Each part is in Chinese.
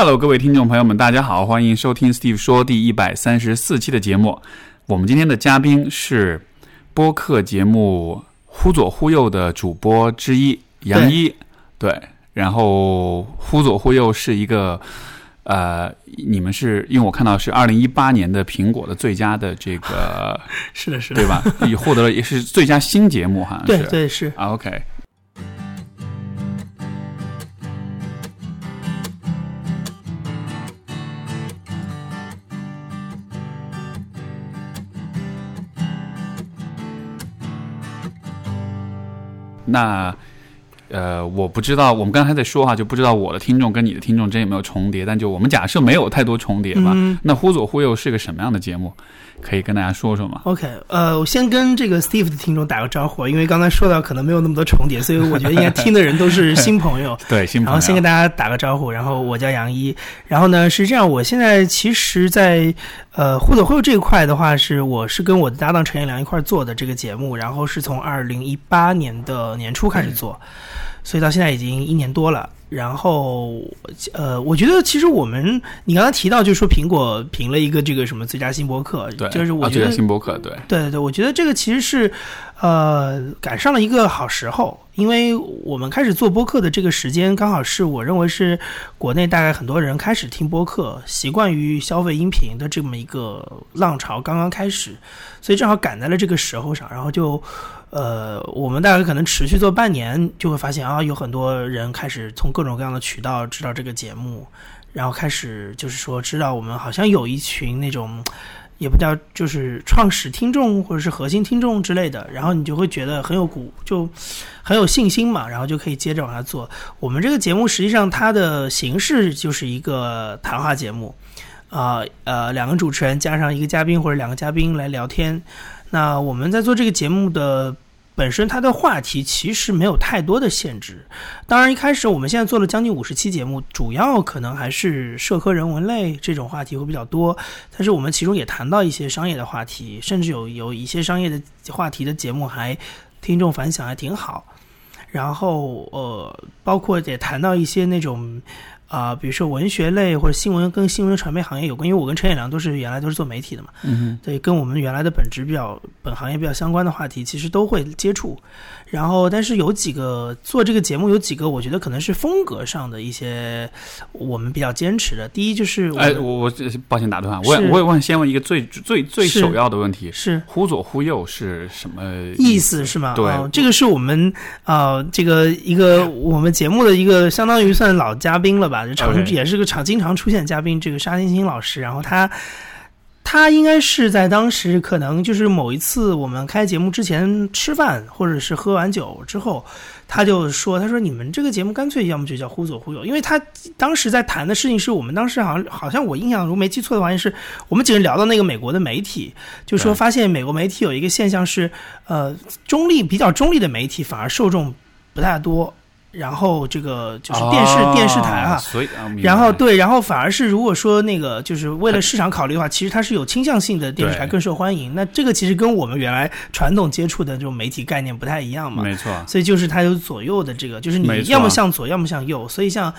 Hello， 各位听众朋友们，大家好，欢迎收听 Steve 说第134期的节目。我们今天的嘉宾是播客节目忽左忽右的主播之一杨一，对，然后忽左忽右是一个你们是因为我看到是2018年的苹果的最佳的这个是的，是的，对吧？也获得了也是最佳新节目，好像是，对对是啊 ，OK。那，我不知道，我们刚才在说哈，就不知道我的听众跟你的听众真有没有重叠，但就我们假设没有太多重叠吧。那忽左忽右是个什么样的节目？可以跟大家说说吗 ？OK， 我先跟这个 Steve 的听众打个招呼，因为刚才说到可能没有那么多重叠，所以我觉得应该听的人都是新朋友。对，新朋友。然后先跟大家打个招呼，然后我叫杨一，然后呢是这样，我现在其实在忽左忽右这一块的话，我是跟我的搭档陈彦良一块做的这个节目，然后是从2018年的年初开始做，所以到现在已经1年多了。然后我觉得其实你刚才提到就是说苹果评了一个这个什么最佳新播客，对，就是我觉得最佳新播客，对对对对，我觉得这个其实是赶上了一个好时候，因为我们开始做播客的这个时间刚好是我认为是国内大概很多人开始听播客，习惯于消费音频的这么一个浪潮刚刚开始，所以正好赶在了这个时候上，然后就我们大概可能持续做半年，就会发现啊，有很多人开始从各种各样的渠道知道这个节目，然后开始就是说知道我们好像有一群那种也不叫就是创始听众或者是核心听众之类的，然后你就会觉得就很有信心嘛，然后就可以接着往下做。我们这个节目实际上它的形式就是一个谈话节目，两个主持人加上一个嘉宾或者两个嘉宾来聊天。那我们在做这个节目的本身，它的话题其实没有太多的限制。当然一开始我们现在做了将近50期节目，主要可能还是社科人文类这种话题会比较多，但是我们其中也谈到一些商业的话题，甚至有一些商业的话题的节目还听众反响还挺好。然后包括也谈到一些那种比如说文学类或者新闻，跟新闻传媒行业有关，因为我跟陈彦良原来都是做媒体的嘛，对，跟我们原来的本行业比较相关的话题其实都会接触。然后但是做这个节目有几个我觉得可能是风格上的一些我们比较坚持的。第一就是我抱歉打断，我先问一个最首要的问题，是忽左忽右是什么意思是吗？对，这个是我们这个一个我们节目的一个相当于算老嘉宾了吧，也是个经常出现嘉宾，这个沙欣欣老师。然后他应该是在当时可能就是某一次我们开节目之前吃饭或者是喝完酒之后，他就说，他说你们这个节目干脆要么就叫忽左忽右，因为他当时在谈的事情是我们当时好像我印象如没记错的话，是我们几个人聊到那个美国的媒体，就说发现美国媒体有一个现象是比较中立的媒体反而受众不太多，然后这个就是电视台啊，所以然后对，然后反而是如果说那个就是为了市场考虑的话，其实它是有倾向性的电视台更受欢迎。那这个其实跟我们原来传统接触的这种媒体概念不太一样嘛，没错。所以就是它有左右的这个，就是你要么向左，要么向右。所以像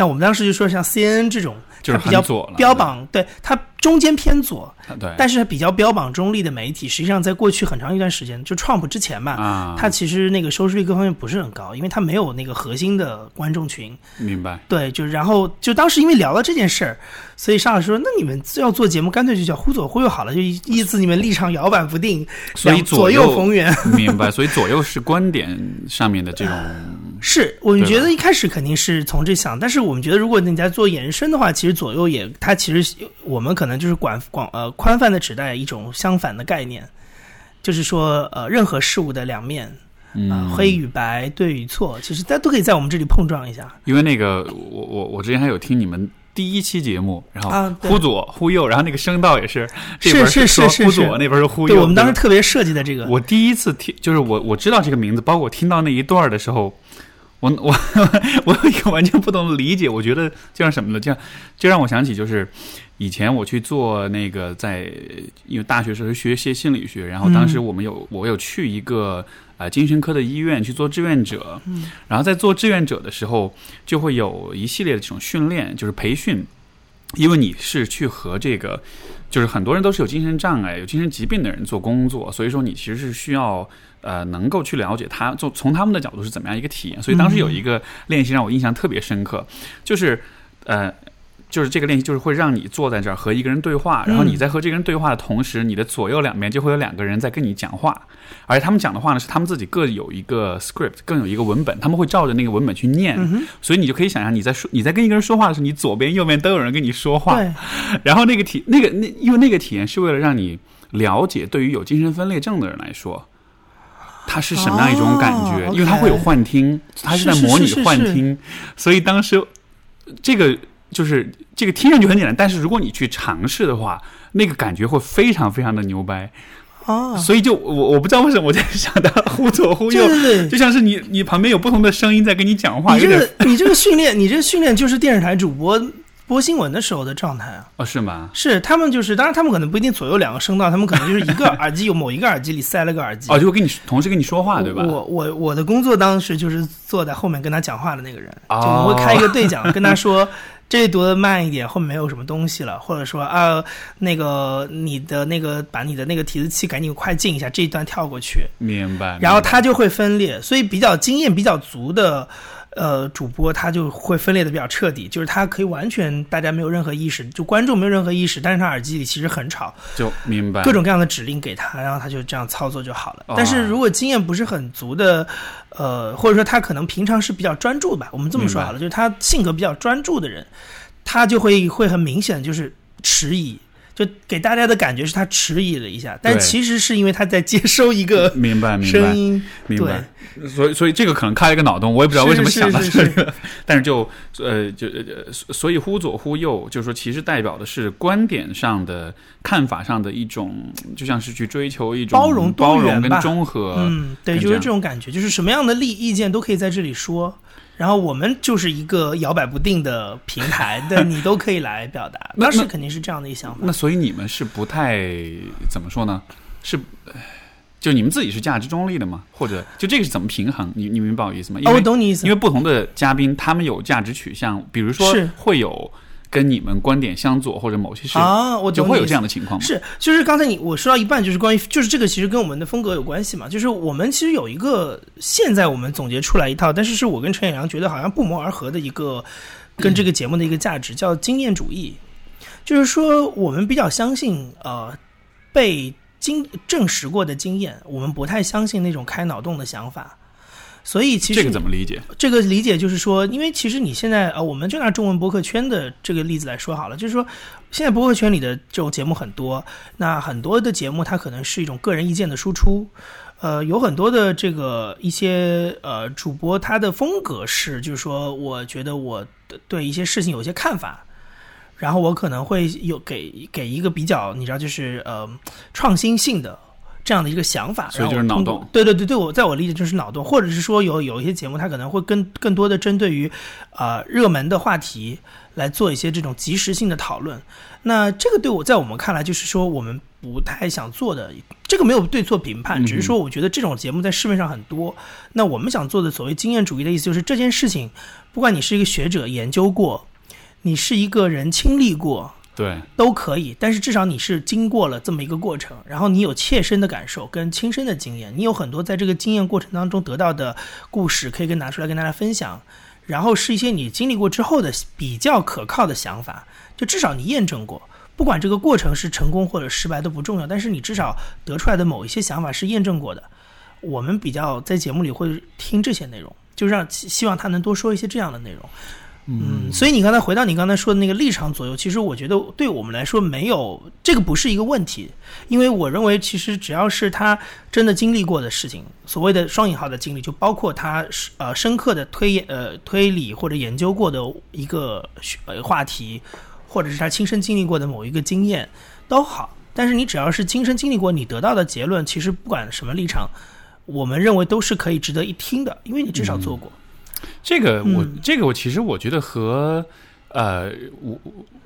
我们当时就说像 CNN 这种，就是比较标榜，对它中间偏左，对，但是比较标榜中立的媒体，实际上在过去很长一段时间，就 Trump 之前吧，它其实那个收视率各方面不是很高，因为它没有那个核心的观众群。明白。对，就然后就当时因为聊了这件事儿，所以沙老师说，那你们要做节目，干脆就叫忽左忽右好了，就意思你们立场摇摆不定，所以左右逢源。明白。所以左右是观点上面的这种。是我们觉得一开始肯定是从这想，但是我们觉得如果你在做延伸的话，其实左右也它其实我们可能就是宽泛的指代一种相反的概念，就是说任何事物的两面，黑与白，对与错，其实大家都可以在我们这里碰撞一下。因为那个我之前还有听你们第1期节目，然后忽左忽右，然后那个声道也是这边是说忽左，那边是忽右。对，我们当时特别设计的这个。我第一次听，就是我知道这个名字，包括我听到那一段的时候，我有一个完全不同的理解。我觉得就像什么的，就让我想起就是以前我去做那个因为大学时候学些心理学，然后当时我有去一个精神科的医院去做志愿者，然后在做志愿者的时候就会有一系列的这种训练，就是培训，因为你是去和这个就是很多人都是有精神障碍有精神疾病的人做工作，所以说你其实是需要能够去了解他从他们的角度是怎么样一个体验。所以当时有一个练习让我印象特别深刻，就是这个练习就是会让你坐在这儿和一个人对话，然后你在和这个人对话的同时，你的左右两边就会有两个人在跟你讲话，而且他们讲的话呢是他们自己各有一个 script， 更有一个文本，他们会照着那个文本去念，所以你就可以想象你在跟一个人说话的时候，你左边右边都有人跟你说话，然后因为那个体验是为了让你了解对于有精神分裂症的人来说它是什么样一种感觉，因为它会有幻听，它是在模拟幻听，所以当时这个听上去很简单，但是如果你去尝试的话，那个感觉会非常非常的牛掰。所以就我不知道为什么我在想到忽左忽右，就像是你旁边有不同的声音在跟你讲话。你这个训练就是电视台主播播新闻的时候的状态啊。是吗？是，他们就是当然他们可能不一定左右两个声道，他们可能就是一个耳机有某一个耳机里塞了个耳机，就同时跟你说话，对吧？我的工作当时就是坐在后面跟他讲话的那个人，就我会开一个对讲跟他说这读的慢一点，后面没有什么东西了，或者说那个你的那个把你的那个提示器赶紧快进一下，这一段跳过去。明白。然后他就会分裂，所以比较经验比较足的主播他就会分裂的比较彻底，就是他可以完全大家没有任何意识，就观众没有任何意识，但是他耳机里其实很吵，就明白各种各样的指令给他，然后他就这样操作就好了。但是如果经验不是很足的或者说他可能平常是比较专注吧，我们这么说好了，就是他性格比较专注的人，他就会很明显就是迟疑，就给大家的感觉是他迟疑了一下，但其实是因为他在接收一个声音。明白。所以这个可能开了一个脑洞，我也不知道为什么想到这个，但是所以忽左忽右，就是说其实代表的是观点上的看法上的一种，就像是去追求一种包容跟综合。对，就是这种感觉，就是什么样的意见都可以在这里说。然后我们就是一个摇摆不定的平台，但你都可以来表达。当时肯定是这样的一想法。那所以你们是不太怎么说呢？是就你们自己是价值中立的吗？或者就这个是怎么平衡？你明白我意思吗？我懂你意思。因为不同的嘉宾他们有价值取向，比如说会有跟你们观点相左或者某些事就会有这样的情况吗？是，就是刚才我说到一半，就是关于就是这个其实跟我们的风格有关系嘛，就是我们其实有一个现在我们总结出来一套，但是我跟陈远良觉得好像不谋而合的一个跟这个节目的一个价值，叫经验主义。就是说我们比较相信被证实过的经验，我们不太相信那种开脑洞的想法。所以其实这个怎么理解？这个理解就是说，因为其实你现在我们就拿中文播客圈的这个例子来说好了，就是说现在播客圈里的这种节目很多，那很多的节目它可能是一种个人意见的输出，有很多的这个一些主播他的风格是，就是说我觉得我对一些事情有一些看法，然后我可能会有给一个比较你知道就是创新性的。这样的一个想法，所以就是脑洞。对，我在我理解就是脑洞，或者是说有一些节目，它可能会更多的针对于热门的话题来做一些这种即时性的讨论。那这个在我们看来，就是说我们不太想做的，这个没有对错评判，只是说我觉得这种节目在市面上很多。那我们想做的所谓经验主义的意思，就是这件事情，不管你是一个学者研究过，你是一个人经历过。对，都可以，但是至少你是经过了这么一个过程，然后你有切身的感受跟亲身的经验，你有很多在这个经验过程当中得到的故事可以拿出来跟大家分享，然后是一些你经历过之后的比较可靠的想法，就至少你验证过，不管这个过程是成功或者失败都不重要，但是你至少得出来的某一些想法是验证过的。我们比较在节目里会听这些内容，就希望他能多说一些这样的内容。所以你刚才回到你刚才说的那个立场左右，其实我觉得对我们来说没有，这个不是一个问题，因为我认为其实只要是他真的经历过的事情，所谓的双引号的经历，就包括他深刻的推理或者研究过的一个话题，或者是他亲身经历过的某一个经验都好，但是你只要是亲身经历过，你得到的结论其实不管什么立场，我们认为都是可以值得一听的，因为你至少做过。这个我其实我觉得和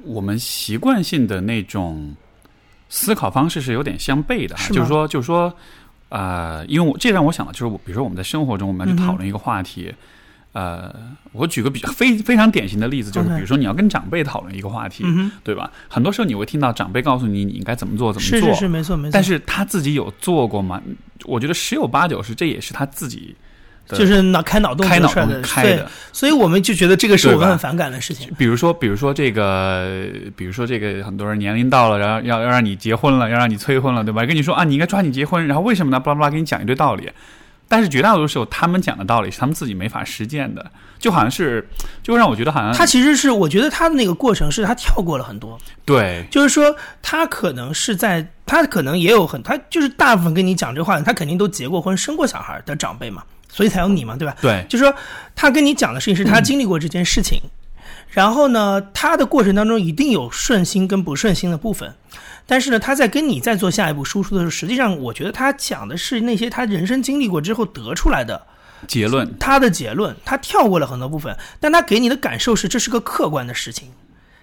我们习惯性的那种思考方式是有点相悖的，就是说因为这让我想到，就是比如说我们在生活中我们要去讨论一个话题，我举个非常典型的例子，就是比如说你要跟长辈讨论一个话题，对吧？很多时候你会听到长辈告诉你你应该怎么做，是没错没错。但是他自己有做过吗？我觉得十有八九是，这也是他自己。就是开脑洞开的，所以我们就觉得这个是我们很反感的事情。比如说这个，很多人年龄到了，然后要让你结婚了，要让你催婚了，对吧？跟你说啊，你应该抓紧结婚，然后为什么呢？巴拉巴拉，给你讲一堆道理。但是绝大多数时候，他们讲的道理是他们自己没法实践的，就让我觉得好像他其实是，我觉得他的那个过程是他跳过了很多。对，就是说他可能也有他就是大部分跟你讲这话，他肯定都结过婚、生过小孩的长辈嘛。所以才有你嘛，对吧？对，就是说他跟你讲的事情是他经历过这件事情，然后呢，他的过程当中一定有顺心跟不顺心的部分，但是呢，他在跟你再做下一步输出的时候，实际上我觉得他讲的是那些他人生经历过之后得出来的结论，他的结论，他跳过了很多部分，但他给你的感受是这是个客观的事情。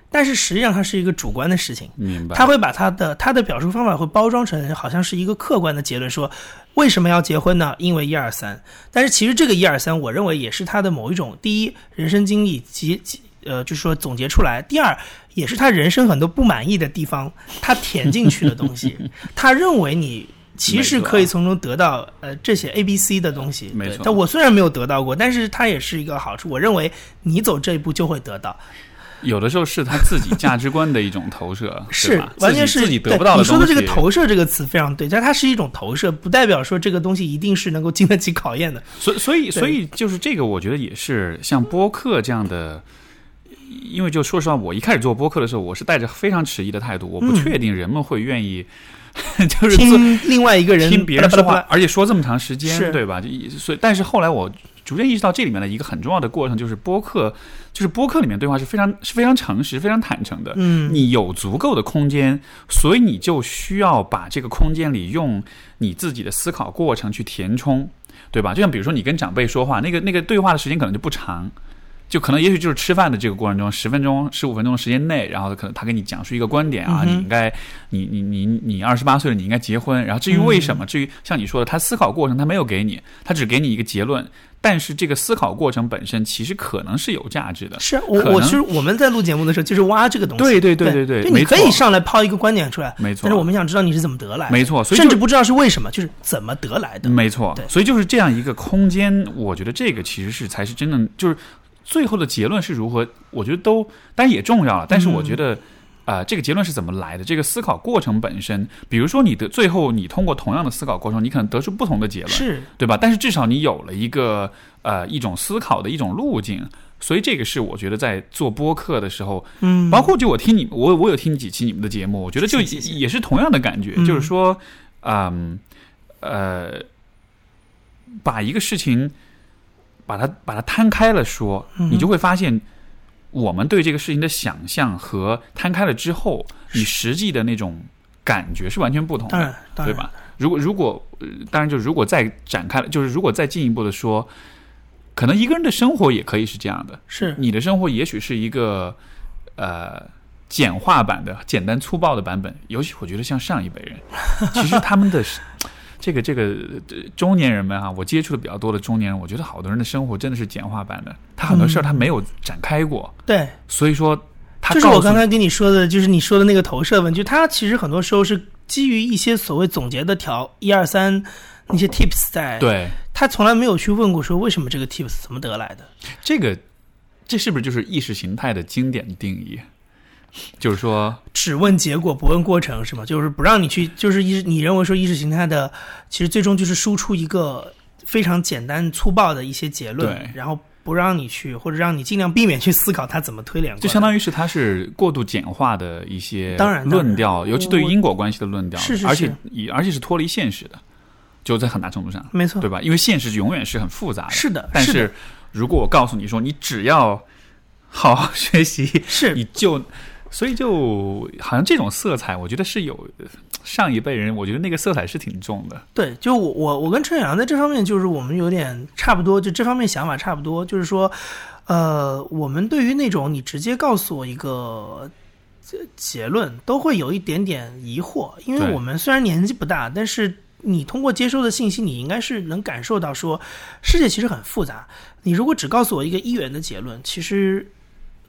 但是实际上它是一个主观的事情，明白？他会把他的表述方法会包装成好像是一个客观的结论，说为什么要结婚呢？因为一二三。但是其实这个一二三，我认为也是他的某一种第一人生经历就是说总结出来；第二，也是他人生很多不满意的地方，他填进去的东西。他认为你其实可以从中得到这些 A、B、C 的东西。没错。但我虽然没有得到过，但是它也是一个好处。我认为你走这一步就会得到。有的时候是他自己价值观的一种投射，是完全是自己得不到的东西。你说的这个投射这个词非常对，但它是一种投射，不代表说这个东西一定是能够经得起考验的。所以就是这个，我觉得也是像播客这样的，因为就说实话，我一开始做播客的时候，我是带着非常迟疑的态度，我不确定人们会愿意就是听另外一个人听别人说话，而且说这么长时间，对吧？所以，但是后来我逐渐意识到这里面的一个很重要的过程，就是播客里面对话是非常诚实、非常坦诚的。你有足够的空间，所以你就需要把这个空间里用你自己的思考过程去填充，对吧？就像比如说你跟长辈说话，那个对话的时间可能就不长，就可能也许就是吃饭的这个过程中10分钟、15分钟的时间内，然后可能他跟你讲述一个观点啊，你28岁了，你应该结婚。然后至于为什么，至于像你说的，他思考过程他没有给你，他只给你一个结论。但是这个思考过程本身其实可能是有价值的。是我其实我们在录节目的时候就是挖这个东西。对，你可以上来抛一个观点出来，没错。但是我们想知道你是怎么得来的，没错。所以甚至不知道是为什么，就是怎么得来的，没错。所以就是这样一个空间，我觉得这个其实是才是真正就是。最后的结论是如何，我觉得都当然也重要了，但是我觉得这个结论是怎么来的，这个思考过程本身，比如说最后你通过同样的思考过程，你可能得出不同的结论，是对吧？但是至少你有了一个一种思考的一种路径。所以这个是我觉得在做播客的时候，包括就我听你我有听几期你们的节目，我觉得就也是同样的感觉，就是说把一个事情把它摊开了说，你就会发现我们对这个事情的想象和摊开了之后你实际的那种感觉是完全不同的，对吧？如果当然就是如果再展开了，就是如果再进一步的说，可能一个人的生活也可以是这样的，是你的生活也许是一个简化版的、简单粗暴的版本。尤其我觉得像上一辈人，其实他们的这个中年人们啊，我接触的比较多的中年人，我觉得好多人的生活真的是简化版的，他很多事儿他没有展开过。对，所以说他就是我刚才跟你说的，就是你说的那个投射问题，他其实很多时候是基于一些所谓总结的1、2、3那些 tips 在，对，他从来没有去问过说为什么这个 tips 怎么得来的。这是不是就是意识形态的经典定义？就是说只问结果不问过程，是吗？就是不让你去，就是你认为说意识形态的其实最终就是输出一个非常简单粗暴的一些结论，然后不让你去，或者让你尽量避免去思考它怎么推演过来，就相当于是它是过度简化的一些论调，尤其对于因果关系的论调，是而且是脱离现实的，就在很大程度上，没错，对吧？因为现实永远是很复杂的，是的。但是如果我告诉你说你只要好好学习，是你就。所以就好像这种色彩，我觉得是有上一辈人，我觉得那个色彩是挺重的。对，就我跟陈远阳在这方面，就是我们有点差不多，就这方面想法差不多。就是说，我们对于那种你直接告诉我一个结论，都会有一点点疑惑，因为我们虽然年纪不大，但是你通过接收的信息，你应该是能感受到说，世界其实很复杂。你如果只告诉我一个一元的结论，其实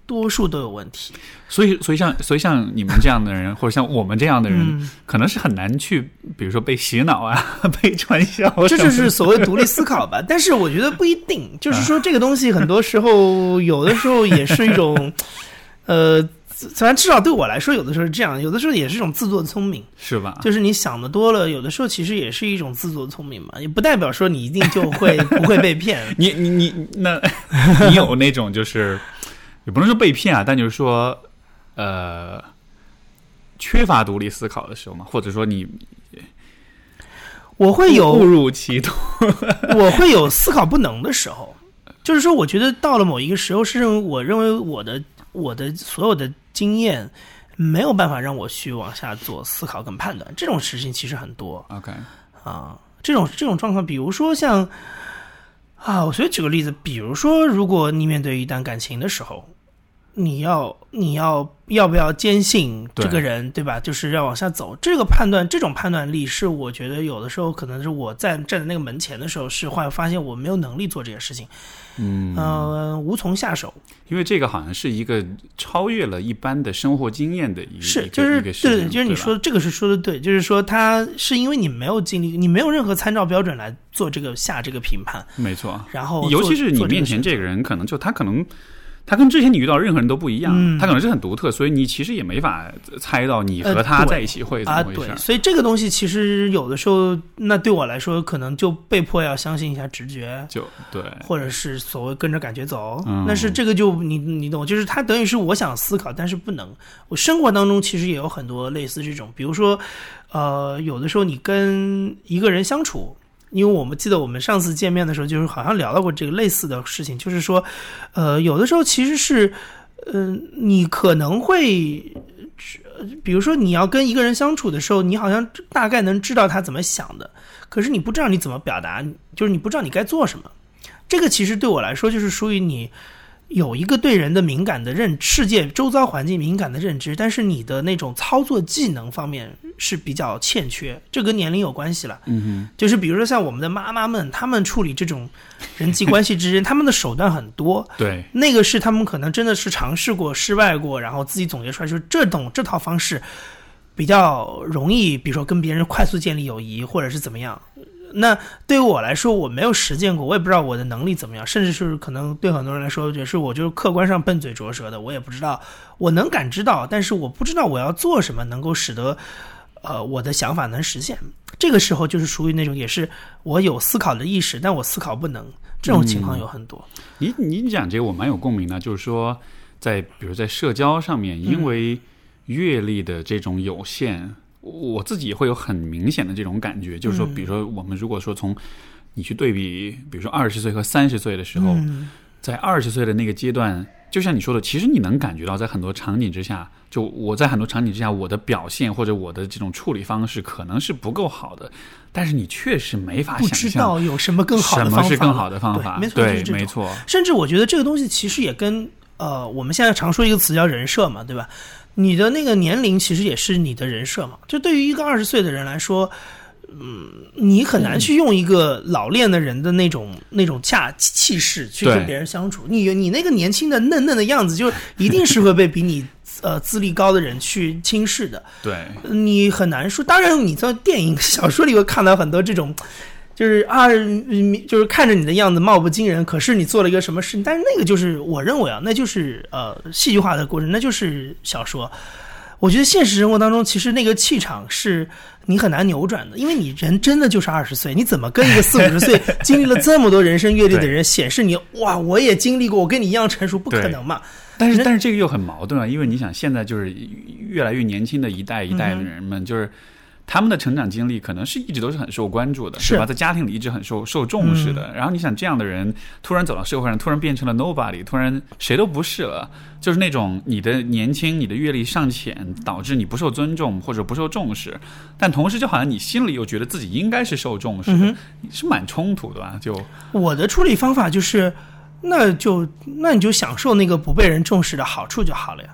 多数都有问题。所以像你们这样的人，或者像我们这样的人，可能是很难去，比如说被洗脑啊，被传销。这就是所谓独立思考吧。但是我觉得不一定，就是说这个东西很多时候，有的时候也是一种，反正至少对我来说，有的时候是这样，有的时候也是一种自作聪明，是吧？就是你想的多了，有的时候其实也是一种自作聪明嘛，也不代表说你一定就会不会被骗。你有那种就是，也不能说被骗啊，但就是说，缺乏独立思考的时候嘛，或者说你，我会有误入歧途，我会有思考不能的时候，就是说，我觉得到了某一个时候，是我认为我的所有的经验没有办法让我去往下做思考跟判断，这种事情其实很多。OK， 啊，这种状况，比如说像啊，我随便举个例子，比如说，如果你面对一段感情的时候，你要不要坚信这个人， 对吧？就是要往下走，这个判断，这种判断力是我觉得有的时候可能是我站在那个门前的时候，是会发现我没有能力做这些事情，无从下手。因为这个好像是一个超越了一般的生活经验的一个是，就是对，就是你说的这个是说的对，就是说他是因为你没有经历，你没有任何参照标准来做这个下这个评判，没错。然后尤其是你面前这个人，可能就他跟之前你遇到任何人都不一样，他可能是很独特，所以你其实也没法猜到你和他在一起会怎么回事。对，所以这个东西其实有的时候，那对我来说可能就被迫要相信一下直觉，就对，或者是所谓跟着感觉走。但是这个就你懂，就是他等于是我想思考，但是不能。我生活当中其实也有很多类似这种，比如说，有的时候你跟一个人相处。因为我们记得我们上次见面的时候，就是好像聊到过这个类似的事情，就是说，有的时候其实是，你可能会，比如说你要跟一个人相处的时候，你好像大概能知道他怎么想的，可是你不知道你怎么表达，就是你不知道你该做什么。这个其实对我来说就是属于你有一个对人的敏感的世界周遭环境敏感的认知，但是你的那种操作技能方面是比较欠缺，这跟年龄有关系了。就是比如说像我们的妈妈们，他们处理这种人际关系之间，他们的手段很多。对，那个是他们可能真的是尝试过、失败过，然后自己总结出来说这套方式比较容易，比如说跟别人快速建立友谊，或者是怎么样。那对于我来说，我没有实践过，我也不知道我的能力怎么样，甚至是可能对很多人来说，就是我就是客观上笨嘴拙舌的，我也不知道，我能感知到，但是我不知道我要做什么能够使得，我的想法能实现。这个时候就是属于那种也是我有思考的意识，但我思考不能，这种情况有很多。你讲这个我蛮有共鸣的，就是说比如在社交上面，因为阅历的这种有限。我自己会有很明显的这种感觉，就是说，比如说，我们如果说从你去对比，比如说20岁和30岁的时候，在20岁的那个阶段，就像你说的，其实你能感觉到，在很多场景之下，就我在很多场景之下，我的表现或者我的这种处理方式可能是不够好的，但是你确实没法想象不知道有什么更好的方法，什么是更好的方法，对，没错。甚至我觉得这个东西其实也跟我们现在常说一个词叫人设嘛，对吧？你的那个年龄其实也是你的人设嘛，就对于一个20岁的人来说，你很难去用一个老练的人的那种气势去跟别人相处，你那个年轻的嫩嫩的样子，就一定是会被比你资历高的人去轻视的。对，你很难说。当然，你在电影、小说里会看到很多这种。就是就是看着你的样子貌不惊人，可是你做了一个什么事情，但是那个就是我认为啊，那就是戏剧化的过程，那就是小说。我觉得现实生活当中，其实那个气场是你很难扭转的，因为你人真的就是20岁，你怎么跟一个40-50岁经历了这么多人生阅历的人显示你哇，我也经历过，我跟你一样成熟，不可能嘛？但是这个又很矛盾啊，因为你想，现在就是越来越年轻的一代一代的人们，就是。他们的成长经历可能是一直都是很受关注的，是吧？在家庭里一直很受重视的。然后你想，这样的人突然走到社会上，突然变成了 nobody， 突然谁都不是了，就是那种你的年轻、你的阅历尚浅，导致你不受尊重或者不受重视。但同时，就好像你心里又觉得自己应该是受重视的，是蛮冲突的吧？就我的处理方法就是，那你就享受那个不被人重视的好处就好了呀。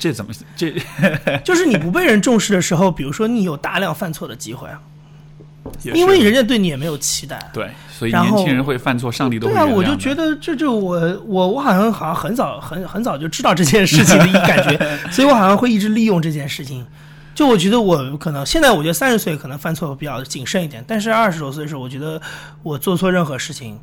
这怎么这就是你不被人重视的时候，比如说你有大量犯错的机会啊，因为人家对你也没有期待，对，所以年轻人会犯错，上帝都会原谅。对啊，我就觉得这就我好像很早就知道这件事情的一感觉，所以我好像会一直利用这件事情。就我觉得我可能现在我觉得30岁可能犯错比较谨慎一点，但是20多岁的时候，我觉得我做错任何事情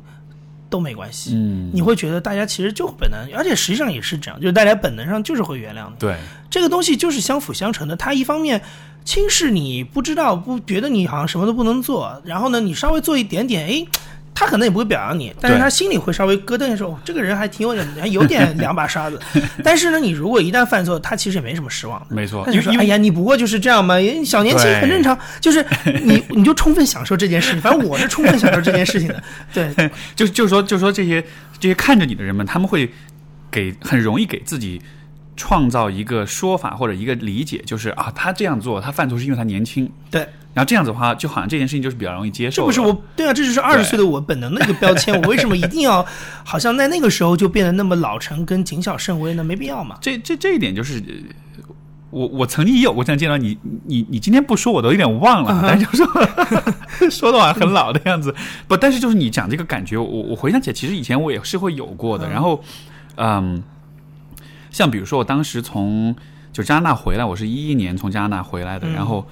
都没关系。嗯，你会觉得大家其实就本能，而且实际上也是这样，就是大家本能上就是会原谅的。对，这个东西就是相辅相成的，它一方面轻视你不知道，不觉得你好像什么都不能做，然后呢你稍微做一点点，哎，他可能也不会表扬你，但是他心里会稍微咯噔一下，说这个人还挺有点两把刷子。但是呢你如果一旦犯错，他其实也没什么失望的，没错，他就说哎呀你不过就是这样嘛，小年轻很正常，就是你就充分享受这件事情，反正我是充分享受这件事情的。对，就说这些看着你的人们，他们会很容易给自己创造一个说法或者一个理解，就是啊，他这样做，他犯错是因为他年轻。对，然后这样子的话，就好像这件事情就是比较容易接受。这不是我，对啊，这就是20岁的我本能的一个标签。我为什么一定要好像在那个时候就变得那么老成跟谨小慎微呢？没必要嘛。这一点就是我曾经我想见到你今天不说我都有点忘了，但是就说的话很老的样子。不，但是就是你讲这个感觉，我回想起来，其实以前我也是会有过的。然后，像比如说我当时从就加拿大回来，我是2011年从加拿大回来的，然后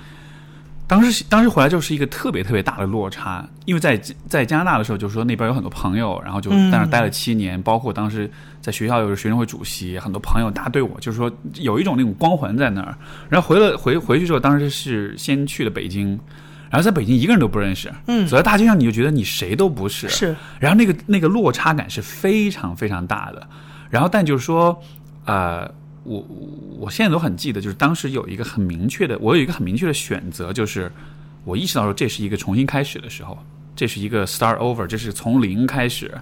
当时回来就是一个特别特别大的落差，因为在加拿大的时候就是说那边有很多朋友，然后就在那待了7年，包括当时在学校有学生会主席，很多朋友大对我就是说有一种那种光环在那儿。然后回去之后，当时是先去了北京，然后在北京一个人都不认识，走在大街上你就觉得你谁都不是，是，然后那个落差感是非常非常大的。然后但就是说我现在都很记得，就是当时我有一个很明确的选择，就是我意识到说这是一个重新开始的时候，这是一个 start over， 这是从零开始。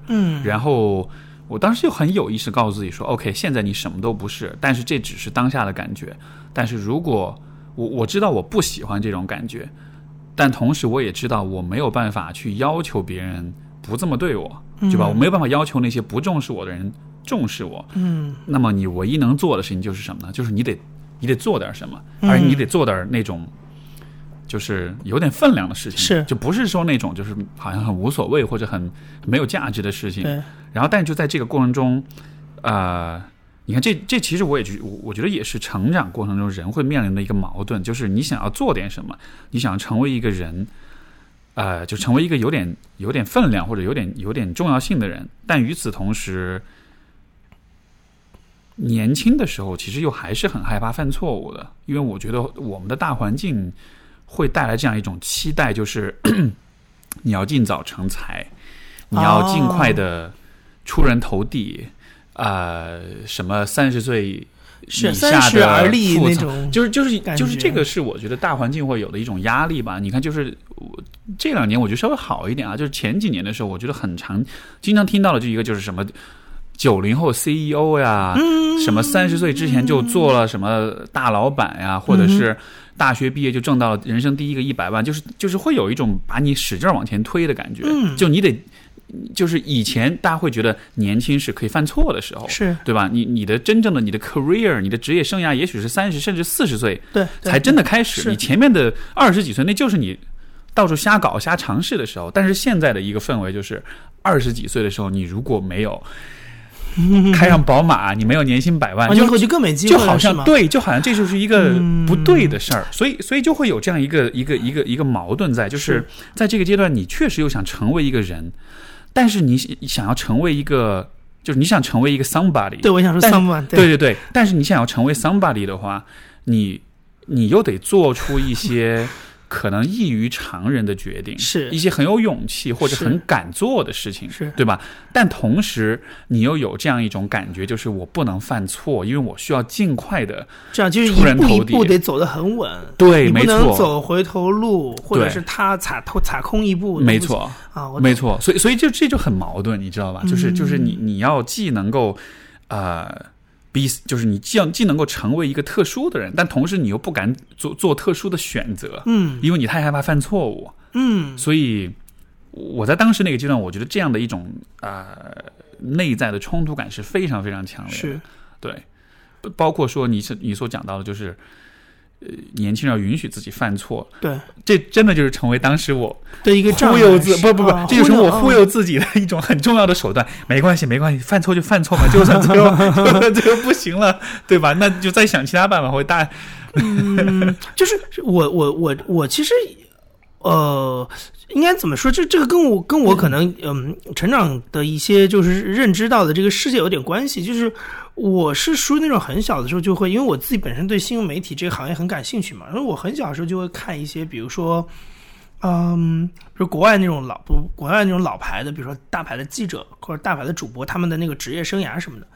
然后我当时就很有意识告诉自己说 OK， 现在你什么都不是，但是这只是当下的感觉，但是如果我知道我不喜欢这种感觉，但同时我也知道我没有办法去要求别人不这么对我，对吧？我没有办法要求那些不重视我的人重视我。那么你唯一能做的事情就是什么呢？就是你得做点什么，而你得做点那种就是有点分量的事情，是，就不是说那种就是好像很无所谓或者很没有价值的事情。然后但是就在这个过程中，你看这其实我觉得也是成长过程中人会面临的一个矛盾，就是你想要做点什么，你想要成为一个人，就成为一个有点分量或者有点重要性的人，但与此同时年轻的时候其实又还是很害怕犯错误的，因为我觉得我们的大环境会带来这样一种期待，就是你要尽早成才，你要尽快的出人头地，什么30岁以下的而立那种，就是这个是我觉得大环境会有的一种压力吧。你看，就是这2年我觉得稍微好一点啊，就是前几年的时候，我觉得经常听到的就一个就是什么。90后 CEO 呀，什么30岁之前就做了什么大老板呀，或者是大学毕业就挣到了人生第一个100万，就是会有一种把你使劲往前推的感觉。就你得，就是以前大家会觉得年轻是可以犯错的时候，是对吧？你的真正的你的 career， 你的职业生涯也许是30甚至40岁，对，才真的开始。你前面的20几岁，那就是你到处瞎搞瞎尝试的时候。但是现在的一个氛围就是20几岁的时候，你如果没有开上宝马，你没有年薪100万，就会更没机会，就好像对，就好像这就是一个不对的事儿，所以就会有这样一个矛盾在，就是在这个阶段，你确实又想成为一个人，但是你想要成为一个，就是你想成为一个 somebody， 对，我想说 someone， 对，但是你想要成为 somebody 的话，你又得做出一些。可能异于常人的决定，是一些很有勇气或者很敢做的事情，是对吧？但同时你又有这样一种感觉，就是我不能犯错，因为我需要尽快的，这样就是一步一步得走得很稳，对，没错，不能走回头路，或者是他踩空一步，没错啊，没错。所以这就很矛盾，你知道吧？就是你要既能够就是你既能够成为一个特殊的人，但同时你又不敢做特殊的选择，因为你太害怕犯错误，所以我在当时那个阶段，我觉得这样的一种内在的冲突感是非常非常强烈的，是，对，包括说你所讲到的，就是年轻人要允许自己犯错。对，这真的就是成为当时我的一个忽悠自不，这就是我忽悠自己的一种很重要的手段。没关系，犯错就犯错嘛，就算最后不行了，对吧？那就再想其他办法。就是我其实应该怎么说？这个跟我可能成长的一些就是认知到的这个世界有点关系。就是我是属于那种很小的时候就会，因为我自己本身对新闻媒体这个行业很感兴趣嘛，然后我很小的时候就会看一些，比如说比如国外那种老牌的，比如说大牌的记者或者大牌的主播他们的那个职业生涯什么的。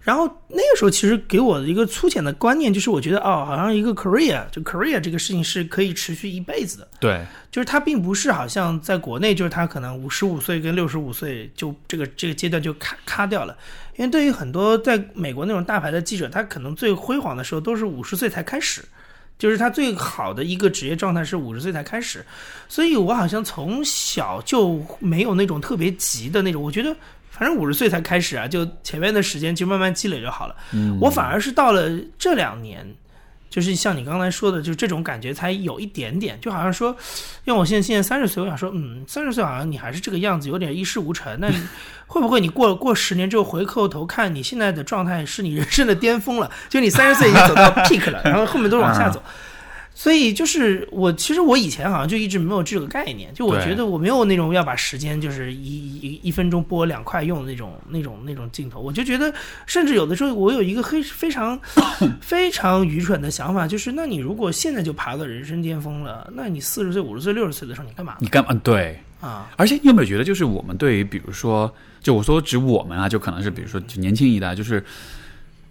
然后那个时候其实给我的一个粗浅的观念就是我觉得好像一个 career 这个事情是可以持续一辈子的。对，就是它并不是好像在国内就是它可能55岁跟65岁就这个阶段就咔掉了。因为对于很多在美国那种大牌的记者，他可能最辉煌的时候都是50岁才开始，就是他最好的一个职业状态是50岁才开始。所以我好像从小就没有那种特别急的那种，我觉得反正50岁才开始啊，就前面的时间就慢慢积累就好了。我反而是到了这2年，就是像你刚才说的，就这种感觉才有一点点，就好像说，因为我现在30岁，我想说，30岁好像你还是这个样子，有点一事无成。那会不会你过10年之后回过头看，你现在的状态是你人生的巅峰了？就你30岁已经走到 peak 了，然后后面都是往下走。所以就是其实我以前好像就一直没有这个概念，就我觉得我没有那种要把时间就是一分钟播2块用的那种镜头。我就觉得甚至有的时候我有一个非常非常愚蠢的想法，就是那你如果现在就爬到人生巅峰了，那你40岁、50岁、60岁的时候你干嘛？对啊，而且你有没有觉得就是我们对于比如说就我说指我们啊，就可能是比如说就年轻一代，就是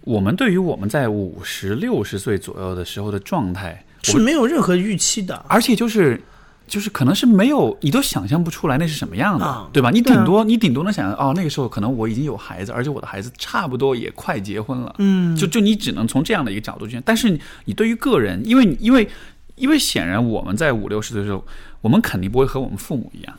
我们对于我们在50、60岁左右的时候的状态。是没有任何预期的，而且就是可能是没有，你都想象不出来那是什么样的，对吧？你顶多能想象那个时候可能我已经有孩子，而且我的孩子差不多也快结婚了，就你只能从这样的一个角度去。但是你对于个人，因为显然我们在50、60岁的时候，我们肯定不会和我们父母一样。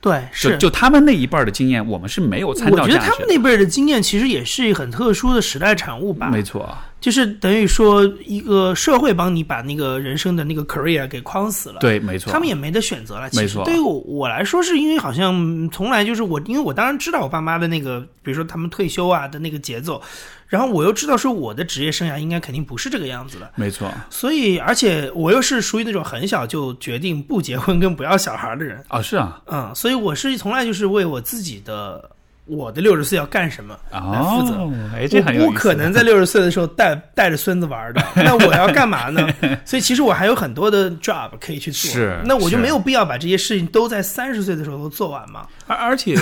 对，是就他们那一辈的经验，我们是没有参照价值的。我觉得他们那辈的经验其实也是很特殊的时代产物吧。没错，就是等于说一个社会帮你把那个人生的那个 career 给框死了。对，没错，他们也没得选择了。其实没错，对于我来说，是因为好像从来就是因为我当然知道我爸妈的那个，比如说他们退休啊的那个节奏。然后我又知道说我的职业生涯应该肯定不是这个样子的，没错。所以，而且我又是属于那种很小就决定不结婚跟不要小孩的人啊，是啊，所以我是从来就是为我自己的60岁要干什么来负责。这很有意思。我可能在60岁的时候带着孙子玩的，那我要干嘛呢？所以其实我还有很多的 job 可以去做，是。那我就没有必要把这些事情都在30岁的时候都做完嘛。而且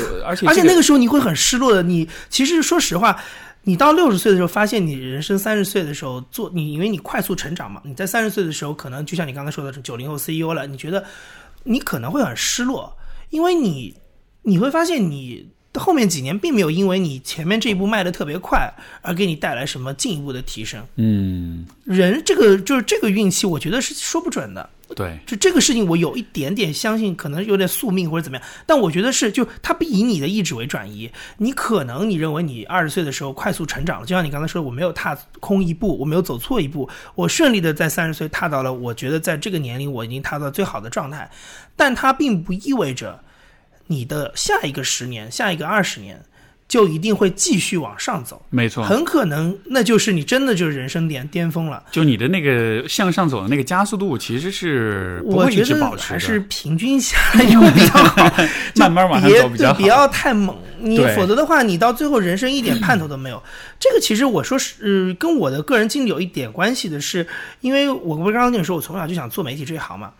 那个时候你会很失落的。你其实说实话。你到60岁的时候，发现你人生30岁的时候因为你快速成长嘛，你在30岁的时候，可能就像你刚才说的90后 CEO 了，你觉得你可能会很失落，因为你会发现你后面几年并没有因为你前面这一步迈得特别快而给你带来什么进一步的提升。人这个运气，我觉得是说不准的。对，就这个事情我有一点点相信，可能有点宿命或者怎么样，但我觉得是就它不以你的意志为转移。你可能你认为你20岁的时候快速成长了，就像你刚才说的，我没有踏空一步，我没有走错一步，我顺利的在30岁踏到了我觉得在这个年龄我已经踏到最好的状态，但它并不意味着你的下一个10年、下一个20年就一定会继续往上走。没错，很可能那就是你真的就是人生巅峰了，就你的那个向上走的那个加速度其实是不会一直保持的。我觉得还是平均下来以后比较好慢慢往上走比较好，不要太猛，你否则的话你到最后人生一点盼头都没有。这个其实我说是跟我的个人经历有一点关系的，是因为我刚刚跟你说我从小就想做媒体这一行嘛，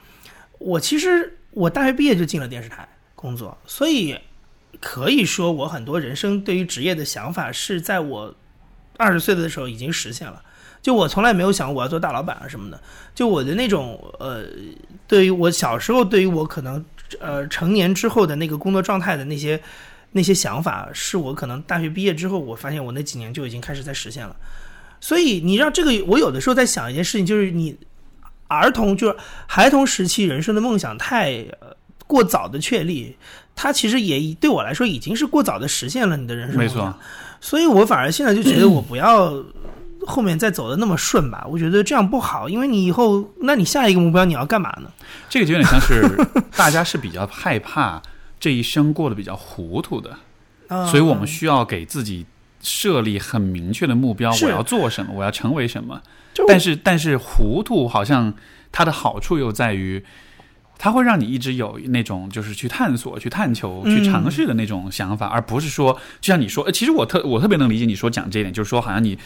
我大学毕业就进了电视台工作，所以可以说我很多人生对于职业的想法是在我20岁的时候已经实现了。就我从来没有想我要做大老板啊什么的，就我的那种对于我小时候，对于我可能成年之后的那个工作状态的那些想法，是我可能大学毕业之后我发现我那几年就已经开始在实现了。所以你知道这个，我有的时候在想一件事情，就是你孩童时期人生的梦想太过早的确立，它其实也对我来说已经是过早的实现了你的人生梦想。所以我反而现在就觉得我不要后面再走的那么顺吧，我觉得这样不好，因为你以后，那你下一个目标你要干嘛呢？这个就有点像是大家是比较害怕这一生过得比较糊涂的，所以我们需要给自己设立很明确的目标，我要做什么，我要成为什么。但是糊涂好像它的好处又在于，它会让你一直有那种就是去探索、去探求、去尝试的那种想法，而不是说，就像你说，其实我特别能理解你说讲这一点，就是说好像你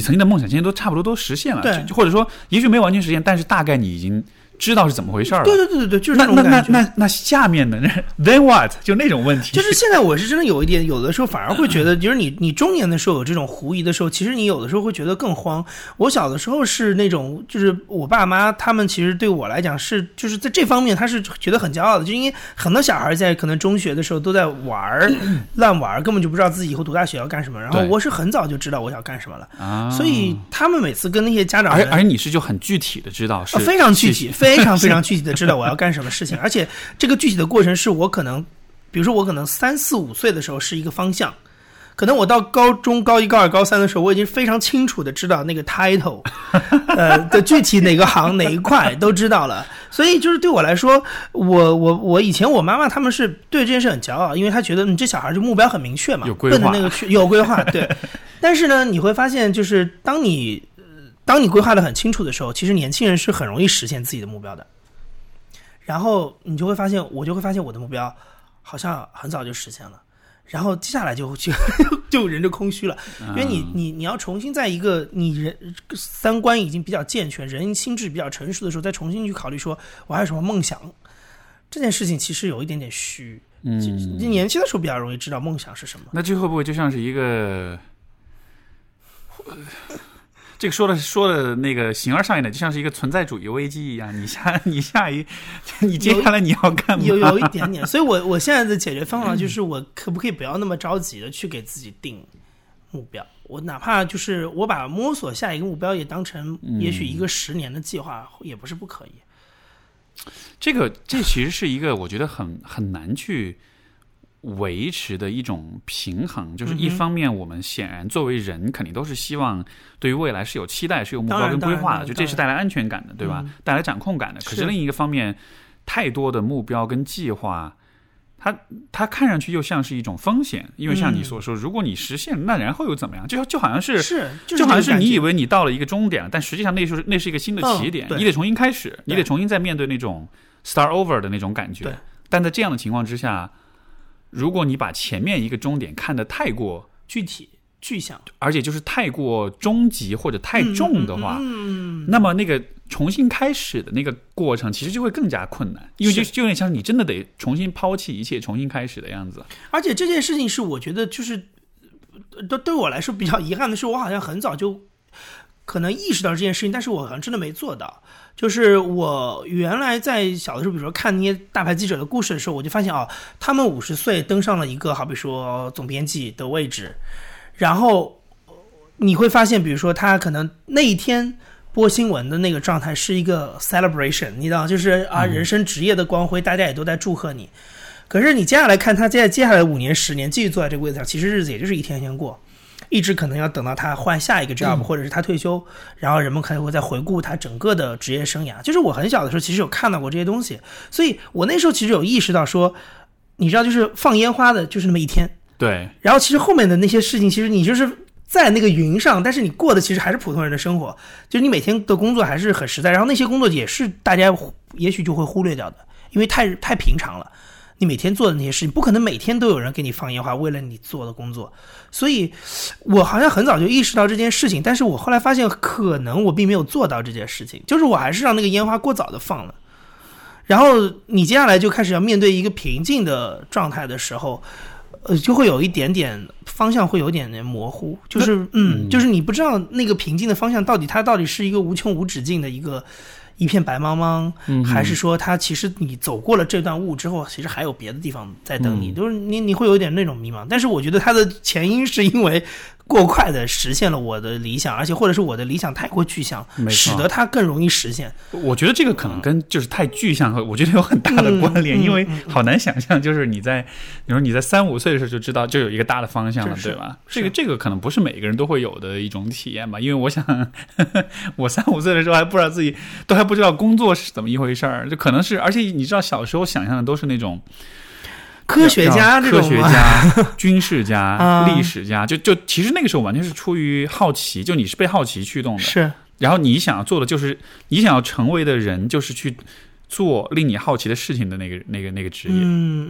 曾经的梦想，现在都差不多都实现了，对，或者说也许没完全实现，但是大概你已经知道是怎么回事了。对对对对，就是那下面的 then what 就那种问题。就是现在我是真的有一点，有的时候反而会觉得，就是你中年的时候有这种狐疑的时候，其实你有的时候会觉得更慌。我小的时候是那种，就是我爸妈他们其实对我来讲是，就是在这方面他是觉得很骄傲的，就因为很多小孩在可能中学的时候都在玩乱玩，根本就不知道自己以后读大学要干什么。然后我是很早就知道我想干什么了，所以他们每次跟那些家长，而你是就很具体的知道，是非常具体。非常非常具体的知道我要干什么事情，而且这个具体的过程是我可能，比如说我可能3、4、5岁的时候是一个方向，可能我到高中高1、高2、高3的时候，我已经非常清楚的知道那个 title， 的具体哪个行哪一块都知道了。所以就是对我来说，我以前我妈妈他们是对这件事很骄傲，因为她觉得你这小孩就目标很明确嘛，有规划，奔着那个去有规划，对。但是呢，你会发现就是当你规划得很清楚的时候，其实年轻人是很容易实现自己的目标的。然后你就会发现，我就会发现我的目标好像很早就实现了。然后接下来就人就空虚了，因为你要重新在一个你人三观已经比较健全、人心智比较成熟的时候，再重新去考虑说我还有什么梦想。这件事情其实有一点点虚。你年轻的时候比较容易知道梦想是什么。那这会不会就像是一个？这个说的那个形而上一点，就像是一个存在主义危机一样，你接下来你要干嘛？有一点点，所以我现在的解决方法就是，我可不可以不要那么着急的去给自己定目标？我哪怕就是我把摸索下一个目标也当成，也许一个10年的计划也不是不可以。这其实是一个我觉得很难去维持的一种平衡，就是一方面我们显然作为人肯定都是希望对于未来是有期待，是有目标跟规划的，就这是带来安全感的，对吧？带来掌控感的。可是另一个方面，太多的目标跟计划，它看上去又像是一种风险，因为像你所说，如果你实现，那然后又怎么样？就好像是，就好像是你以为你到了一个终点，但实际上那是一个新的起点，你得重新开始，你得重新再面对那种 start over 的那种感觉。但在这样的情况之下，如果你把前面一个终点看得太过具体具象，而且就是太过终极或者太重的话，那么那个重新开始的那个过程其实就会更加困难，因为就有点像你真的得重新抛弃一切重新开始的样子。而且这件事情是我觉得就是对我来说比较遗憾的是，我好像很早就可能意识到这件事情，但是我好像真的没做到。就是我原来在小的时候，比如说看那些大牌记者的故事的时候，我就发现哦，他们50岁登上了一个好比说总编辑的位置，然后你会发现，比如说他可能那一天播新闻的那个状态是一个 celebration， 你知道，就是啊，人生职业的光辉，大家也都在祝贺你。可是你接下来看他接下来5年、10年继续坐在这个位置上，其实日子也就是一天天过。一直可能要等到他换下一个 job，或者是他退休，然后人们可能会再回顾他整个的职业生涯。就是我很小的时候其实有看到过这些东西，所以我那时候其实有意识到说，你知道，就是放烟花的就是那么一天，对。然后其实后面的那些事情，其实你就是在那个云上，但是你过的其实还是普通人的生活，就是你每天的工作还是很实在，然后那些工作也是大家也许就会忽略掉的，因为太平常了。你每天做的那些事情，不可能每天都有人给你放烟花，为了你做的工作。所以我好像很早就意识到这件事情，但是我后来发现可能我并没有做到这件事情，就是我还是让那个烟花过早的放了。然后你接下来就开始要面对一个平静的状态的时候，就会有一点点方向，会有点点模糊，就是就是你不知道那个平静的方向到底是一个无穷无止境的一片白茫茫，还是说它其实你走过了这段雾之后，其实还有别的地方在等你，就是你会有点那种迷茫。但是我觉得它的前因是因为过快的实现了我的理想，而且或者是我的理想太过具象，使得它更容易实现。我觉得这个可能跟就是太具象和我觉得有很大的关联，因为好难想象，就是你说你在3-5岁的时候就知道就有一个大的方向了，对吧？这个可能不是每个人都会有的一种体验吧。因为我想我3-5岁的时候还不知道自己都还不知道工作是怎么一回事儿，就可能是，而且你知道小时候想象的都是那种。科学家、军事家、历史家，就其实那个时候完全是出于好奇，就你是被好奇驱动的，是。然后你想要做的就是你想要成为的人，就是去做令你好奇的事情的那个职业。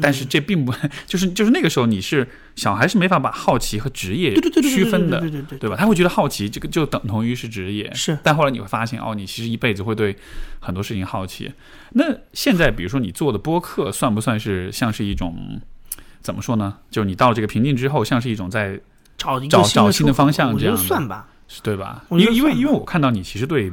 但是这并不就是那个时候你是小孩是没法把好奇和职业区分的，对吧？他会觉得好奇这个就等同于是职业，是。但后来你会发现哦，你其实一辈子会对很多事情好奇。那现在比如说你做的播客算不算是像是一种怎么说呢？就是你到这个瓶颈之后，像是一种在找新的方向这样的，算吧，是对吧？因为我看到你其实对。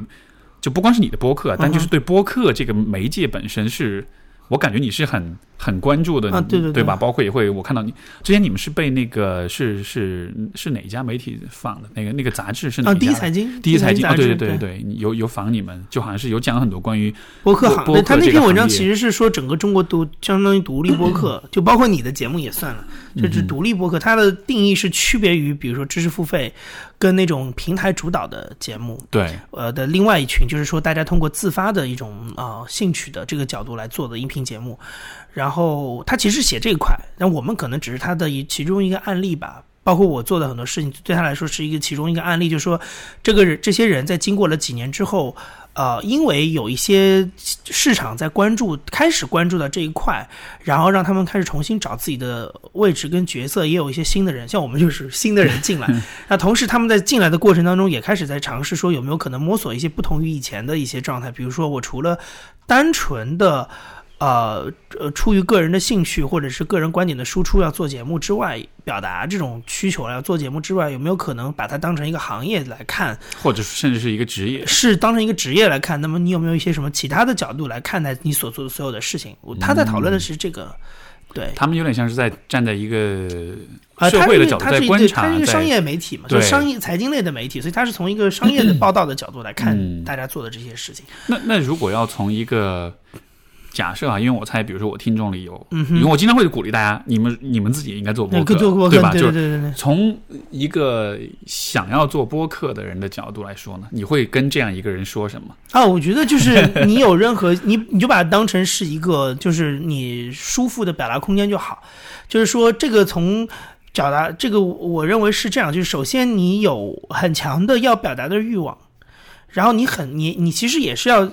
就不光是你的播客，但就是对播客这个媒介本身是，我感觉你是很关注的，啊、对吧？包括也会，我看到你之前你们是被那个是哪一家媒体访的？那个杂志是哪一家？第一财经，哦、对，有访你们，就好像是有讲很多关于播客行业。他那篇文章其实是说整个中国都相当于独立播客，就包括你的节目也算了，就是独立播客。它的定义是区别于比如说知识付费。跟那种平台主导的节目，对，的另外一群就是说，大家通过自发的一种兴趣的这个角度来做的音频节目，然后他其实写这一块，但我们可能只是他的其中一个案例吧。包括我做的很多事情，对他来说是其中一个案例，就是说，这些人在经过了几年之后，因为有一些市场在开始关注到这一块，然后让他们开始重新找自己的位置跟角色，也有一些新的人，像我们就是新的人进来。那同时他们在进来的过程当中，也开始在尝试说有没有可能摸索一些不同于以前的一些状态，比如说我除了单纯的。出于个人的兴趣或者是个人观点的输出要做节目之外，表达这种需求要做节目之外，有没有可能把它当成一个行业来看，或者甚至是一个职业，是当成一个职业来看？那么你有没有一些什么其他的角度来看待你所做的所有的事情？他在讨论的是这个，对他们有点像是在站在一个社会的角度在观察，它是一个商业媒体嘛，就是商业财经类的媒体，所以它是从一个商业的报道的角度来看大家做的这些事情。那如果要从一个假设啊，因为我猜，比如说我听众里有，因为我经常会鼓励大家，你们自己应该做播客，对吧？对，从一个想要做播客的人的角度来说呢，你会跟这样一个人说什么？啊，我觉得就是你有任何你就把它当成是一个就是你舒服的表达空间就好，就是说这个从。表达这个，我认为是这样，就是首先你有很强的要表达的欲望，然后你其实也是要。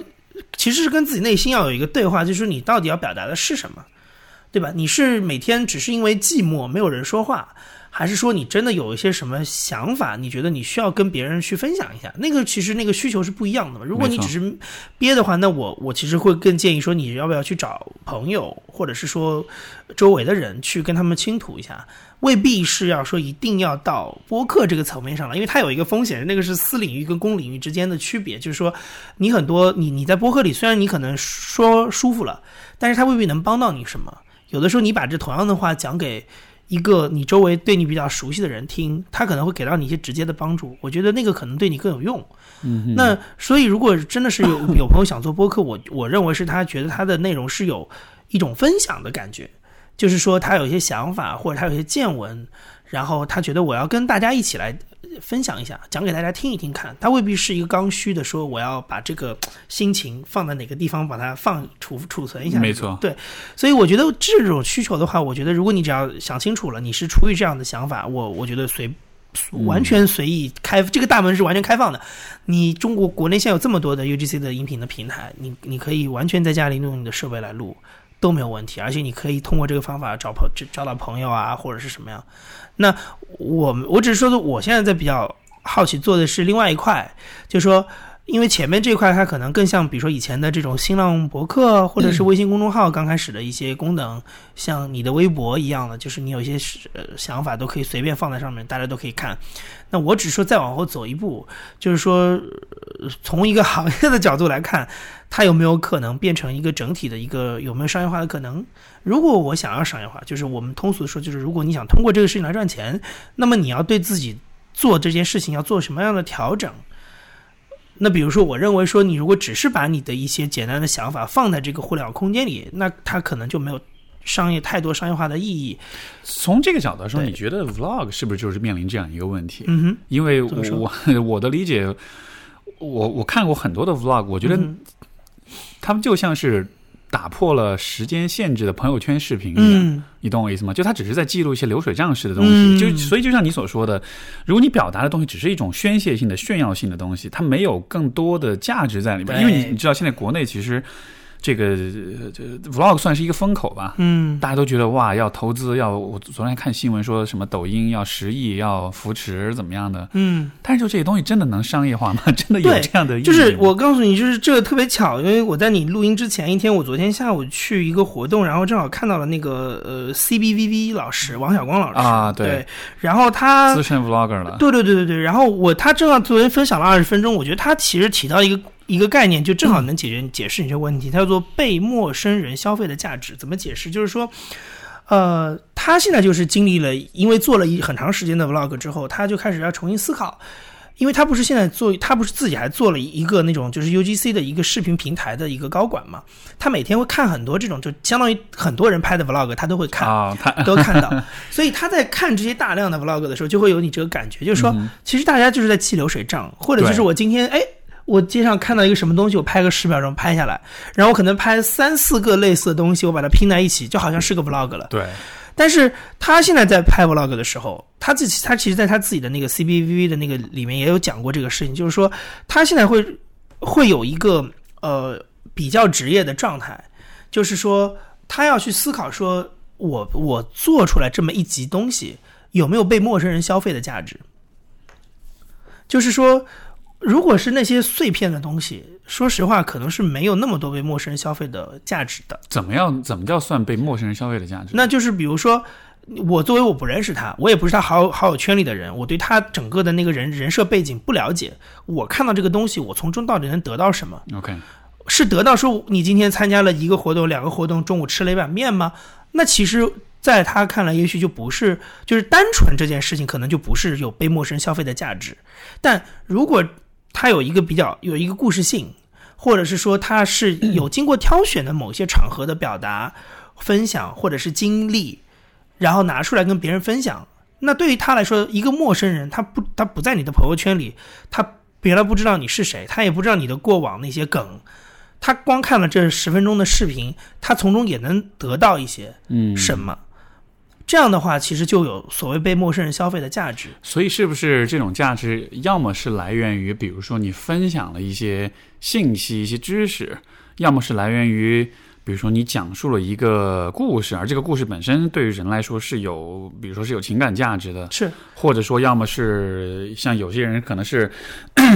其实是跟自己内心要有一个对话，就是你到底要表达的是什么，对吧？你是每天只是因为寂寞没有人说话，还是说你真的有一些什么想法，你觉得你需要跟别人去分享一下？其实那个需求是不一样的嘛。如果你只是憋的话，那我其实会更建议说，你要不要去找朋友，或者是说周围的人去跟他们倾吐一下。未必是要说一定要到播客这个层面上了，因为它有一个风险，那个是私领域跟公领域之间的区别，就是说你很多你在播客里虽然你可能说舒服了，但是它未必能帮到你什么。有的时候你把这同样的话讲给一个你周围对你比较熟悉的人听，他可能会给到你一些直接的帮助，我觉得那个可能对你更有用。那所以如果真的是有朋友想做播客，我认为是他觉得他的内容是有一种分享的感觉。就是说他有一些想法或者他有一些见闻，然后他觉得我要跟大家一起来分享一下，讲给大家听一听看，他未必是一个刚需的说我要把这个心情放在哪个地方把它储存一下，没错，对。所以我觉得这种需求的话，我觉得如果你只要想清楚了，你是出于这样的想法，我觉得完全随意开，这个大门是完全开放的。你中国国内现在有这么多的 UGC 的音频的平台，你可以完全在家里用你的设备来录。都没有问题，而且你可以通过这个方法找到朋友啊，或者是什么样。那我只是说，我现在在比较好奇做的是另外一块，就是说，因为前面这块它可能更像，比如说以前的这种新浪博客或者是微信公众号刚开始的一些功能，像你的微博一样的，就是你有一些想法都可以随便放在上面，大家都可以看。那我只说再往后走一步，就是说从一个行业的角度来看，它有没有可能变成一个整体的一个，有没有商业化的可能？如果我想要商业化，就是我们通俗说，就是如果你想通过这个事情来赚钱，那么你要对自己做这件事情要做什么样的调整。那比如说我认为说你如果只是把你的一些简单的想法放在这个互联网空间里，那它可能就没有太多商业化的意义。从这个角度说，你觉得 vlog 是不是就是面临这样一个问题？嗯哼，因为我的理解，我看过很多的 vlog， 我觉得他们就像是打破了时间限制的朋友圈视频一样，你懂我意思吗？就他只是在记录一些流水账式的东西，所以就像你所说的，如果你表达的东西只是一种宣泄性的炫耀性的东西，它没有更多的价值在里面。因为你知道现在国内其实这个vlog 算是一个风口吧，大家都觉得哇，要投资，我昨天看新闻说什么抖音要10亿要扶持怎么样的，但是就这些东西真的能商业化吗？真的有这样的意义？就是我告诉你，就是这个特别巧，因为我在你录音之前一天，我昨天下午去一个活动，然后正好看到了那个CBVV 老师王晓光老师啊，对，然后他资深 vlogger 了，对，然后他正好昨天分享了20分钟，我觉得他其实提到一个概念，就正好能解释你这个问题，它叫做被陌生人消费的价值。怎么解释？就是说他现在就是经历了，因为做了很长时间的 vlog 之后，他就开始要重新思考。因为他不是自己还做了一个那种就是 UGC 的一个视频平台的一个高管嘛，他每天会看很多这种就相当于很多人拍的 vlog 他都会看，都看到，所以他在看这些大量的 vlog 的时候就会有你这个感觉，就是说其实大家就是在记流水账，或者就是我今天我街上看到一个什么东西，我拍个10秒钟拍下来，然后我可能拍3-4个类似的东西，我把它拼在一起，就好像是个 vlog 了。对。但是他现在在拍 vlog 的时候，他其实在他自己的那个 CBVV 的那个里面也有讲过这个事情，就是说他现在会有一个比较职业的状态，就是说他要去思考说我做出来这么一集东西有没有被陌生人消费的价值，就是说。如果是那些碎片的东西，说实话可能是没有那么多被陌生人消费的价值的。怎么叫算被陌生人消费的价值？那就是比如说我作为我不认识他，我也不是他好友圈里的人，我对他整个的那个人设背景不了解，我看到这个东西我从中到底能得到什么？ OK， 是得到说你今天参加了一个活动2个活动，中午吃了一碗面吗？那其实在他看来也许就不是，就是单纯这件事情可能就不是有被陌生人消费的价值。但如果它有一个故事性，或者是说它是有经过挑选的某些场合的表达、分享或者是经历，然后拿出来跟别人分享。那对于他来说，一个陌生人，他不在你的朋友圈里，他别人不知道你是谁，他也不知道你的过往那些梗，他光看了这10分钟的视频，他从中也能得到一些什么。这样的话其实就有所谓被陌生人消费的价值。所以是不是这种价值要么是来源于比如说你分享了一些信息一些知识，要么是来源于比如说你讲述了一个故事，而这个故事本身对于人来说是有比如说是有情感价值的，是或者说要么是像有些人可能是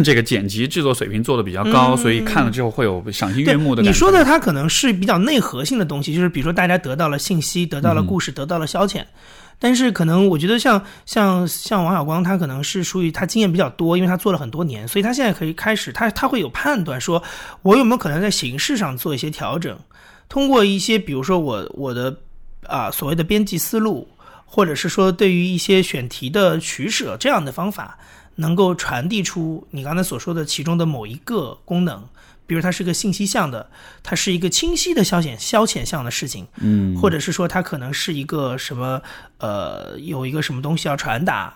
这个剪辑制作水平做的比较高，所以看了之后会有赏心悦目的感觉。你说的它可能是比较内核性的东西，就是比如说大家得到了信息，得到了故事，得到了消遣。但是可能我觉得像王晓光他可能是属于他经验比较多，因为他做了很多年，所以他现在可以开始他会有判断说我有没有可能在形式上做一些调整，通过一些比如说我的所谓的编辑思路，或者是说对于一些选题的取舍这样的方法，能够传递出你刚才所说的其中的某一个功能，比如它是个信息项的，它是一个清晰的消遣项的事情，或者是说它可能是一个什么有一个什么东西要传达，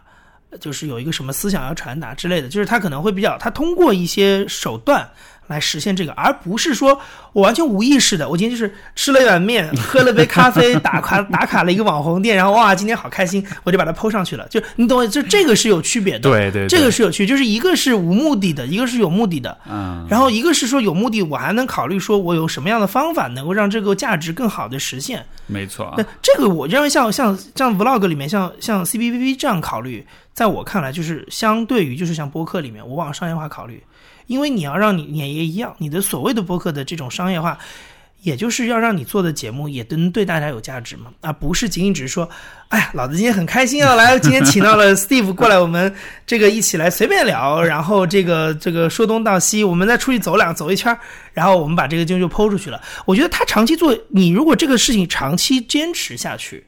就是有一个什么思想要传达之类的，就是它可能会它通过一些手段来实现这个，而不是说我完全无意识的，我今天就是吃了一碗面，喝了杯咖啡，打卡了一个网红店，然后哇，今天好开心，我就把它 po 上去了。就你懂，就这个是有区别的，对，这个是有区别，就是一个是无目的的，一个是有目的的，然后一个是说有目的，我还能考虑说我有什么样的方法能够让这个价值更好的实现。没错，那这个我认为像 vlog 里面，像 CBVV 这样考虑，在我看来就是相对于就是像播客里面，我往商业化考虑。因为你也一样，你的所谓的播客的这种商业化，也就是要让你做的节目也能对大家有价值嘛，不是仅仅只是说，哎呀，老子今天很开心今天请到了 Steve 过来，我们这个一起来随便聊，然后这个说东道西，我们再出去走一圈，然后我们把这个就抛出去了。我觉得他长期做，你如果这个事情长期坚持下去，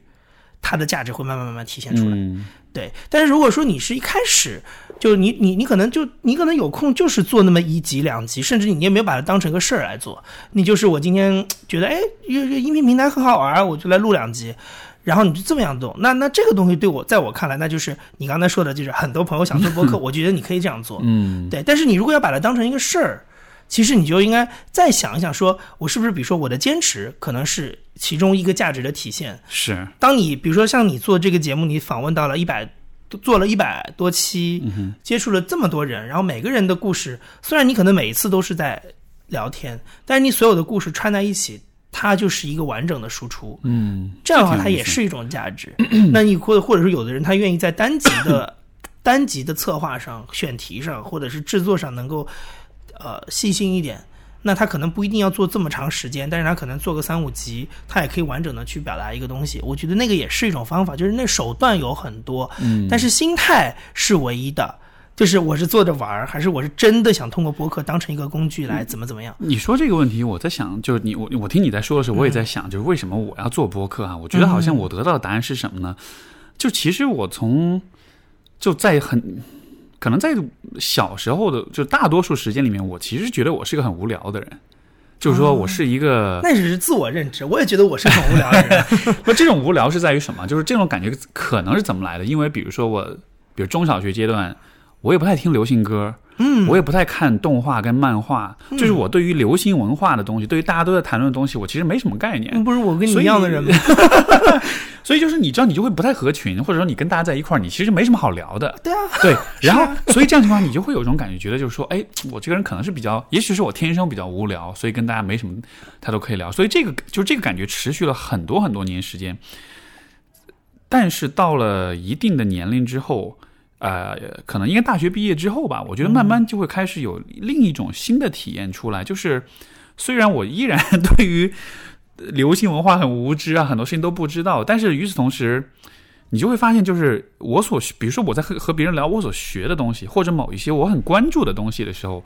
它的价值会慢慢体现出来。对，但是如果说你是一开始就你可能有空就是做那么一集两集，甚至你也没有把它当成个事儿来做，你就是我今天觉得哎，音频平台很好玩，我就来录两集，然后你就这么样做，那这个东西对我在我看来，那就是你刚才说的，就是很多朋友想做播客，我觉得你可以这样做，嗯，对。但是你如果要把它当成一个事儿，其实你就应该再想一想，说我是不是比如说我的坚持可能是其中一个价值的体现。是，当你比如说像你做这个节目，你访问到了做了100多期，接触了这么多人，然后每个人的故事，虽然你可能每一次都是在聊天，但是你所有的故事串在一起，它就是一个完整的输出。嗯，这样的话它也是一种价值。那你或者说有的人他愿意在单集的策划上、选题上或者是制作上能够细心一点，那他可能不一定要做这么长时间，但是他可能做个3-5集，他也可以完整的去表达一个东西。我觉得那个也是一种方法，就是那手段有很多，但是心态是唯一的，就是我是做着玩还是我是真的想通过播客当成一个工具来怎么样。你说这个问题我在想，就是我听你在说的时候我也在想，就是为什么我要做播客啊？我觉得好像我得到的答案是什么呢？就其实我可能在小时候的就大多数时间里面，我其实觉得我是个很无聊的人，就是说我是一个，那只是自我认知，我也觉得我是很无聊的人。不，这种无聊是在于什么？就是这种感觉可能是怎么来的？因为比如说比如中小学阶段，我也不太听流行歌，我也不太看动画跟漫画，就是我对于流行文化的东西，对于大家都在谈论的东西，我其实没什么概念。不是我跟你一样的人吗？所以就是你知道，你就会不太合群，或者说你跟大家在一块儿，你其实没什么好聊的。对啊，对。然后，所以这样的话，你就会有一种感觉，觉得就是说，哎，我这个人可能是比较，也许是我天生比较无聊，所以跟大家没什么他都可以聊。所以这个感觉持续了很多很多年时间。但是到了一定的年龄之后，可能应该大学毕业之后吧，我觉得慢慢就会开始有另一种新的体验出来，就是虽然我依然对于流行文化很无知啊，很多事情都不知道，但是与此同时你就会发现，就是比如说我在和别人聊我所学的东西，或者某一些我很关注的东西的时候，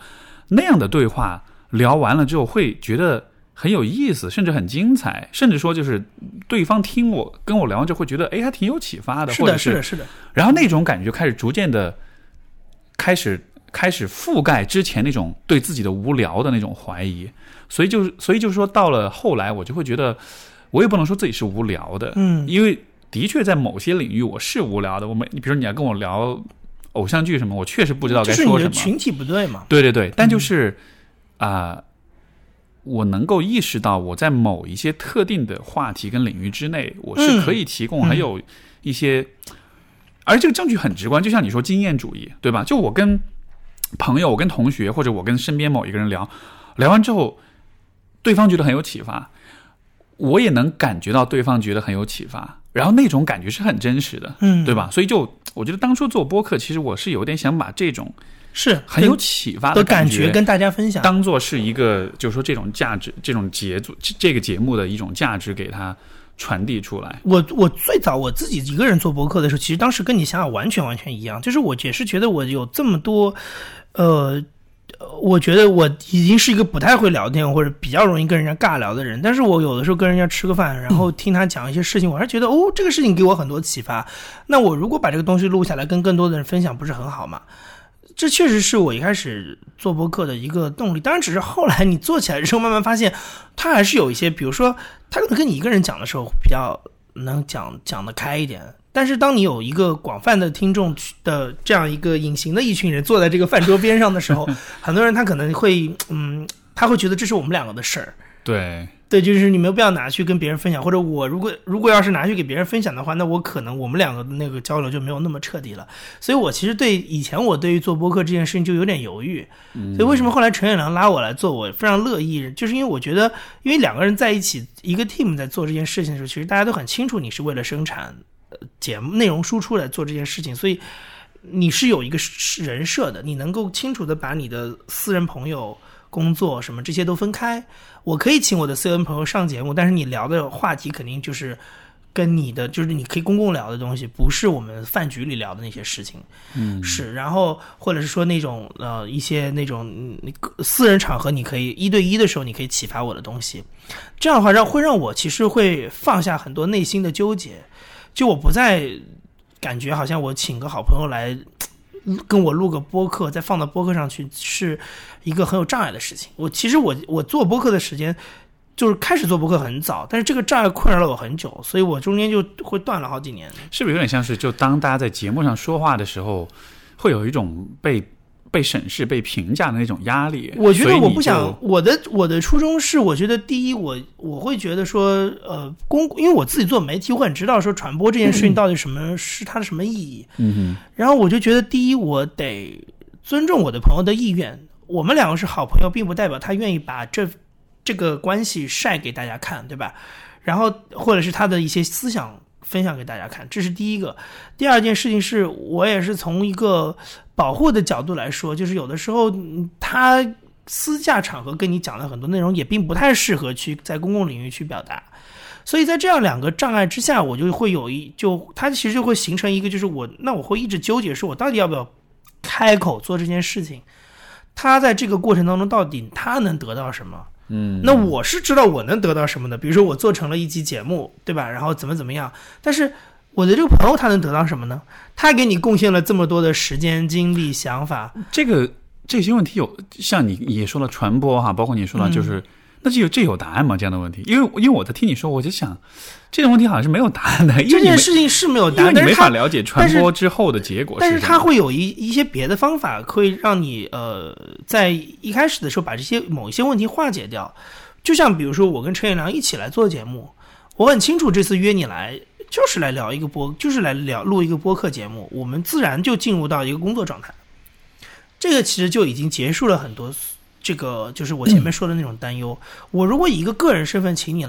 那样的对话聊完了之后会觉得很有意思，甚至很精彩，甚至说就是对方听我跟我聊完之后会觉得，哎，还挺有启发的，或者是的。然后那种感觉就开始逐渐的开始覆盖之前那种对自己的无聊的那种怀疑，所以就是说，到了后来我就会觉得，我也不能说自己是无聊的，因为的确在某些领域我是无聊的。比如说你要跟我聊偶像剧什么，我确实不知道该说什么，就是你的群体不对嘛。对对对，但就是我能够意识到我在某一些特定的话题跟领域之内，我是可以提供很有一些，而这个证据很直观，就像你说经验主义，对吧？就我跟朋友，我跟同学，或者我跟身边某一个人聊完之后，对方觉得很有启发，我也能感觉到对方觉得很有启发，然后那种感觉是很真实的，对吧？所以就我觉得当初做播客，其实我是有点想把这种是很有启发的感觉跟大家分享，当做是一个就是说这种价值，这种这个节目的一种价值给它传递出来。我最早我自己一个人做播客的时候，其实当时跟你想法完全一样，就是我也是觉得我有这么多，我觉得我已经是一个不太会聊天或者比较容易跟人家尬聊的人，但是我有的时候跟人家吃个饭，然后听他讲一些事情，我还是觉得这个事情给我很多启发。那我如果把这个东西录下来跟更多的人分享，不是很好吗？这确实是我一开始做播客的一个动力，当然只是后来你做起来之后慢慢发现它还是有一些，比如说它可能跟你一个人讲的时候比较能讲得开一点，但是当你有一个广泛的听众的这样一个隐形的一群人坐在这个饭桌边上的时候，很多人他可能会他会觉得这是我们两个的事儿。对对，就是你没有必要拿去跟别人分享，或者我如果要是拿去给别人分享的话，那我可能我们两个那个交流就没有那么彻底了。所以我其实以前我对于做播客这件事情就有点犹豫，所以为什么后来陈远良拉我来做，我非常乐意，就是因为我觉得，因为两个人在一起一个 team 在做这件事情的时候，其实大家都很清楚你是为了生产节目内容输出来做这件事情，所以你是有一个人设的，你能够清楚的把你的私人朋友工作什么这些都分开。我可以请我的 CNN 朋友上节目，但是你聊的话题肯定就是跟你的，就是你可以公共聊的东西，不是我们饭局里聊的那些事情。是。然后或者是说那种一些那种私人场合，你可以一对一的时候，你可以启发我的东西。这样的话会让我其实会放下很多内心的纠结，就我不再感觉好像我请个好朋友来跟我录个播客，再放到播客上去，是一个很有障碍的事情。其实我做播客的时间，就是开始做播客很早，但是这个障碍困扰了我很久，所以我中间就会断了好几年。是不是有点像是就当大家在节目上说话的时候，会有一种被审视、被评价的那种压力？我觉得我不想，我的初衷是，我觉得第一，我会觉得说，因为我自己做媒体，我很知道说传播这件事情到底什么是它的什么意义。嗯，然后我就觉得，第一，我得尊重我的朋友的意愿。我们两个是好朋友，并不代表他愿意把这个关系晒给大家看，对吧？然后或者是他的一些思想分享给大家看，这是第一个。第二件事情是，我也是从一个保护的角度来说，就是有的时候他私下场合跟你讲的很多内容也并不太适合去在公共领域去表达，所以在这样两个障碍之下，我就会它其实就会形成一个，就是我会一直纠结，说我到底要不要开口做这件事情，他在这个过程当中到底他能得到什么？嗯，那我是知道我能得到什么的，比如说我做成了一期节目，对吧？然后怎么样？但是我的这个朋友他能得到什么呢？他给你贡献了这么多的时间、精力、想法，这些问题有像你也说了传播哈，包括你说了就是，那这有答案吗？这样的问题，因为我在听你说，我就想这种问题好像是没有答案的。这件事情是没有答案，因为你没法了解传播之后的结果。但是它会有一些别的方法，可以让你在一开始的时候把某一些问题化解掉。就像比如说，我跟陈彦良一起来做节目，我很清楚这次约你来就是来聊一个就是来录一个播客节目，我们自然就进入到一个工作状态。这个其实就已经结束了很多，这个就是我前面说的那种担忧。我如果以一个个人身份请你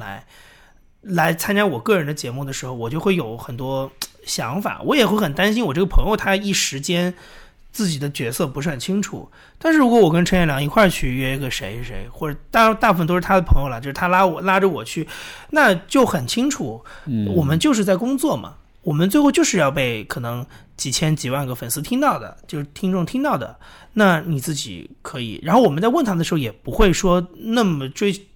来参加我个人的节目的时候，我就会有很多想法，我也会很担心我这个朋友他一时间自己的角色不是很清楚。但是如果我跟陈彦良一块去约一个谁，或者大部分都是他的朋友了，就是他拉着我去，那就很清楚，我们就是在工作嘛，我们最后就是要被可能几千几万个粉丝听到的，就是听众听到的。那你自己可以，然后我们在问他的时候也不会说那么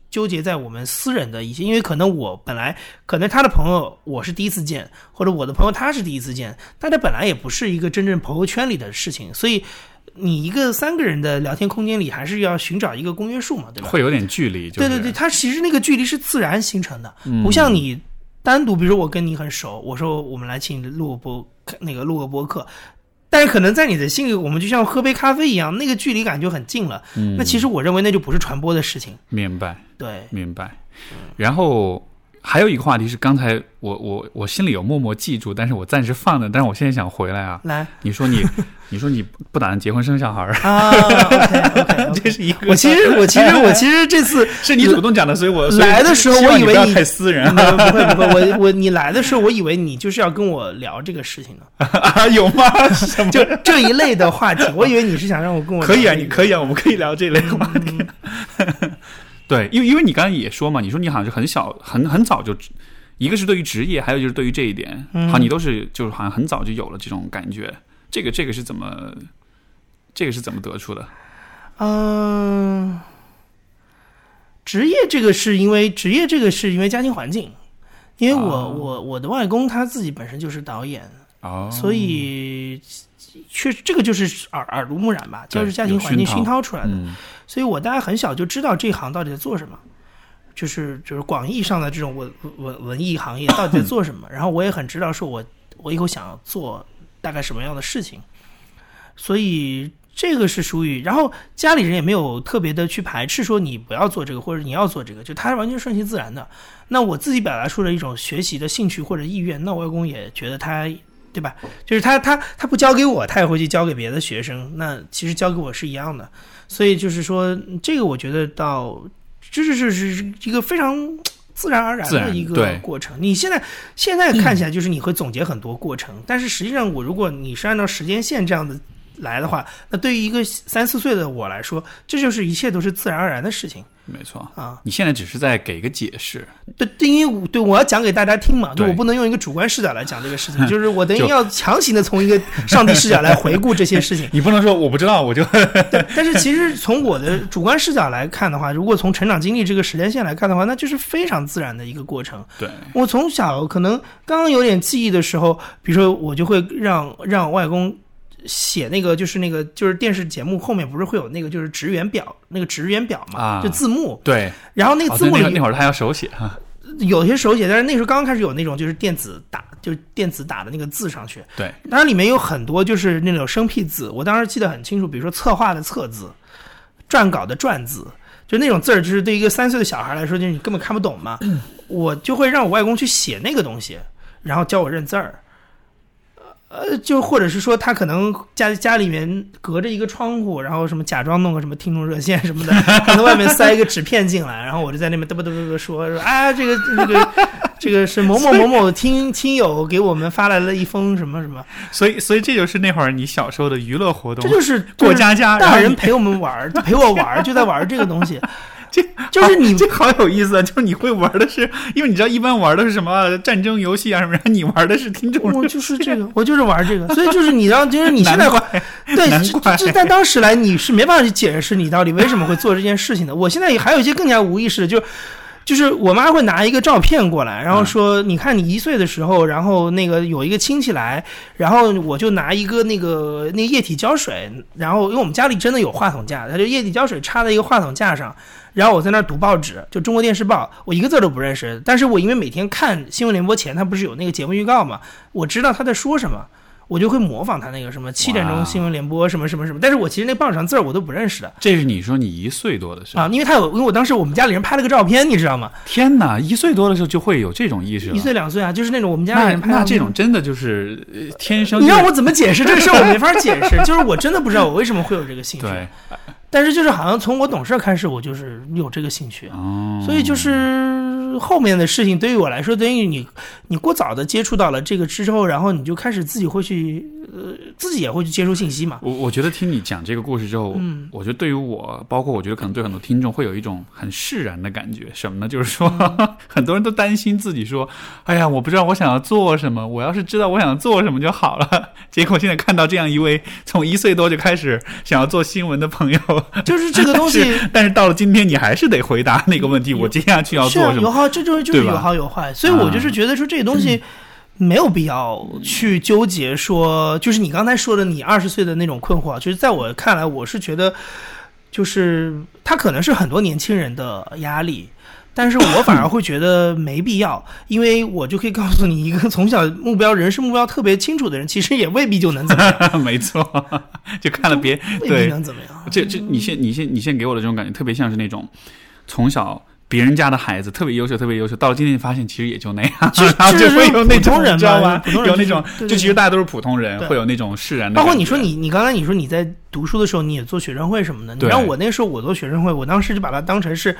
纠结在我们私人的一些，因为可能我本来可能他的朋友我是第一次见，或者我的朋友他是第一次见，大家本来也不是一个真正朋友圈里的事情，所以你一个三个人的聊天空间里还是要寻找一个公约数嘛，对吧？会有点距离，就是，对，它其实那个距离是自然形成的，不像你单独，比如说我跟你很熟，我说我们来请你录个播客，但是可能在你的心里，我们就像喝杯咖啡一样，那个距离感就很近了。那其实我认为那就不是传播的事情。明白，对，明白。然后还有一个话题是，刚才我心里有默默记住，但是我暂时放的，但是我现在想回来啊。来，你说你不打算结婚生小孩啊？ okay, 这是一个。我其实这次是你主动讲的，所以我来的时候我以为你太私人了。不会，你来的时候我以为你就是要跟我聊这个事情呢。啊，有吗？什么就这一类的话题，我以为你是想让我跟我聊。可以啊，我们可以聊这类话题。对，因为你刚才也说嘛，你说你好像是很早就，一个是对于职业，还有就是对于这一点，好，你都是就是好像很早就有了这种感觉，这个是怎么得出的？职业这个是因为家庭环境，因为我的外公他自己本身就是导演，哦，所以确实这个就是耳濡目染吧，就是家庭环境熏陶出来的，所以我大概很小就知道这行到底在做什么，就是广义上的这种文艺行业到底在做什么。然后我也很知道说我以后想要做大概什么样的事情，所以这个是属于，然后家里人也没有特别的去排斥说你不要做这个或者你要做这个，就他完全顺其自然的。那我自己表达出了一种学习的兴趣或者意愿，那我外公也觉得他，对吧？就是他不教给我，他也会去教给别的学生。那其实教给我是一样的，所以就是说，这个我觉得到，这是一个非常自然而然的一个过程。你现在看起来就是你会总结很多过程，但是实际上我如果你是按照时间线这样的来的话，那对于一个3-4岁的我来说，这就是一切都是自然而然的事情。没错啊，你现在只是在给一个解释。对，因为对我要讲给大家听嘛，就我不能用一个主观视角来讲这个事情，就是我等于要强行的从一个上帝视角来回顾这些事情。你不能说我不知道我就对，但是其实从我的主观视角来看的话，如果从成长经历这个时间线来看的话，那就是非常自然的一个过程。对，我从小可能刚刚有点记忆的时候，比如说我就会让外公写那个就是电视节目后面不是会有那个就是职员表嘛、啊、就字幕。对，然后那个字幕里、哦、那会儿他要手写啊，有些手写，但是那时候刚刚开始有那种就是电子打的那个字上去。对，当然里面有很多就是那种生僻字，我当时记得很清楚，比如说策划的策字，撰稿的撰字，就那种字儿，就是对一个3岁的小孩来说，就是你根本看不懂嘛。我就会让我外公去写那个东西，然后教我认字儿。就或者是说他可能家里面隔着一个窗户，然后什么假装弄个什么听众热线什么的，可能外面塞一个纸片进来，然后我就在那边嘚啵嘚啵说啊，这个是某某某某听友给我们发来了一封什么什么，所以这就是那会儿你小时候的娱乐活动，这就是过家家，大人陪我们玩，陪我玩，就在玩这个东西。这就是你、啊、这好有意思啊！就是你会玩的是，因为你知道一般玩的是什么战争游戏啊什么，你玩的是听众。我就是这个，我就是玩这个，所以就是你让，就是你现在对，这在当时来你是没办法去解释你到底为什么会做这件事情的。我现在也还有一些更加无意识的，就是我妈会拿一个照片过来，然后说你看你1岁的时候，然后那个有一个亲戚来，然后我就拿一个那个液体胶水，然后因为我们家里真的有话筒架，它就液体胶水插在一个话筒架上，然后我在那儿读报纸，就中国电视报，我一个字都不认识，但是我因为每天看新闻联播前它不是有那个节目预告嘛，我知道他在说什么，我就会模仿他那个什么7点钟新闻联播什么什么什么，但是我其实那报纸上字儿我都不认识的。这是你说你1岁多的时候啊？因为我当时我们家里人拍了个照片，你知道吗？天哪，1岁多的时候就会有这种意识了？1岁2岁啊，就是那种我们家里人拍的。那这种真的就是天生。你让我怎么解释这个事儿？我没法解释，就是我真的不知道我为什么会有这个兴趣。对，但是就是好像从我懂事开始，我就是有这个兴趣，所以就是后面的事情对于我来说，等于你过早的接触到了这个之后，然后你就开始自己会去，自己也会去接触信息嘛。我觉得听你讲这个故事之后，我觉得对于我，包括我觉得可能对很多听众会有一种很释然的感觉，什么呢？就是说很多人都担心自己说，哎呀，我不知道我想要做什么，我要是知道我想做什么就好了。结果现在看到这样一位从1岁多就开始想要做新闻的朋友。就是这个东西但是到了今天你还是得回答那个问题，我接下去要做什么。有好，这就是有好有坏，所以我就是觉得说这个东西没有必要去纠结说，就是你刚才说的你20岁的那种困惑，就是在我看来我是觉得就是它可能是很多年轻人的压力，但是我反而会觉得没必要，因为我就可以告诉你，一个从小人生目标特别清楚的人，其实也未必就能怎么样。没错，就看了别未必能怎么样。这你现给我的这种感觉，特别像是那种从小别人家的孩子特别优秀，特别优秀，到了今天发现其实也就那样，然后就会有那种人，知道吧？有那种，就其实大家都是普通人，会有那种释然的。包括你说你刚才你说你在读书的时候，你也做学生会什么的，你让我那时候我做学生会，我当时就把它当成是。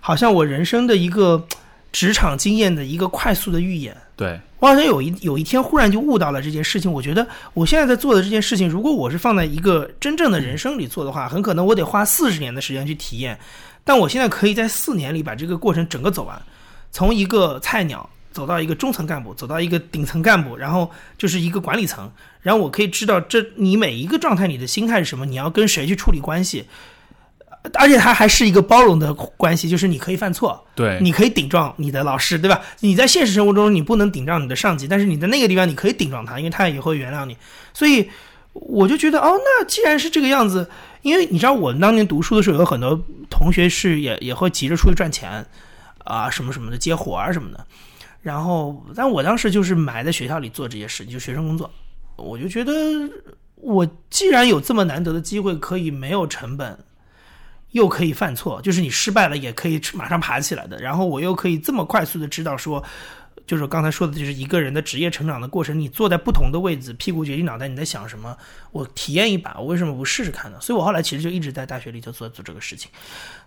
好像我人生的一个职场经验的一个快速的预演，对，我好像有一天忽然就悟到了这件事情。我觉得我现在在做的这件事情，如果我是放在一个真正的人生里做的话，很可能我得花40年的时间去体验，但我现在可以在4年里把这个过程整个走完，从一个菜鸟走到一个中层干部，走到一个顶层干部，然后就是一个管理层，然后我可以知道这你每一个状态你的心态是什么，你要跟谁去处理关系，而且它还是一个包容的关系，就是你可以犯错，对，你可以顶撞你的老师，对吧？你在现实生活中你不能顶撞你的上级，但是你在那个地方你可以顶撞他，因为他也会原谅你。所以我就觉得，哦，那既然是这个样子，因为你知道我当年读书的时候，有很多同学是也会急着出去赚钱啊，什么什么的，接活啊什么的。然后，但我当时就是埋在学校里做这些事，就学生工作。我就觉得，我既然有这么难得的机会，可以没有成本。又可以犯错，就是你失败了也可以马上爬起来的，然后我又可以这么快速的知道说，就是刚才说的，就是一个人的职业成长的过程，你坐在不同的位置，屁股决定脑袋，你在想什么，我体验一把，我为什么不试试看呢？所以我后来其实就一直在大学里就做这个事情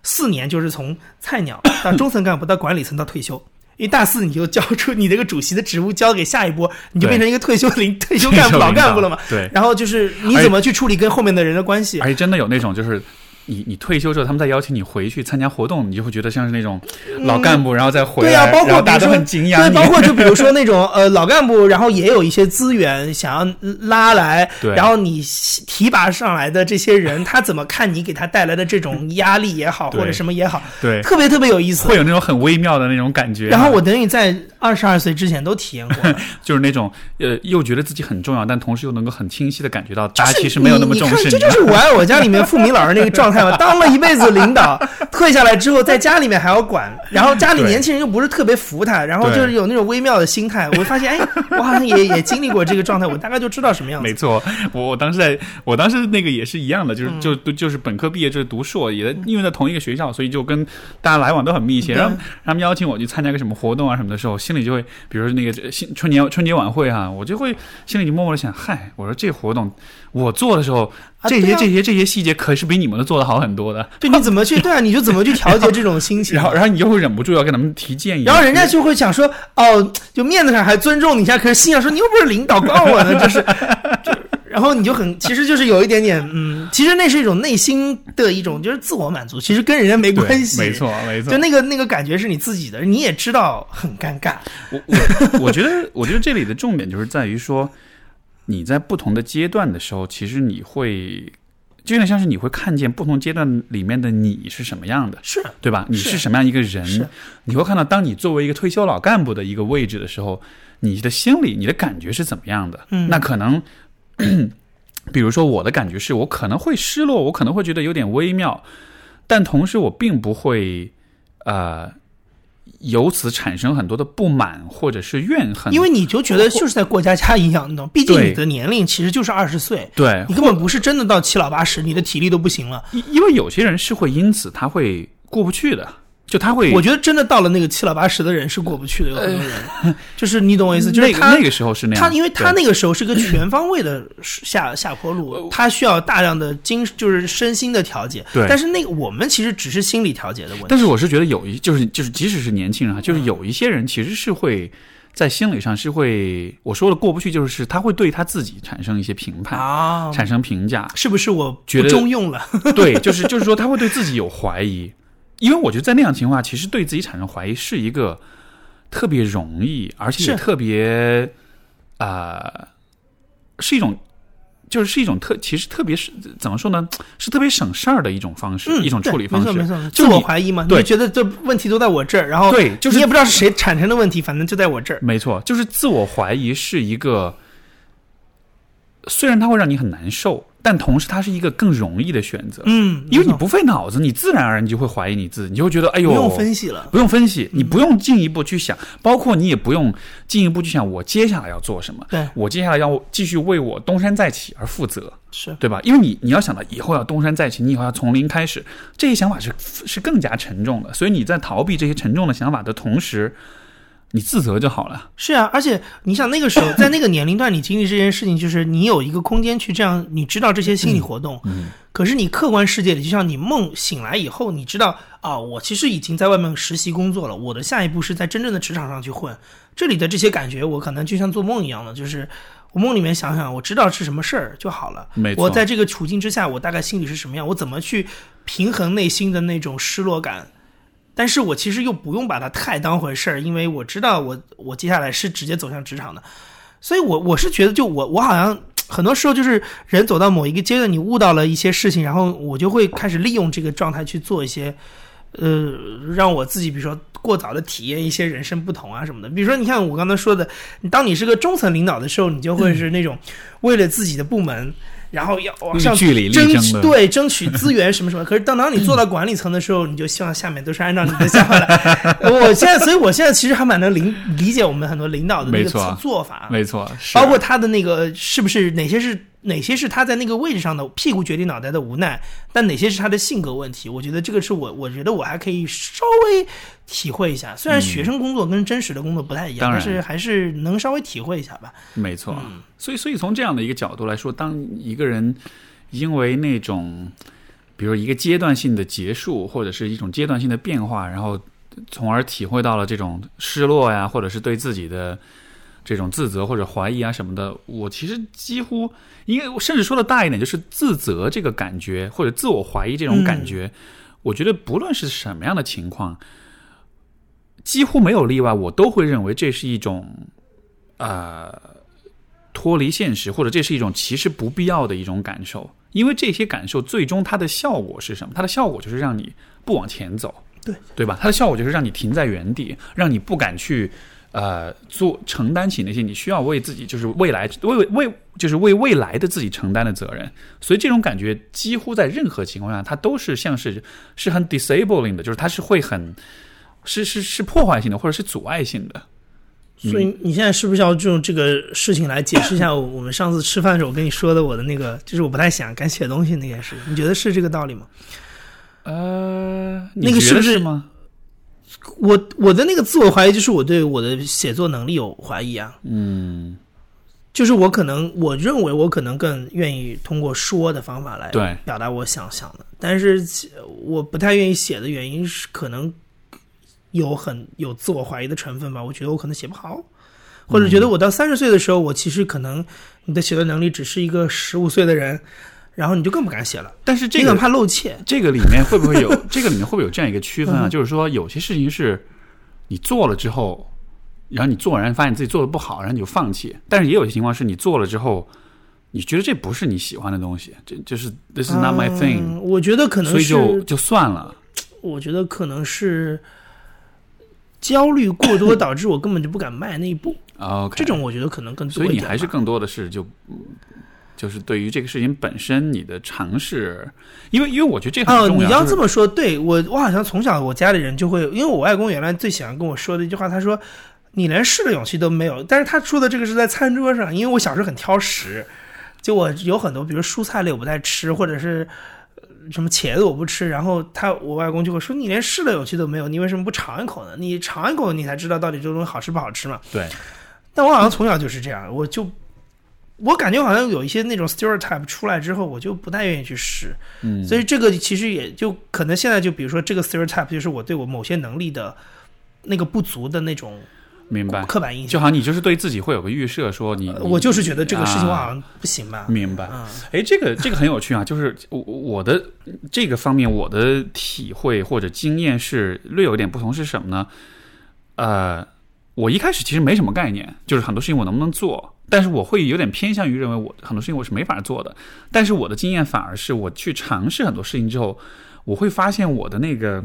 ，4年就是从菜鸟到中层干部到管理层到退休因为大四你就交出你这个主席的职务交给下一波，你就变成一个退休干部老干部了嘛。对。然后就是你怎么去处理跟后面的人的关系？而且真的有那种就是你退休之后，他们再邀请你回去参加活动，你就会觉得像是那种老干部，然后再回来，对啊，包括大家都很惊讶，对，包括就比如说那种老干部，然后也有一些资源想要拉来，然后你提拔上来的这些人，他怎么看你给他带来的这种压力也好，或者什么也好，对，特别特别有意思，会有那种很微妙的那种感觉。然后我等于在22岁之前都体验过，就是那种又觉得自己很重要，但同时又能够很清晰的感觉到大家其实没有那么重视你。这就是我爱我家里面付明老师那个状态。当了一辈子领导，退下来之后在家里面还要管，然后家里年轻人又不是特别服他，然后就是有那种微妙的心态。我发现，哎，我好像也经历过这个状态，我大概就知道什么样子。没错，我当时那个也是一样的，就是本科毕业就是读硕，也因为在同一个学校，所以就跟大家来往都很密切。然后他们邀请我去参加个什么活动啊什么的时候，心里就会，比如说那个春节晚会啊，我就会心里就默默的想，嗨，我说这活动我做的时候。这些细节可是比你们的做的好很多的。对，你怎么去？对啊，你就怎么去调节这种心情？然后你就会忍不住要跟他们提建议。然后人家就会想说，哦，就面子上还尊重你一下，可是心上说你又不是领导，管我呢，就是。然后你就很，其实就是有一点点，其实那是一种内心的一种，就是自我满足，其实跟人家没关系。没错，没错。就那个感觉是你自己的，你也知道很尴尬。我觉得这里的重点就是在于说。你在不同的阶段的时候，其实你会就有点像是你会看见不同阶段里面的你是什么样的，是对吧？你是什么样一个人，你会看到当你作为一个退休老干部的一个位置的时候，你的心理你的感觉是怎么样的。那可能比如说我的感觉是我可能会失落，我可能会觉得有点微妙，但同时我并不会由此产生很多的不满或者是怨恨，因为你就觉得就是在过家家一样，你懂，毕竟你的年龄其实就是20岁，对，你根本不是真的到7老8十，你的体力都不行了。因为有些人是会因此他会过不去的，就他会，我觉得真的到了那个7老8十的人是过不去的，有很多人，就是你懂我意思，就是他那个时候是那样，他因为他那个时候是个全方位的下坡路，他需要大量的就是身心的调节，对。但是那个我们其实只是心理调节的问题。但是我是觉得有一就是即使是年轻人啊，就是有一些人其实是会。在心理上是会，我说的过不去，就是他会对他自己产生一些评判，产生评价，是不是我不中用了？对，就是说他会对自己有怀疑，因为我觉得在那样情况下，其实对自己产生怀疑是一个特别容易，而且也特别是一种。就是一种其实特别是怎么说呢？是特别省事儿的一种方式，一种处理方式。没错没错，自我怀疑嘛，你就觉得这问题都在我这儿，然后对，就是你也不知道是谁产生的问题，反正就在我这儿。没错，就是自我怀疑是一个，虽然它会让你很难受，但同时它是一个更容易的选择。因为你不费脑子，你自然而然你就会怀疑你自己，你就会觉得哎呦，不用分析了，不用分析，你不用进一步去想，包括你也不用进一步去想我接下来要做什么，对，我接下来要继续为我东山再起而负责，是对吧？因为你要想到以后要东山再起，你以后要从零开始，这些想法是更加沉重的，所以你在逃避这些沉重的想法的同时。你自责就好了。是啊，而且你想那个时候，在那个年龄段，你经历这件事情，就是你有一个空间去这样，你知道这些心理活动。可是你客观世界里，就像你梦醒来以后，你知道啊，我其实已经在外面实习工作了，我的下一步是在真正的职场上去混。这里的这些感觉，我可能就像做梦一样的，就是我梦里面想想，我知道是什么事儿就好了。没错，我在这个处境之下，我大概心里是什么样，我怎么去平衡内心的那种失落感。但是我其实又不用把它太当回事儿，因为我知道我接下来是直接走向职场的，所以我是觉得就我好像很多时候就是人走到某一个阶段，你悟到了一些事情，然后我就会开始利用这个状态去做一些，让我自己比如说过早的体验一些人生不同啊什么的。比如说你看我刚才说的，当你是个中层领导的时候，你就会是那种为了自己的部门。然后要往上争，对，争取资源什么什么。可是当你做到管理层的时候，你就希望下面都是按照你的想法来。所以我现在其实还蛮能理解我们很多领导的那个做法，没错，包括他的那个是不是哪些是他在那个位置上的屁股决定脑袋的无奈，但哪些是他的性格问题。我觉得这个是我觉得我还可以稍微体会一下，虽然学生工作跟真实的工作不太一样，但是还是能稍微体会一下吧。没错，所以从这样的一个角度来说，当一个人因为那种比如一个阶段性的结束或者是一种阶段性的变化，然后从而体会到了这种失落呀，或者是对自己的这种自责或者怀疑啊什么的。我其实几乎，因为甚至说的大一点，就是自责这个感觉或者自我怀疑这种感觉，我觉得不论是什么样的情况，几乎没有例外，我都会认为这是一种脱离现实，或者这是一种其实不必要的一种感受。因为这些感受最终它的效果是什么？它的效果就是让你不往前走，对吧？它的效果就是让你停在原地，让你不敢去承担起那些你需要为自己，就是为未来的自己承担的责任。所以这种感觉几乎在任何情况下，它都是像是很 disabling 的，就是它是会很是破坏性的，或者是阻碍性的。所以你现在是不是要用这个事情来解释一下我们上次吃饭的时候跟你说的我的那个，就是我不太想敢写东西那件事？你觉得是这个道理吗？那个是不是吗？我的那个自我怀疑就是我对我的写作能力有怀疑啊。嗯，就是我认为我可能更愿意通过说的方法来表达我想想的，但是我不太愿意写的原因是可能有自我怀疑的成分吧。我觉得我可能写不好，或者觉得我到30岁的时候，我其实可能你的写作能力只是一个15岁的人，然后你就更不敢写了。但是你很怕露怯。这个里面会不会有这样一个区分啊？就是说，有些事情是你做了之后，然后你做完发现自己做的不好，然后你就放弃。但是也有些情况是你做了之后，你觉得这不是你喜欢的东西，这就是 this is not my thing。我觉得可能是，所以就算了。我觉得可能是焦虑过多导致我根本就不敢迈那一步。Okay, 这种我觉得可能更多。所以你还是更多的是就是对于这个事情本身你的尝试，因为我觉得这很重要。你要这么说，对，我好像从小我家里人就会，因为我外公原来最喜欢跟我说的一句话，他说你连试的勇气都没有。但是他说的这个是在餐桌上，因为我小时候很挑食，就我有很多比如蔬菜类我不太吃，或者是什么茄子我不吃，然后我外公就会说你连试的勇气都没有，你为什么不尝一口呢？你尝一口你才知道到底这东西好吃不好吃嘛。对。但我好像从小就是这样，我感觉好像有一些那种 stereotype 出来之后，我就不太愿意去试。所以这个其实也就可能现在就比如说这个 stereotype 就是我对我某些能力的那个不足的那种明白刻板印象，就好像你就是对自己会有个预设，说你我就是觉得这个事情我好像不行吧。明白。这个很有趣啊，就是我的这个方面我的体会或者经验是略有点不同。是什么呢？我一开始其实没什么概念，就是很多事情我能不能做，但是我会有点偏向于认为我很多事情我是没法做的。但是我的经验反而是我去尝试很多事情之后，我会发现我的那个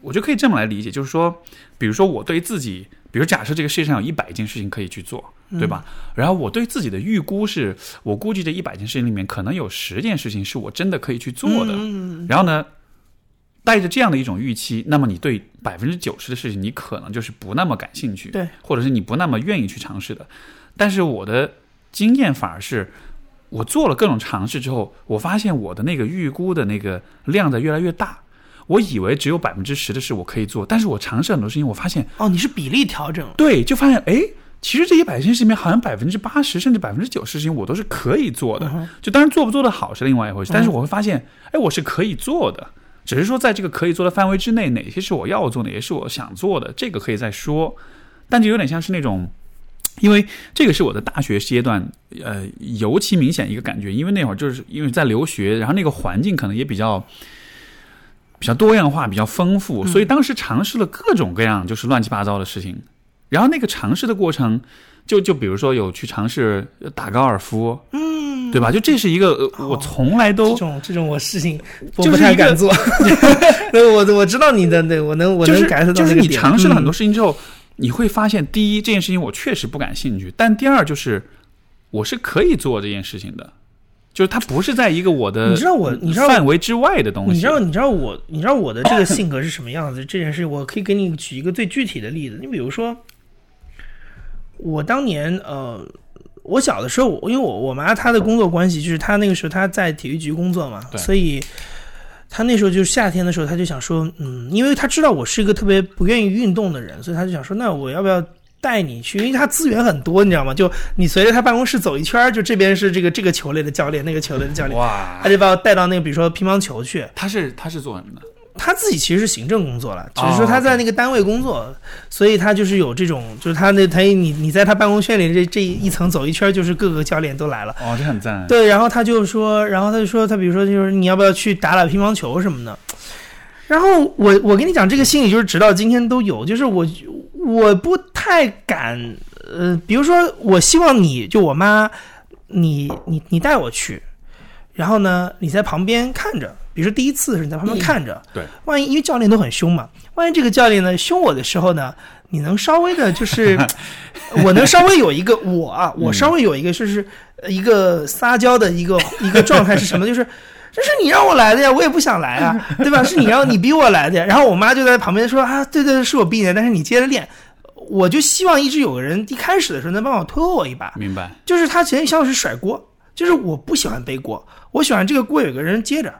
我就可以这么来理解，就是说，比如说我对自己，比如假设这个世界上有100件事情可以去做，对吧？然后我对自己的预估是，我估计这100件事情里面可能有10件事情是我真的可以去做的。然后呢，带着这样的一种预期，那么你对90%的事情，你可能就是不那么感兴趣，对，或者是你不那么愿意去尝试的。但是我的经验反而是，我做了各种尝试之后，我发现我的那个预估的那个量在越来越大。我以为只有10%的事我可以做，但是我尝试很多事情，我发现你是比例调整了，对，就发现其实这100件事里面好像80%甚至90%事情我都是可以做的。就当然做不做得好是另外一回事，但是我会发现，我是可以做的，只是说在这个可以做的范围之内，哪些是我要做，哪些是我想做的，这个可以再说。但就有点像是那种，因为这个是我的大学阶段，尤其明显一个感觉，因为那会儿就是因为在留学，然后那个环境可能也比较多样化，比较丰富，所以当时尝试了各种各样就是乱七八糟的事情。然后那个尝试的过程，就比如说有去尝试打高尔夫，对吧？就这是一个我从来都这种我事情我不太敢做。我知道你的，对，我能感受到那个点。就是你尝试了很多事情之后，你会发现，第一，这件事情我确实不感兴趣；但第二，就是我是可以做这件事情的。就是它不是在一个我的范围之外的东西。你知道我的这个性格是什么样子？这件事我可以给你举一个最具体的例子。你比如说，我当年我小的时候，因为我妈她的工作关系，就是她那个时候她在体育局工作嘛，所以她那时候就是夏天的时候，她就想说，因为她知道我是一个特别不愿意运动的人，所以她就想说，那我要不要带你去？因为他资源很多，你知道吗？就你随着他办公室走一圈，就这边是这个球类的教练，那个球类的教练，他就把我带到那个比如说乒乓球去。他是做什么的？他自己其实是行政工作了，只是说他在那个单位工作， 所以他就是有这种，就是他你在他办公室里这一层走一圈，就是各个教练都来了，哦，这很赞。对，然后他就说他比如说就是你要不要去打乒乓球什么的，然后我跟你讲这个心理就是直到今天都有，就是我不太敢，比如说我希望你就我妈，你带我去，然后呢你在旁边看着。比如说第一次是你在旁边看着，对，万一因为教练都很凶嘛，万一这个教练呢凶我的时候呢，你能稍微的就是，我能稍微有一个我稍微有一个就是一个撒娇的一个状态是什么？就是这是你让我来的呀，我也不想来啊，对吧？是你逼我来的呀。然后我妈就在旁边说啊，对对，是我逼你的，但是你接着练。我就希望一直有个人一开始的时候能帮我推我一把，明白？就是他其实像是甩锅，就是我不喜欢背锅，我喜欢这个锅有个人接着。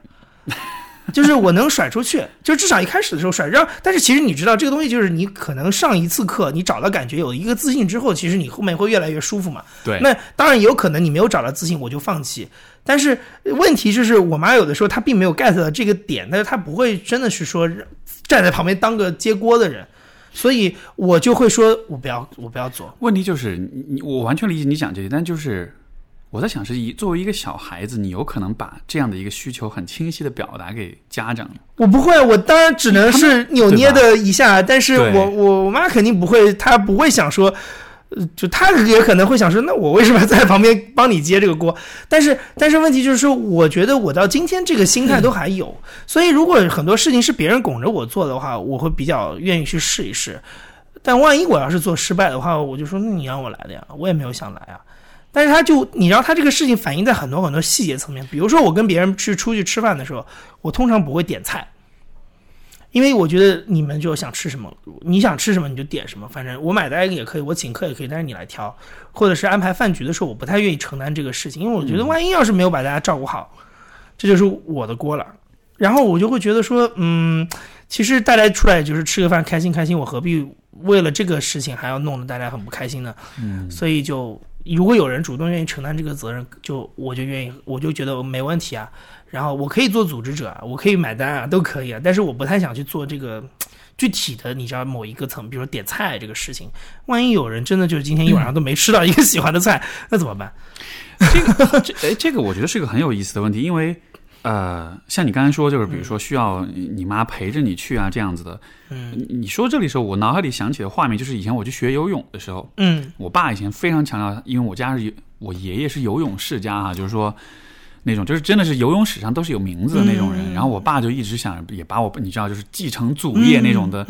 就是我能甩出去，就至少一开始的时候甩，但是其实你知道这个东西就是你可能上一次课你找到感觉有一个自信之后，其实你后面会越来越舒服嘛。对，那当然也有可能你没有找到自信我就放弃，但是问题就是我妈有的时候她并没有 get 到这个点，但是她不会真的是说站在旁边当个接锅的人，所以我就会说我不要做。问题就是我完全理解你讲这些，但就是我在想是作为一个小孩子，你有可能把这样的一个需求很清晰的表达给家长。我不会，我当然只能是扭捏的一下，但是我妈肯定不会，她不会想说，就她也可能会想说，那我为什么在旁边帮你接这个锅？但是问题就是说，我觉得我到今天这个心态都还有，所以如果很多事情是别人拱着我做的话，我会比较愿意去试一试。但万一我要是做失败的话，我就说那你让我来的呀，我也没有想来啊。但是你让他这个事情反映在很多很多细节层面，比如说我跟别人出去吃饭的时候，我通常不会点菜，因为我觉得你们就想吃什么，你想吃什么你就点什么，反正我买单也可以，我请客也可以，但是你来挑，或者是安排饭局的时候，我不太愿意承担这个事情，因为我觉得万一要是没有把大家照顾好，这就是我的锅了。然后我就会觉得说，其实大家出来就是吃个饭，开心开心，我何必为了这个事情还要弄得大家很不开心呢？所以就。如果有人主动愿意承担这个责任，我就愿意，我就觉得没问题啊。然后我可以做组织者，我可以买单啊，都可以啊。但是我不太想去做这个具体的，你知道某一个层，比如说点菜这个事情，万一有人真的就是今天一晚上都没吃到一个喜欢的菜，那怎么办？这个我觉得是一个很有意思的问题，因为像你刚才说，就是比如说需要你妈陪着你去啊这样子的。你说这里的时候，我脑海里想起的画面就是以前我去学游泳的时候，我爸以前非常强调，因为我爷爷是游泳世家啊，就是说那种就是真的是游泳史上都是有名字的那种人。然后我爸就一直想也把我你知道就是继承祖业那种的。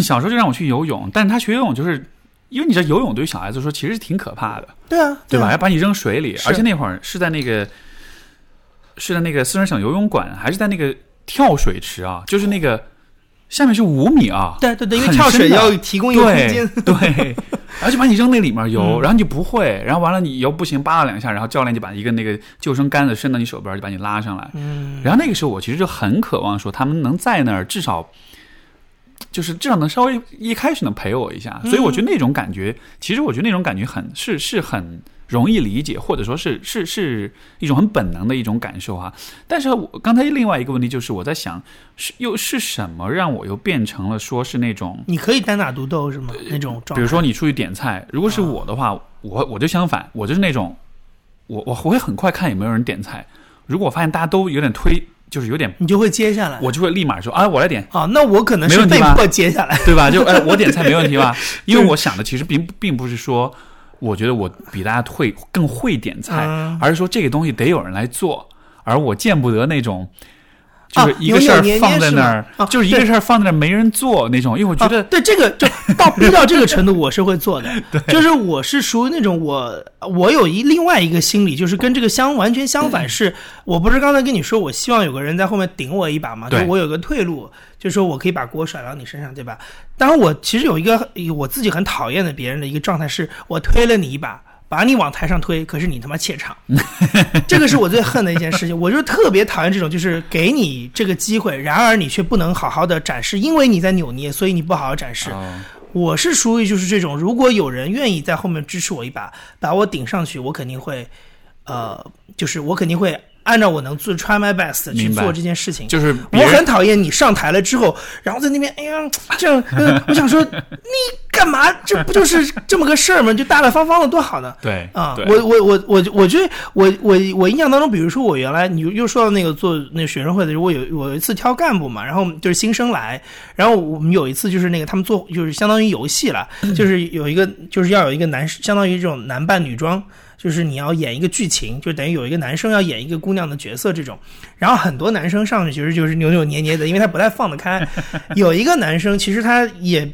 小时候就让我去游泳，但是他学游泳就是。因为你知道游泳对于小孩子说其实是挺可怕的，对啊，对吧？要把你扔水里，而且那会儿是在那个四川省游泳馆，还是在那个跳水池啊？就是那个下面是5米啊，对对对，因为跳水要提供一个空间，对，然后就把你扔那里面游，然后你就不会，然后完了你游不行，扒拉两下，然后教练就把一个那个救生杆子伸到你手边，就把你拉上来。然后那个时候我其实就很渴望说他们能在那儿至少。就是至少能稍微一开始能陪我一下，所以我觉得那种感觉，其实我觉得那种感觉是很容易理解，或者说是一种很本能的一种感受啊。但是我刚才另外一个问题就是我在想，是什么让我又变成了说是那种你可以单打独斗是吗？那种状态，比如说你出去点菜，如果是我的话，我就相反，我就是那种我会很快看有没有人点菜，如果我发现大家都有点推。就是有点，你就会接下来，我就会立马说啊，我来点啊。那我可能是被迫接下来，对吧？就我点菜没问题吧？因为我想的其实并不是说，我觉得我比大家更会点菜，而是说这个东西得有人来做，而我见不得那种，就是一个事儿放在那儿，就是一个事儿放在那儿没人做那种。因为我觉得对这个就到逼到这个程度，我是会做的。就是我是属于那种我有另外一个心理，就是跟这个完全相反，是我不是刚才跟你说我希望有个人在后面顶我一把嘛，就我有个退路，就是说我可以把锅甩到你身上，对吧？当然我其实有一个我自己很讨厌的别人的一个状态，是我推了你一把，把你往台上推，可是你他妈怯场，这个是我最恨的一件事情。我就特别讨厌这种，就是给你这个机会，然而你却不能好好的展示，因为你在扭捏，所以你不好好展示。我是属于就是这种，如果有人愿意在后面支持我一把，把我顶上去，我肯定会，就是我肯定会按照我能做 try my best 去做这件事情。就是我很讨厌你上台了之后，然后在那边哎呀这样我想说你干嘛？这不就是这么个事儿吗？就大大方方的多好呢。对啊，我觉得我印象当中，比如说我原来你又说到那个做那个学生会的时候，我有一次挑干部嘛，然后就是新生来，然后我们有一次就是那个他们做就是相当于游戏了，就是有一个就是要有一个男相当于这种男扮女装。就是你要演一个剧情，就等于有一个男生要演一个姑娘的角色这种，然后很多男生上去其实就是扭扭捏捏的，因为他不太放得开。有一个男生其实他也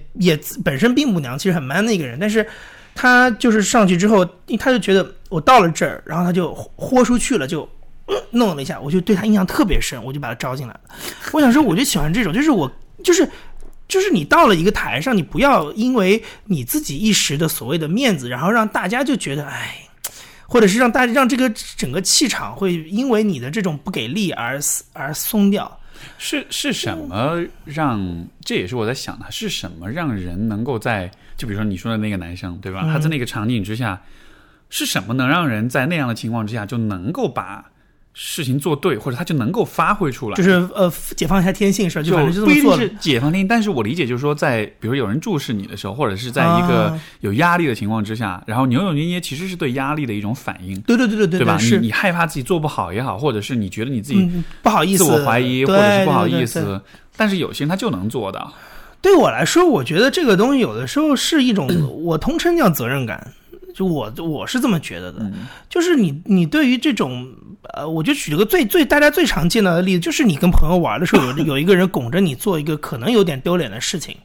本身并不娘，其实很 man 的一个人，但是他就是上去之后，他就觉得我到了这儿，然后他就豁出去了，就弄了一下，我就对他印象特别深，我就把他招进来了。我想说，我就喜欢这种，就是我就是你到了一个台上，你不要因为你自己一时的所谓的面子，然后让大家就觉得哎。或者是让大家让这个整个气场会因为你的这种不给力而松掉。是什么让这也是我在想的，是什么让人能够在就比如说你说的那个男生对吧，他在那个场景之下，是什么能让人在那样的情况之下就能够把事情做对，或者他就能够发挥出来，就是解放一下天性是吧？就反正就不一定是解放天性，但是我理解就是说，在比如有人注视你的时候，或者是在一个有压力的情况之下，然后扭扭捏捏其实是对压力的一种反应。对对对对对，对吧？你害怕自己做不好也好，或者是你觉得你自己不好意思、自我怀疑，或者是不好意思，对对对对，但是有些人他就能做到。对我来说，我觉得这个东西有的时候是一种我通称叫责任感。就我是这么觉得的，就是你对于这种我就举了个最大家最常见到的例子，就是你跟朋友玩的时候，有一个人拱着你做一个可能有点丢脸的事情，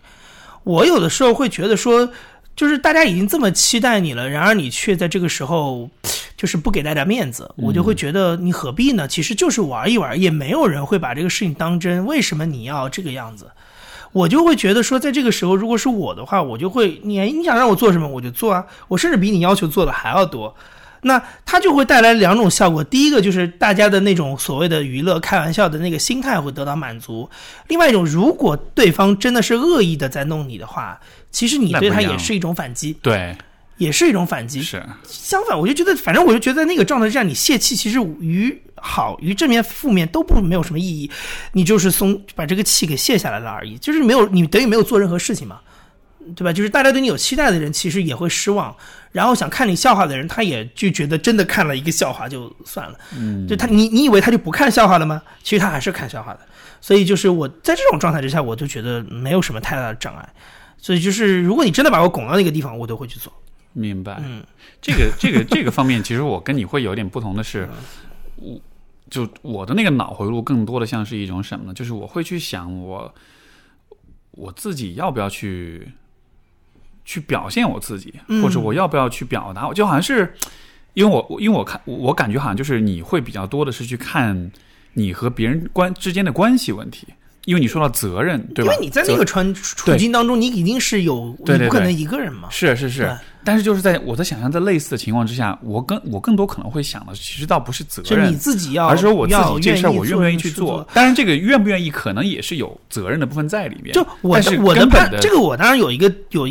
我有的时候会觉得说，就是大家已经这么期待你了，然而你却在这个时候就是不给大家面子，我就会觉得你何必呢？其实就是玩一玩，也没有人会把这个事情当真，为什么你要这个样子？我就会觉得说，在这个时候，如果是我的话，我就会你想让我做什么，我就做啊，我甚至比你要求做的还要多。那它就会带来两种效果，第一个就是大家的那种所谓的娱乐开玩笑的那个心态会得到满足，另外一种，如果对方真的是恶意的在弄你的话，其实你对他也是一种反击，对，也是一种反击。是相反，我就觉得，反正我就觉得那个状态之下，你泄气其实于正面负面都没有什么意义，你就是把这个气给泄下来了而已，就是你等于没有做任何事情嘛，对吧？就是大家对你有期待的人其实也会失望，然后想看你笑话的人他也就觉得真的看了一个笑话就算了，就你以为他就不看笑话了吗？其实他还是看笑话的。所以就是我在这种状态之下，我就觉得没有什么太大的障碍，所以就是如果你真的把我拱到那个地方，我都会去做。明白。这个方面其实我跟你会有点不同的是，我的那个脑回路更多的像是一种什么呢？就是我会去想我自己要不要去表现我自己，或者我要不要去表达，我就好像是因为我感觉好像就是你会比较多的是去看你和别人之间的关系问题。因为你说到责任，对吧？因为你在那个处境当中，你一定是你不可能一个人嘛。是是是，但是就是我在想象在类似的情况之下，我更多可能会想的，其实倒不是责任，是你自己要，而是我自己这事儿我愿不愿意去做。当然，这个愿不愿意可能也是有责任的部分在里面。就我的这个我当然有一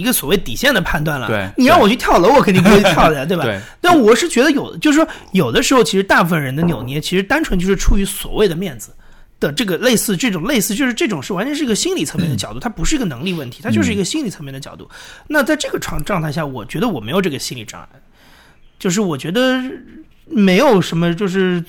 个所谓底线的判断了。对，你让我去跳楼，我肯定不会跳的，对吧？对。但我是觉得就是说有的时候，其实大部分人的扭捏，其实单纯就是出于所谓的面子。的这个类似就是这种是完全是一个心理层面的角度，它不是一个能力问题，它就是一个心理层面的角度。那在这个状态下，我觉得我没有这个心理障碍，就是我觉得没有什么，就是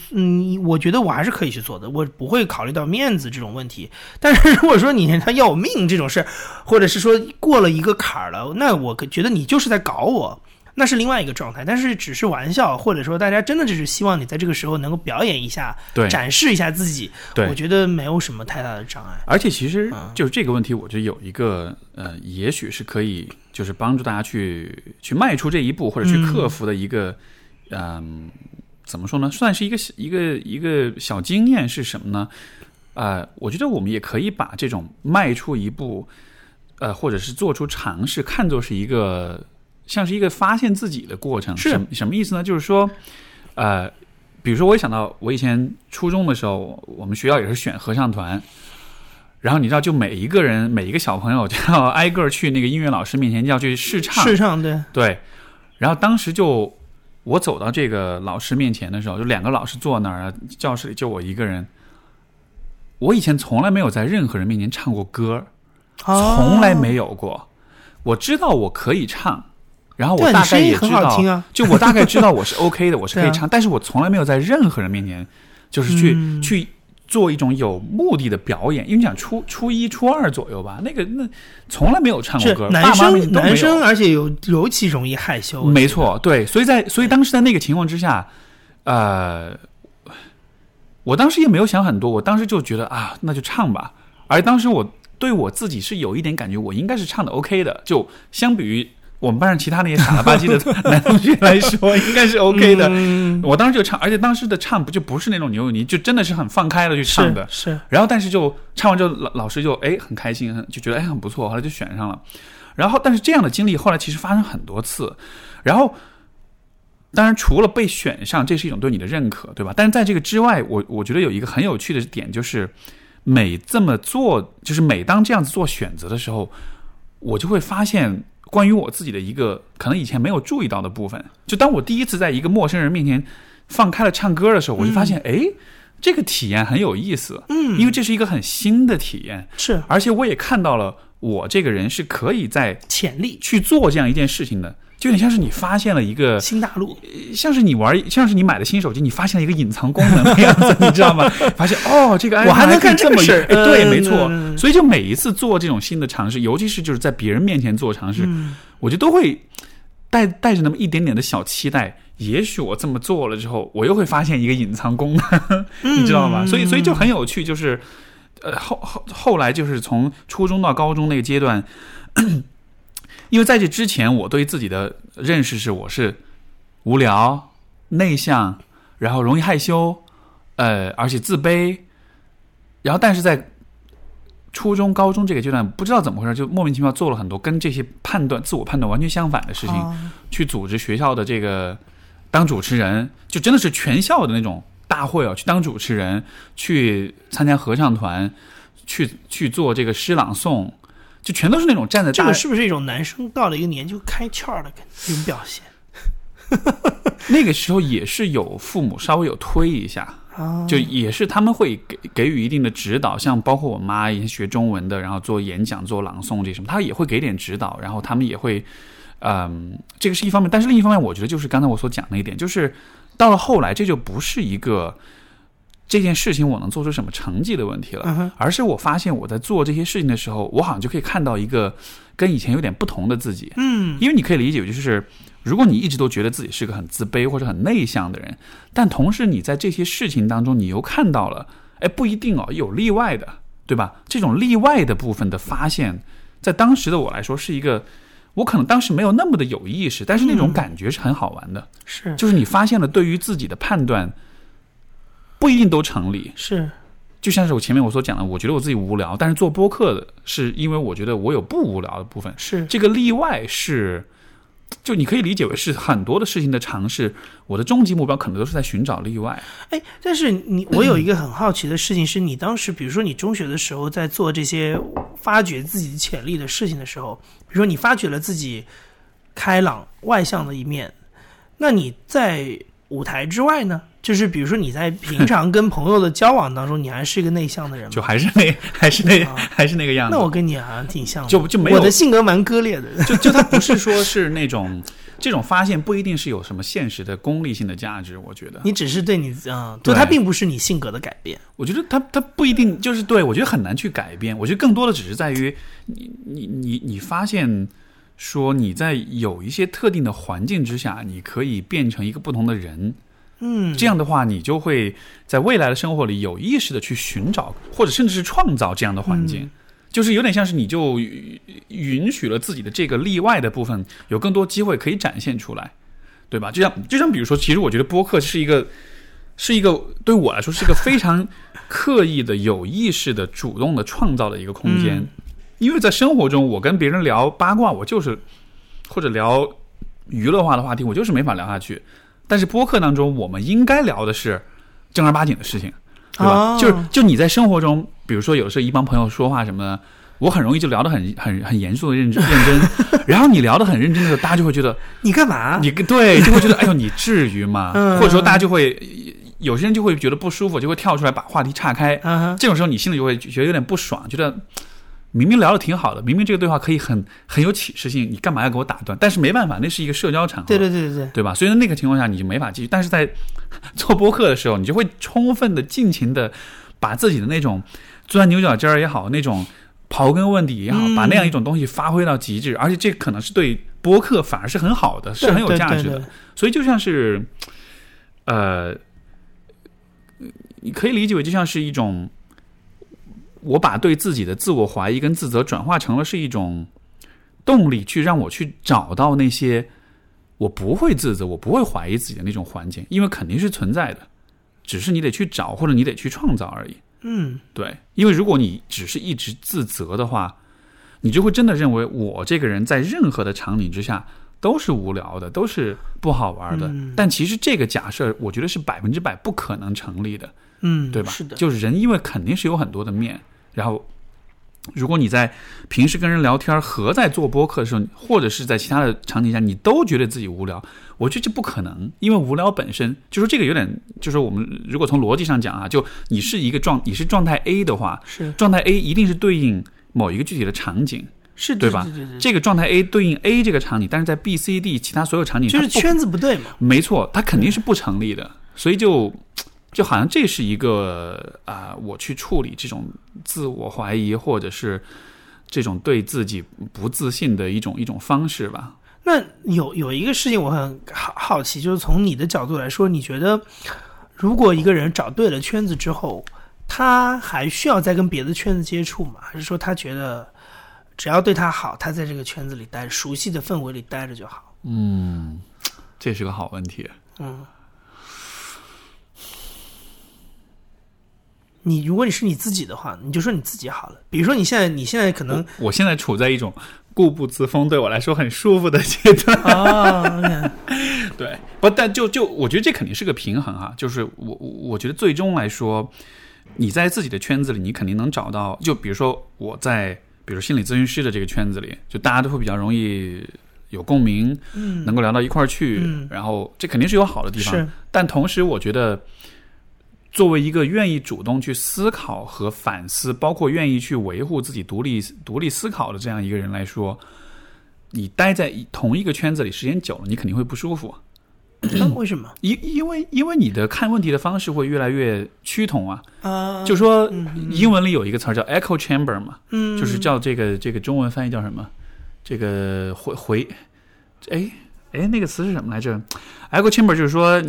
我觉得我还是可以去做的，我不会考虑到面子这种问题。但是如果说你他要我命这种事，或者是说过了一个坎儿了，那我觉得你就是在搞我。那是另外一个状态，但是只是玩笑，或者说大家真的只是希望你在这个时候能够表演一下，展示一下自己，我觉得没有什么太大的障碍。而且其实就是这个问题，我觉得有一个也许是可以就是帮助大家去迈出这一步，或者去克服的一个怎么说呢，算是一个小经验是什么呢？我觉得我们也可以把这种迈出一步或者是做出尝试看作是一个像是一个发现自己的过程。是什么意思呢？就是说比如说我也想到我以前初中的时候，我们学校也是选合唱团，然后你知道就每一个小朋友就要挨个去那个音乐老师面前就要去试唱，对，然后当时就我走到这个老师面前的时候，就两个老师坐那儿，教室里就我一个人。我以前从来没有在任何人面前唱过歌，从来没有过。我知道我可以唱，然后我大概也知道，就我大概知道我是 OK 的，我是可以唱，但是我从来没有在任何人面前就是去做一种有目的的表演。因为讲初一初二左右吧，那从来没有唱过歌，男生而且尤其容易害羞。没错，对，所以当时在那个情况之下，我当时也没有想很多，我当时就觉得啊，那就唱吧。而当时我对我自己是有一点感觉，我应该是唱的 OK 的，就相比于我们班上其他那些傻了吧唧的男同学来说，应该是 OK 的。我当时就唱，而且当时的唱不就不是那种牛肉泥，就真的是很放开了去唱的。是。然后，但是就唱完之后，老师就很开心，就觉得很不错，后来就选上了。然后，但是这样的经历后来其实发生很多次。然后，当然除了被选上，这是一种对你的认可，对吧？但是在这个之外，我觉得有一个很有趣的点就是，每当这样子做选择的时候，我就会发现关于我自己的一个可能以前没有注意到的部分。就当我第一次在一个陌生人面前放开了唱歌的时候，我就发现这个体验很有意思，因为这是一个很新的体验，是，而且我也看到了我这个人是可以在潜力去做这样一件事情的。就有点像是你发现了一个新大陆，像是你买的新手机，你发现了一个隐藏功能的样子，你知道吗？发现这个我还能看这么远，对，没错。所以就每一次做这种新的尝试，尤其是就是在别人面前做尝试，我就都会带着那么一点点的小期待，也许我这么做了之后，我又会发现一个隐藏功能，你知道吗？所以就很有趣，就是后来就是从初中到高中那个阶段。因为在这之前，我对自己的认识是我是无聊、内向，然后容易害羞，而且自卑。然后，但是在初中、高中这个阶段，不知道怎么回事，就莫名其妙做了很多跟这些自我判断完全相反的事情，去组织学校的这个当主持人，就真的是全校的那种大会去当主持人，去参加合唱团，去做这个诗朗诵。就全都是那种站在这个是不是一种男生到了一个年纪就开窍的一种表现？那个时候也是有父母稍微有推一下，就也是他们会给予一定的指导，像包括我妈以前学中文的，然后做演讲、做朗诵这什么，她也会给点指导，然后他们也会，这个是一方面，但是另一方面，我觉得就是刚才我所讲的一点，就是到了后来，这就不是一个。这件事情我能做出什么成绩的问题了，而是我发现我在做这些事情的时候，我好像就可以看到一个跟以前有点不同的自己。因为你可以理解，就是如果你一直都觉得自己是个很自卑或者很内向的人，但同时你在这些事情当中，你又看到了，不一定有例外的，对吧？这种例外的部分的发现，在当时的我来说是一个。我可能当时没有那么的有意识，但是那种感觉是很好玩的，是，就是你发现了对于自己的判断。不一定都成立，是，就像是我前面我所讲的，我觉得我自己无聊，但是做播客的是因为我觉得我有不无聊的部分，是这个例外是，就你可以理解为是很多的事情的尝试，我的终极目标可能都是在寻找例外。但是我有一个很好奇的事情是，你当时比如说你中学的时候在做这些发掘自己潜力的事情的时候，比如说你发掘了自己开朗外向的一面，那你在舞台之外呢？就是比如说你在平常跟朋友的交往当中，你还是一个内向的人吗？就还是那个样子。那我跟你好像挺像的，就没有我的性格蛮割裂的。就他不是说是那种这种发现不一定是有什么现实的功利性的价值，我觉得你只是对你对他并不是你性格的改变。我觉得他不一定就是对我觉得很难去改变。我觉得更多的只是在于你发现说你在有一些特定的环境之下，你可以变成一个不同的人。这样的话，你就会在未来的生活里有意识的去寻找，或者甚至是创造这样的环境，就是有点像是你就允许了自己的这个例外的部分有更多机会可以展现出来，对吧？就像比如说，其实我觉得播客是一个对我来说是一个非常刻意的、有意识的、主动的创造的一个空间，因为在生活中，我跟别人聊八卦，我就是或者聊娱乐化的话题，我就是没法聊下去。但是播客当中，我们应该聊的是正儿八经的事情，对吧？就是你在生活中比如说有时候一帮朋友说话什么的，我很容易就聊得很严肃的认真，然后你聊得很认真的时候，大家就会觉得你干嘛？你对，就会觉得哎呦你至于吗？或者说大家就会有些人就会觉得不舒服，就会跳出来把话题岔开。这种时候你心里就会觉得有点不爽，觉得明明聊得挺好的，明明这个对话可以很有启示性，你干嘛要给我打断？但是没办法，那是一个社交场合，对，对吧？所以在那个情况下你就没法继续。但是在做播客的时候，你就会充分的、尽情的把自己的那种钻牛角尖也好，那种刨根问底也好，把那样一种东西发挥到极致，而且这可能是对播客反而是很好的，是很有价值的。所以就像是，你可以理解为就像是一种，我把对自己的自我怀疑跟自责转化成了是一种动力，去让我去找到那些我不会自责、我不会怀疑自己的那种环境，因为肯定是存在的，只是你得去找或者你得去创造而已。嗯，对，因为如果你只是一直自责的话，你就会真的认为我这个人在任何的场景之下都是无聊的，都是不好玩的。但其实这个假设，我觉得是100%不可能成立的。嗯，对吧？是的，就是人因为肯定是有很多的面，然后如果你在平时跟人聊天和在做播客的时候，或者是在其他的场景下，你都觉得自己无聊，我觉得这不可能。因为无聊本身就是这个有点，就是我们如果从逻辑上讲啊，就你是一个你是状态 A 的话，是状态 A 一定是对应某一个具体的场景，是对吧？这个状态 A 对应 A 这个场景，但是在 B、C、D 其他所有场景就是圈子不对嘛，没错，它肯定是不成立的。所以就好像这是一个我去处理这种自我怀疑或者是这种对自己不自信的一种方式吧。那有一个事情我很好奇，就是从你的角度来说，你觉得如果一个人找对了圈子之后，他还需要再跟别的圈子接触吗？还是说他觉得只要对他好，他在这个圈子里待着，熟悉的氛围里待着就好？嗯，这是个好问题。嗯，你如果你是你自己的话，你就说你自己好了。比如说你现在可能我现在处在一种固步自封对我来说很舒服的阶段啊，对，不，但就我觉得这肯定是个平衡啊。就是我觉得最终来说，你在自己的圈子里，你肯定能找到。就比如说我在比如心理咨询师的这个圈子里，就大家都会比较容易有共鸣，能够聊到一块儿去，然后这肯定是有好的地方，但同时我觉得。作为一个愿意主动去思考和反思，包括愿意去维护自己独立思考的这样一个人来说，你待在同一个圈子里时间久了，你肯定会不舒服。为什么？因为你的看问题的方式会越来越趋同啊。就说英文里有一个词叫 echo chamber 嘛，就是叫这个中文翻译叫什么？这个那个词是什么来着 ？Echo chamber 就是说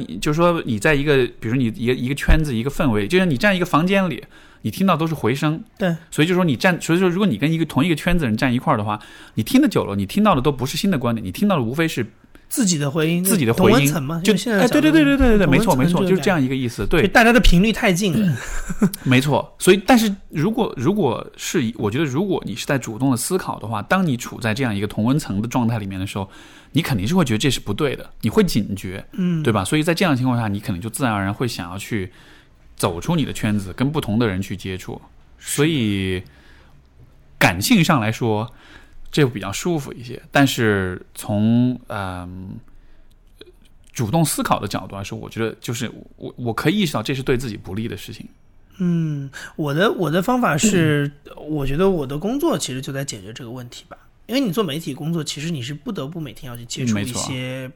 你在一个，比如说你一个圈子一个氛围，就像你站一个房间里，你听到都是回声。对，所以说如果你跟同一个圈子人站一块儿的话，你听得久了，你听到的都不是新的观点，你听到的无非是自己的回音，同温层嘛。就现在对，没错，就是这样一个意思。对，大家的频率太近了，没错。所以，但是如果是我觉得，如果你是在主动的思考的话，当你处在这样一个同温层的状态里面的时候。你肯定是会觉得这是不对的，你会警觉，对吧？所以在这样的情况下，你肯定就自然而然会想要去走出你的圈子，跟不同的人去接触。所以感性上来说，这比较舒服一些。但是从主动思考的角度来说，我觉得就是我可以意识到这是对自己不利的事情。嗯，我的方法是，我觉得我的工作其实就在解决这个问题吧。因为你做媒体工作，其实你是不得不每天要去接触一些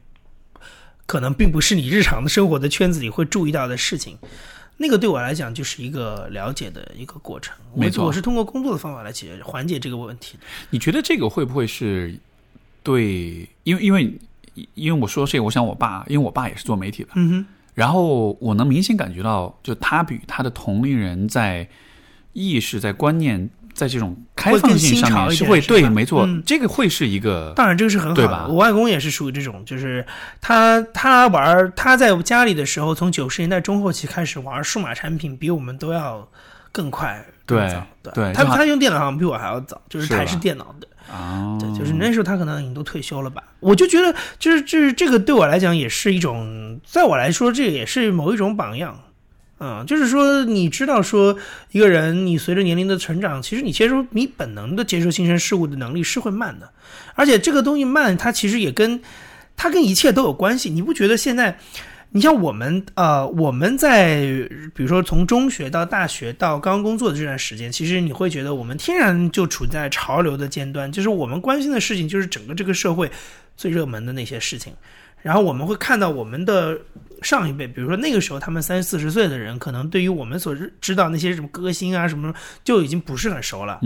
可能并不是你日常的生活的圈子里会注意到的事情，那个对我来讲就是一个了解的一个过程。没错，我是通过工作的方法来缓解这个问题的。你觉得这个会不会是对？因为我说这个，我想我爸，因为我爸也是做媒体的，然后我能明显感觉到，就他比他的同龄人在意识、在观念。在这种开放性上面是会对，没错，这个会是一个，当然这个是很好的，对吧？我外公也是属于这种，就是他在家里的时候，从90年代中后期开始玩数码产品，比我们都要更快。对，他用电脑好像比我还要早，就是台式电脑的。对，就是那时候他可能已经都退休了吧。我就觉得，就是这个对我来讲也是一种，在我来说，这也是某一种榜样。就是说你知道说一个人你随着年龄的成长，其实你本能的接受新生事物的能力是会慢的，而且这个东西慢它其实也跟它跟一切都有关系。你不觉得现在你像我们在比如说从中学到大学到刚工作的这段时间，其实你会觉得我们天然就处在潮流的尖端，就是我们关心的事情就是整个这个社会最热门的那些事情，然后我们会看到我们的上一辈，比如说那个时候他们30-40岁的人，可能对于我们所知道那些什么歌星啊什么就已经不是很熟了。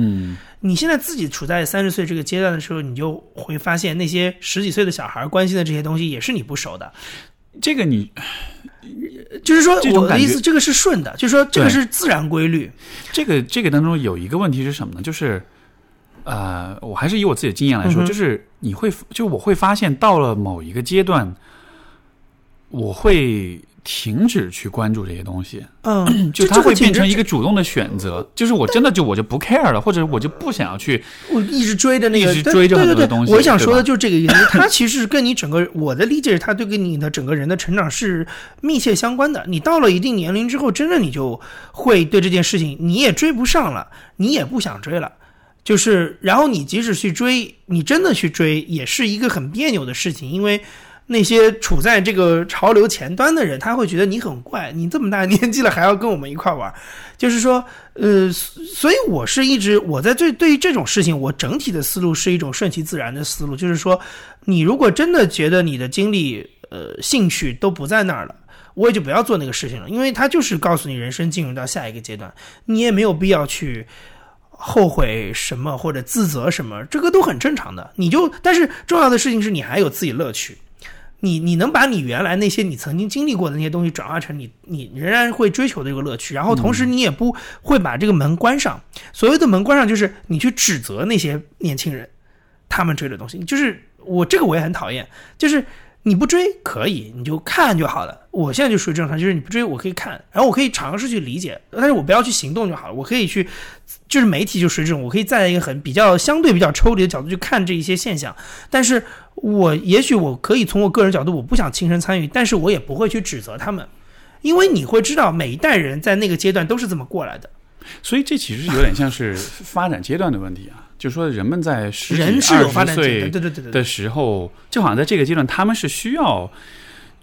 你现在自己处在30岁这个阶段的时候，你就会发现那些10几岁的小孩关心的这些东西也是你不熟的。这个你就是说我的意思，这个是顺的，就是说这个是自然规律。这个当中有一个问题是什么呢？就是我还是以我自己的经验来说，就是我会发现到了某一个阶段，我会停止去关注这些东西。就它会变成一个主动的选择，就是我真的我就不 care 了，或者我就不想要去我一直追的那个，一直追着很多的东西。对对对，我想说的就是这个意思。它其实跟你整个，我的理解是它对跟你的整个人的成长是密切相关的。你到了一定年龄之后，真的你就会对这件事情你也追不上了，你也不想追了。就是然后你即使去追，你真的去追也是一个很别扭的事情，因为那些处在这个潮流前端的人，他会觉得你很怪，你这么大年纪了还要跟我们一块玩。就是说所以对于这种事情，我整体的思路是一种顺其自然的思路，就是说你如果真的觉得你的精力兴趣都不在那儿了，我也就不要做那个事情了，因为他就是告诉你人生进入到下一个阶段，你也没有必要去后悔什么或者自责什么，这个都很正常的。但是重要的事情是你还有自己乐趣，你能把你原来那些你曾经经历过的那些东西转化成你仍然会追求的这个乐趣，然后同时你也不会把这个门关上。所谓的门关上，就是你去指责那些年轻人他们追的东西，就是我也很讨厌，就是你不追可以，你就看就好了。我现在就属于正常，就是你不追我可以看，然后我可以尝试去理解，但是我不要去行动就好了。我可以去，就是媒体就属于这种，我可以在一个相对比较抽离的角度去看这一些现象。但是也许我可以从我个人角度，我不想亲身参与，但是我也不会去指责他们，因为你会知道每一代人在那个阶段都是这么过来的。所以这其实有点像是发展阶段的问题啊。就说人们在10几20岁的时候，就好像在这个阶段他们是需要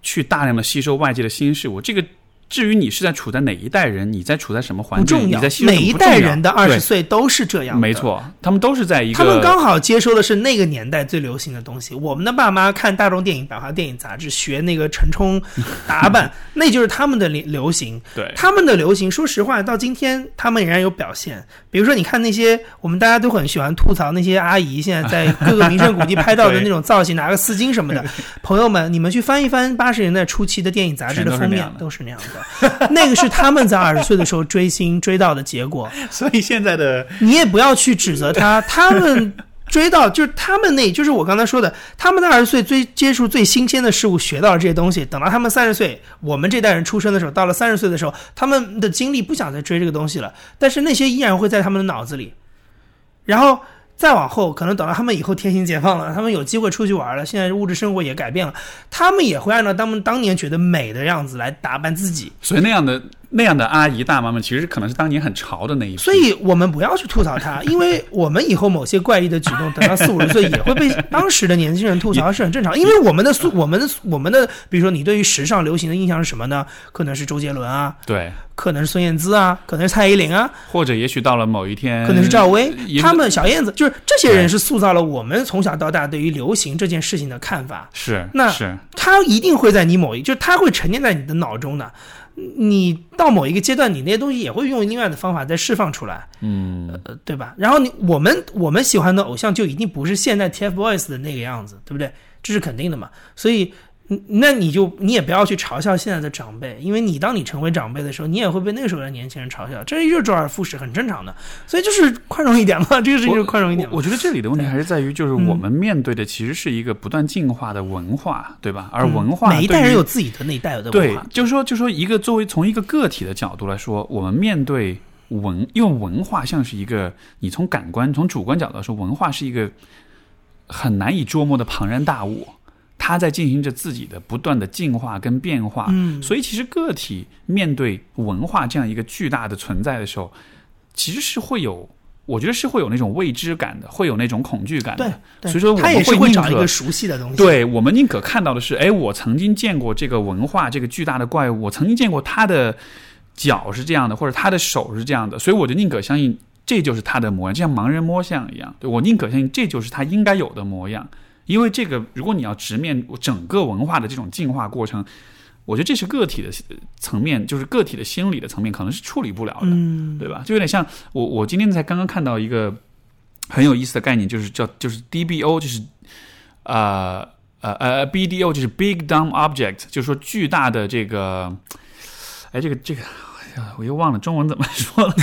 去大量的吸收外界的新事物。这个至于你是在处在哪一代人，你在处在什么环境，你在吸收什么，每一代人的20岁都是这样的，没错，他们都是在一个，他们刚好接收的是那个年代最流行的东西。我们的爸妈看大众电影、百花电影、杂志，学那个陈冲打扮，那就是他们的流行。对，他们的流行，说实话，到今天他们仍然有表现。比如说，你看那些我们大家都很喜欢吐槽那些阿姨，现在在各个名胜古迹拍到的那种造型，拿个丝巾什么的。朋友们，你们去翻一翻80年代初期的电影杂志的封面，都是那样的。那个是他们在20岁的时候追星追到的结果。所以现在的你也不要去指责他们追到，就是他们就是我刚才说的，他们在20岁接触最新鲜的事物，学到了这些东西。等到他们30岁，我们这代人出生的时候，到了30岁的时候，他们的精力不想再追这个东西了，但是那些依然会在他们的脑子里。然后再往后，可能等到他们以后天性解放了，他们有机会出去玩了，现在物质生活也改变了，他们也会按照他们当年觉得美的样子来打扮自己。所以那样的阿姨大妈们，其实可能是当年很潮的那一批。所以我们不要去吐槽她，因为我们以后某些怪异的举动，等到40-50岁也会被当时的年轻人吐槽，是很正常。因为我们的，比如说你对于时尚流行的印象是什么呢？可能是周杰伦啊，对，可能是孙燕姿啊，可能是蔡依林啊，或者也许到了某一天，可能是赵薇，他们小燕子，就是这些人是塑造了我们从小到大对于流行这件事情的看法。是，那是他一定会在你就是他会沉淀在你的脑中的。你到某一个阶段，你那些东西也会用另外的方法再释放出来，对吧？然后我们喜欢的偶像就一定不是现代 TFBOYS 的那个样子，对不对？这是肯定的嘛。所以，那你也不要去嘲笑现在的长辈，因为当你成为长辈的时候，你也会被那个时候的年轻人嘲笑，这是周而复始，很正常的。所以就是宽容一点嘛，这个事情就是宽容一点嘛。我觉得这里的问题还是在于，就是我们面对的其实是一个不断进化的文化，对吧？而文化每一代人有自己的那一代有的文化。对，就说一个作为从一个个体的角度来说，我们面对因为文化像是一个，你从感官从主观角度来说，文化是一个很难以捉摸的庞然大物。它在进行着自己的不断的进化跟变化。所以其实个体面对文化这样一个巨大的存在的时候，其实是会有，我觉得是会有那种未知感的，会有那种恐惧感的。对，所以说我们会找一个熟悉的东西。对，我们宁可看到的是，哎，我曾经见过这个文化，这个巨大的怪物，我曾经见过他的脚是这样的，或者他的手是这样的，所以我就宁可相信这就是他的模样，就像盲人摸象一样。对，我宁可相信这就是他应该有的模样。因为这个，如果你要直面整个文化的这种进化过程，我觉得这是个体的层面，就是个体的心理的层面，可能是处理不了的，对吧？就有点像我今天才刚刚看到一个很有意思的概念，就是DBO， 就是BDO， 就是 Big Dumb Object， 就是说巨大的这个，哎，这个。我又忘了中文怎么说了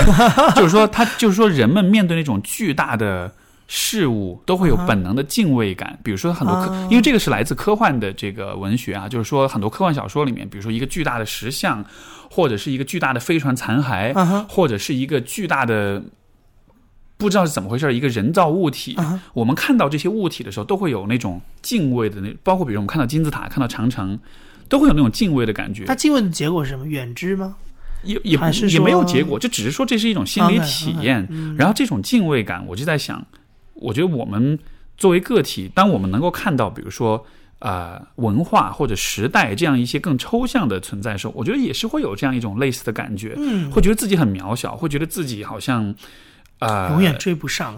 就是说人们面对那种巨大的事物都会有本能的敬畏感。比如说很多因为这个是来自科幻的这个文学啊，就是说很多科幻小说里面，比如说一个巨大的石像，或者是一个巨大的飞船残骸，或者是一个巨大的不知道是怎么回事一个人造物体，我们看到这些物体的时候都会有那种敬畏的，包括比如我们看到金字塔，看到长城，都会有那种敬畏的感觉。它敬畏的结果是什么？远之吗？也没有结果，就只是说这是一种心理体验。然后这种敬畏感，我就在想，我觉得我们作为个体，当我们能够看到比如说文化或者时代这样一些更抽象的存在的时候，我觉得也是会有这样一种类似的感觉，会觉得自己很渺小，会觉得自己好像永远追不上。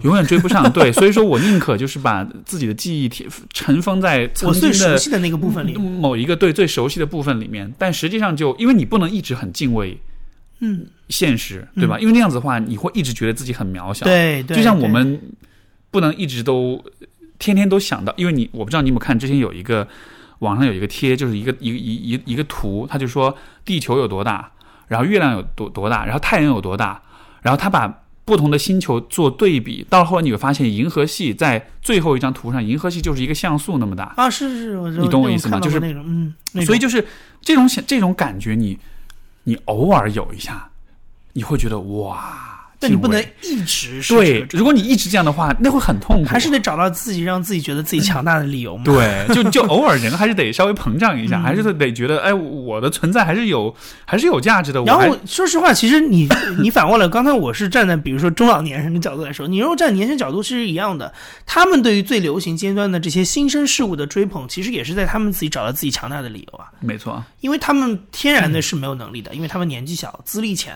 对，所以说我宁可就是把自己的记忆尘封在我最熟悉的那个部分里，某一个对最熟悉的部分里面。但实际上就因为你不能一直很敬畏现实，对吧？因为那样子的话你会一直觉得自己很渺小。对，就像我们不能一直都天天都想到，因为我不知道你有没有看，之前有一个网上有一个贴，就是一个图，他就说地球有多大，然后月亮有多大，然后太阳有多大，然后他把不同的星球做对比，到后来你会发现银河系在最后一张图上，银河系就是一个像素那么大啊！是，你懂我意思吗？就是所以就是这种感觉，你偶尔有一下，你会觉得哇，但你不能一直是对。如果你一直这样的话，那会很痛苦。还是得找到自己让自己觉得自己强大的理由嘛。对，就偶尔人还是得稍微膨胀一下，还是得觉得哎，我的存在还是有价值的。然后说实话，其实你反过来，刚才我是站在比如说中老年人的角度来说，你如果站年轻角度其实一样的，他们对于最流行阶段的这些新生事物的追捧，其实也是在他们自己找到自己强大的理由啊。没错，因为他们天然的是没有能力的，因为他们年纪小，资历浅。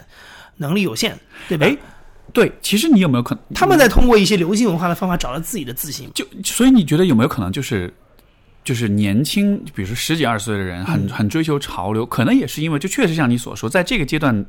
能力有限，对吧？对，其实你有没有可能，他们在通过一些流行文化的方法找到自己的自信？所以你觉得有没有可能就是年轻，比如说十几二十岁的人很追求潮流，可能也是因为就确实像你所说，在这个阶段，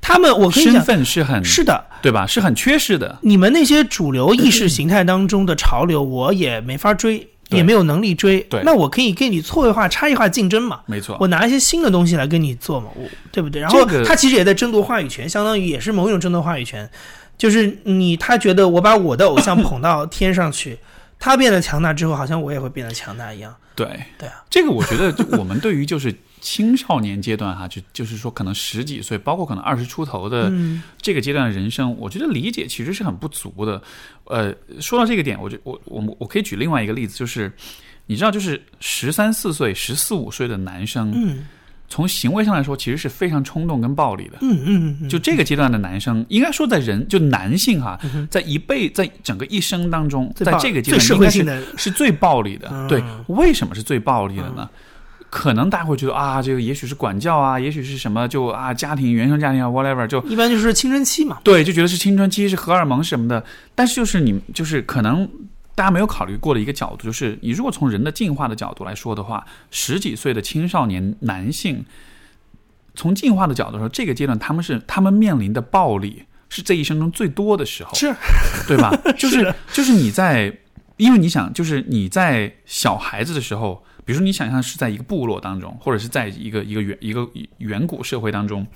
他们我跟你讲，身份是的，对吧？是很缺失的。你们那些主流意识形态当中的潮流，我也没法追。也没有能力追，那我可以跟你错位化、差异化竞争嘛？没错，我拿一些新的东西来跟你做嘛，对不对？然后他其实也在争夺话语权，相当于也是某一种争夺话语权，就是他觉得我把我的偶像捧到天上去，他变得强大之后，好像我也会变得强大一样。对啊，这个我觉得我们对于就是青少年阶段哈，就是说可能十几岁，包括可能二十出头的这个阶段的人生，我觉得理解其实是很不足的。说到这个点，我可以举另外一个例子，就是你知道，就是13、14岁、14、15岁的男生，从行为上来说其实是非常冲动跟暴力的。就这个阶段的男生，应该说在就男性哈，在整个一生当中，在这个阶段应该是最暴力的。对，为什么是最暴力的呢？可能大家会觉得啊，这个也许是管教啊，也许是什么就啊，家庭原生家庭啊 ，whatever， 就一般就是青春期嘛。对，就觉得是青春期，是荷尔蒙什么的。但是就是可能大家没有考虑过的一个角度，就是你如果从人的进化的角度来说的话，十几岁的青少年男性，从进化的角度说，这个阶段他们面临的暴力是这一生中最多的时候，是，对吧？就是你在，因为你想，就是你在小孩子的时候。比如说，你想象是在一个部落当中，或者是在一个远古社会当中，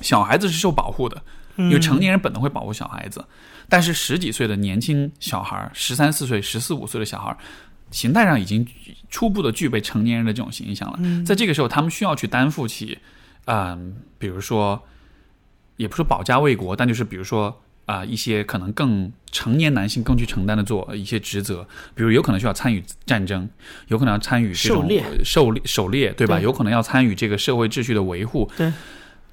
小孩子是受保护的，因为成年人本能会保护小孩子，但是十几岁的年轻小孩，13、14岁、14、15岁的小孩，形态上已经初步的具备成年人的这种形象了。在这个时候，他们需要去担负起，比如说，也不是保家卫国，但就是比如说一些可能更成年男性更去承担的做一些职责，比如有可能需要参与战争，有可能要参与这种狩猎，对吧？对，有可能要参与这个社会秩序的维护，对。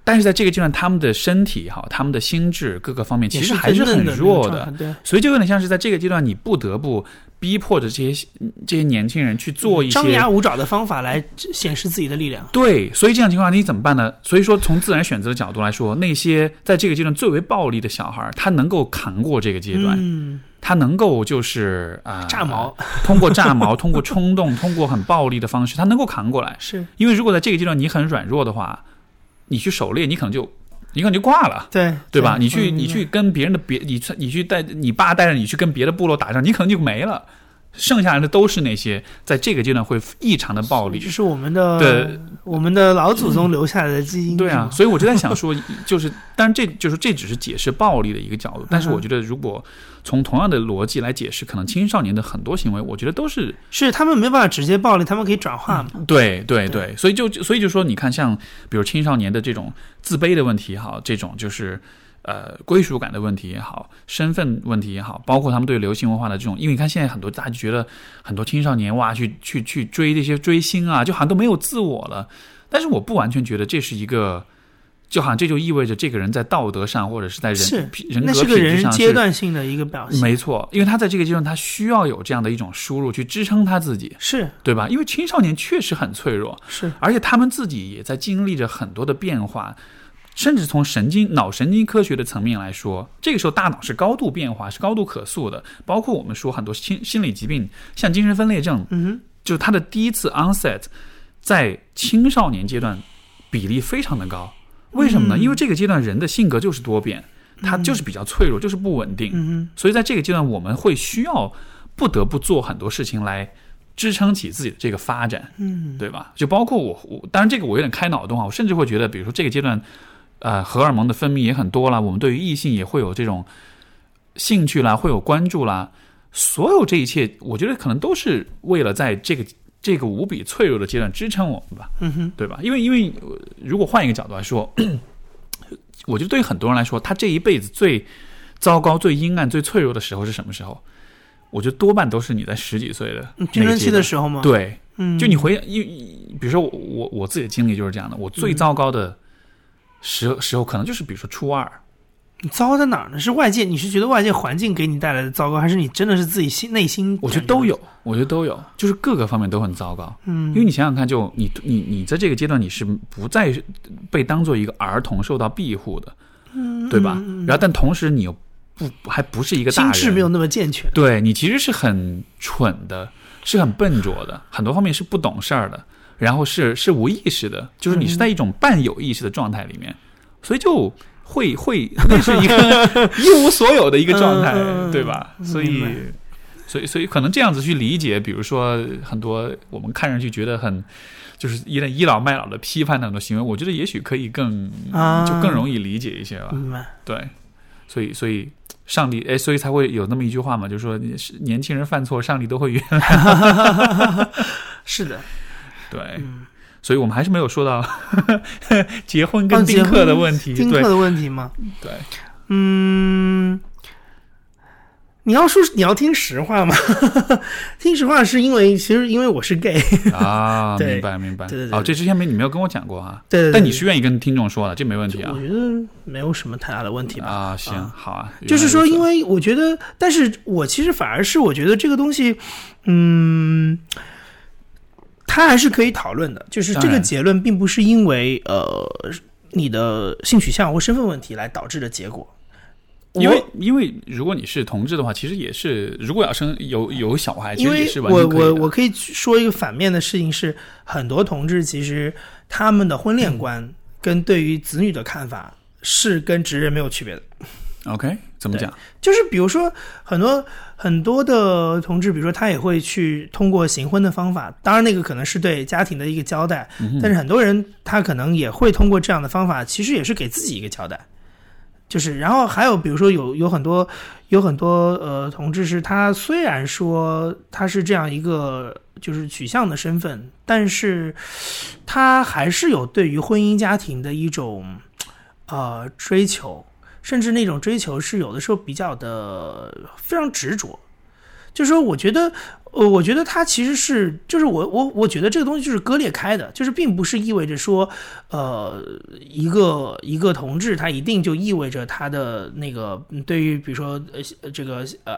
但是在这个阶段，他们的身体他们的心智各个方面其实还是很弱的，所以就有点像是在这个阶段你不得不逼迫着这些年轻人去做一些张牙舞爪的方法来显示自己的力量。对，所以这样情况你怎么办呢？所以说从自然选择的角度来说，那些在这个阶段最为暴力的小孩，他能够扛过这个阶段，他能够就是通过炸毛通过冲动通过很暴力的方式他能够扛过来，是因为如果在这个阶段你很软弱的话，你去狩猎，你可能就挂了，对吧？你去跟别人的你爸带着你去跟别的部落打仗，你可能就没了。剩下的都是那些在这个阶段会异常的暴力，这是我们的老祖宗留下来的基因。对啊，所以我就在想说，就是，当然这只是解释暴力的一个角度，但是我觉得如果从同样的逻辑来解释，可能青少年的很多行为，我觉得都是他们没办法直接暴力，他们可以转化嘛。对，所以就说，你看像比如青少年的这种自卑的问题也好，这种就是。归属感的问题也好，身份问题也好，包括他们对流行文化的这种，因为你看现在很多大家觉得很多青少年去追这些追星啊，就好像都没有自我了。但是我不完全觉得这是一个，就好像这就意味着这个人在道德上或者是在人格品质上，那是个人阶段性的一个表现。没错，因为他在这个阶段他需要有这样的一种输入去支撑他自己，是对吧？因为青少年确实很脆弱，是，而且他们自己也在经历着很多的变化。甚至从脑神经科学的层面来说，这个时候大脑是高度变化，是高度可塑的。包括我们说很多心理疾病，像精神分裂症，就是它的第一次 onset 在青少年阶段比例非常的高。为什么呢？因为这个阶段人的性格就是多变，它就是比较脆弱，就是不稳定。所以在这个阶段，我们会需要不得不做很多事情来支撑起自己的这个发展，对吧？就包括我当然这个我有点开脑洞啊，我甚至会觉得，比如说这个阶段。荷尔蒙的分泌也很多了，我们对于异性也会有这种兴趣啦，会有关注啦，所有这一切，我觉得可能都是为了在这个无比脆弱的阶段支撑我们吧，对吧？因为如果换一个角度来说，我觉得对于很多人来说，他这一辈子最糟糕、最阴暗、最脆弱的时候是什么时候？我觉得多半都是你在十几岁的青春期的时候吗？对，就你回，比如说我自己的经历就是这样的，我最糟糕的。时候可能就是比如说初二。你糟糕在哪儿呢？是外界，你是觉得外界环境给你带来的糟糕，还是你真的是自己内心？我觉得都有，就是各个方面都很糟糕。因为你想想看，就你在这个阶段你是不再被当做一个儿童受到庇护的，对吧？然后但同时你又还不是一个大人，心智没有那么健全，对你其实是很蠢的，是很笨拙的，很多方面是不懂事儿的。然后是无意识的，就是你是在一种半有意识的状态里面，所以就会那是一个一无所有的一个状态，对吧？所以可能这样子去理解，比如说很多我们看上去觉得很就是有点倚老卖老的批判的很多行为，我觉得也许可以更容易理解一些吧。对，所以上帝，所以才会有那么一句话嘛，就是说年轻人犯错，上帝都会原谅。是的。对，所以我们还是没有说到结婚跟丁克的问题。丁克的问题吗？对，你要听实话吗？听实话是因为我是 gay 啊，明白。对，这之前你没有跟我讲过啊。对，但你是愿意跟听众说的，这没问题啊。我觉得没有什么太大的问题吧。啊，行，好啊。就是说，因为我觉得，但是我其实反而是我觉得这个东西，它还是可以讨论的，就是这个结论并不是因为你的性取向或身份问题来导致的结果，因为如果你是同志的话，其实也是，如果要生有小孩，其实也是完全可以的。我可以说一个反面的事情是，很多同志其实他们的婚恋观跟对于子女的看法是跟直人没有区别的。OK， 怎么讲？就是比如说很多的同志，比如说他也会去通过行婚的方法，当然那个可能是对家庭的一个交代，但是很多人他可能也会通过这样的方法，其实也是给自己一个交代。就是然后还有比如说有很多同志是他虽然说他是这样一个就是取向的身份，但是他还是有对于婚姻家庭的一种追求。甚至那种追求是有的时候比较的非常执着。就是说我觉得它其实是，就是我觉得这个东西就是割裂开的，就是并不是意味着说，一个同志他一定就意味着他的那个对于比如说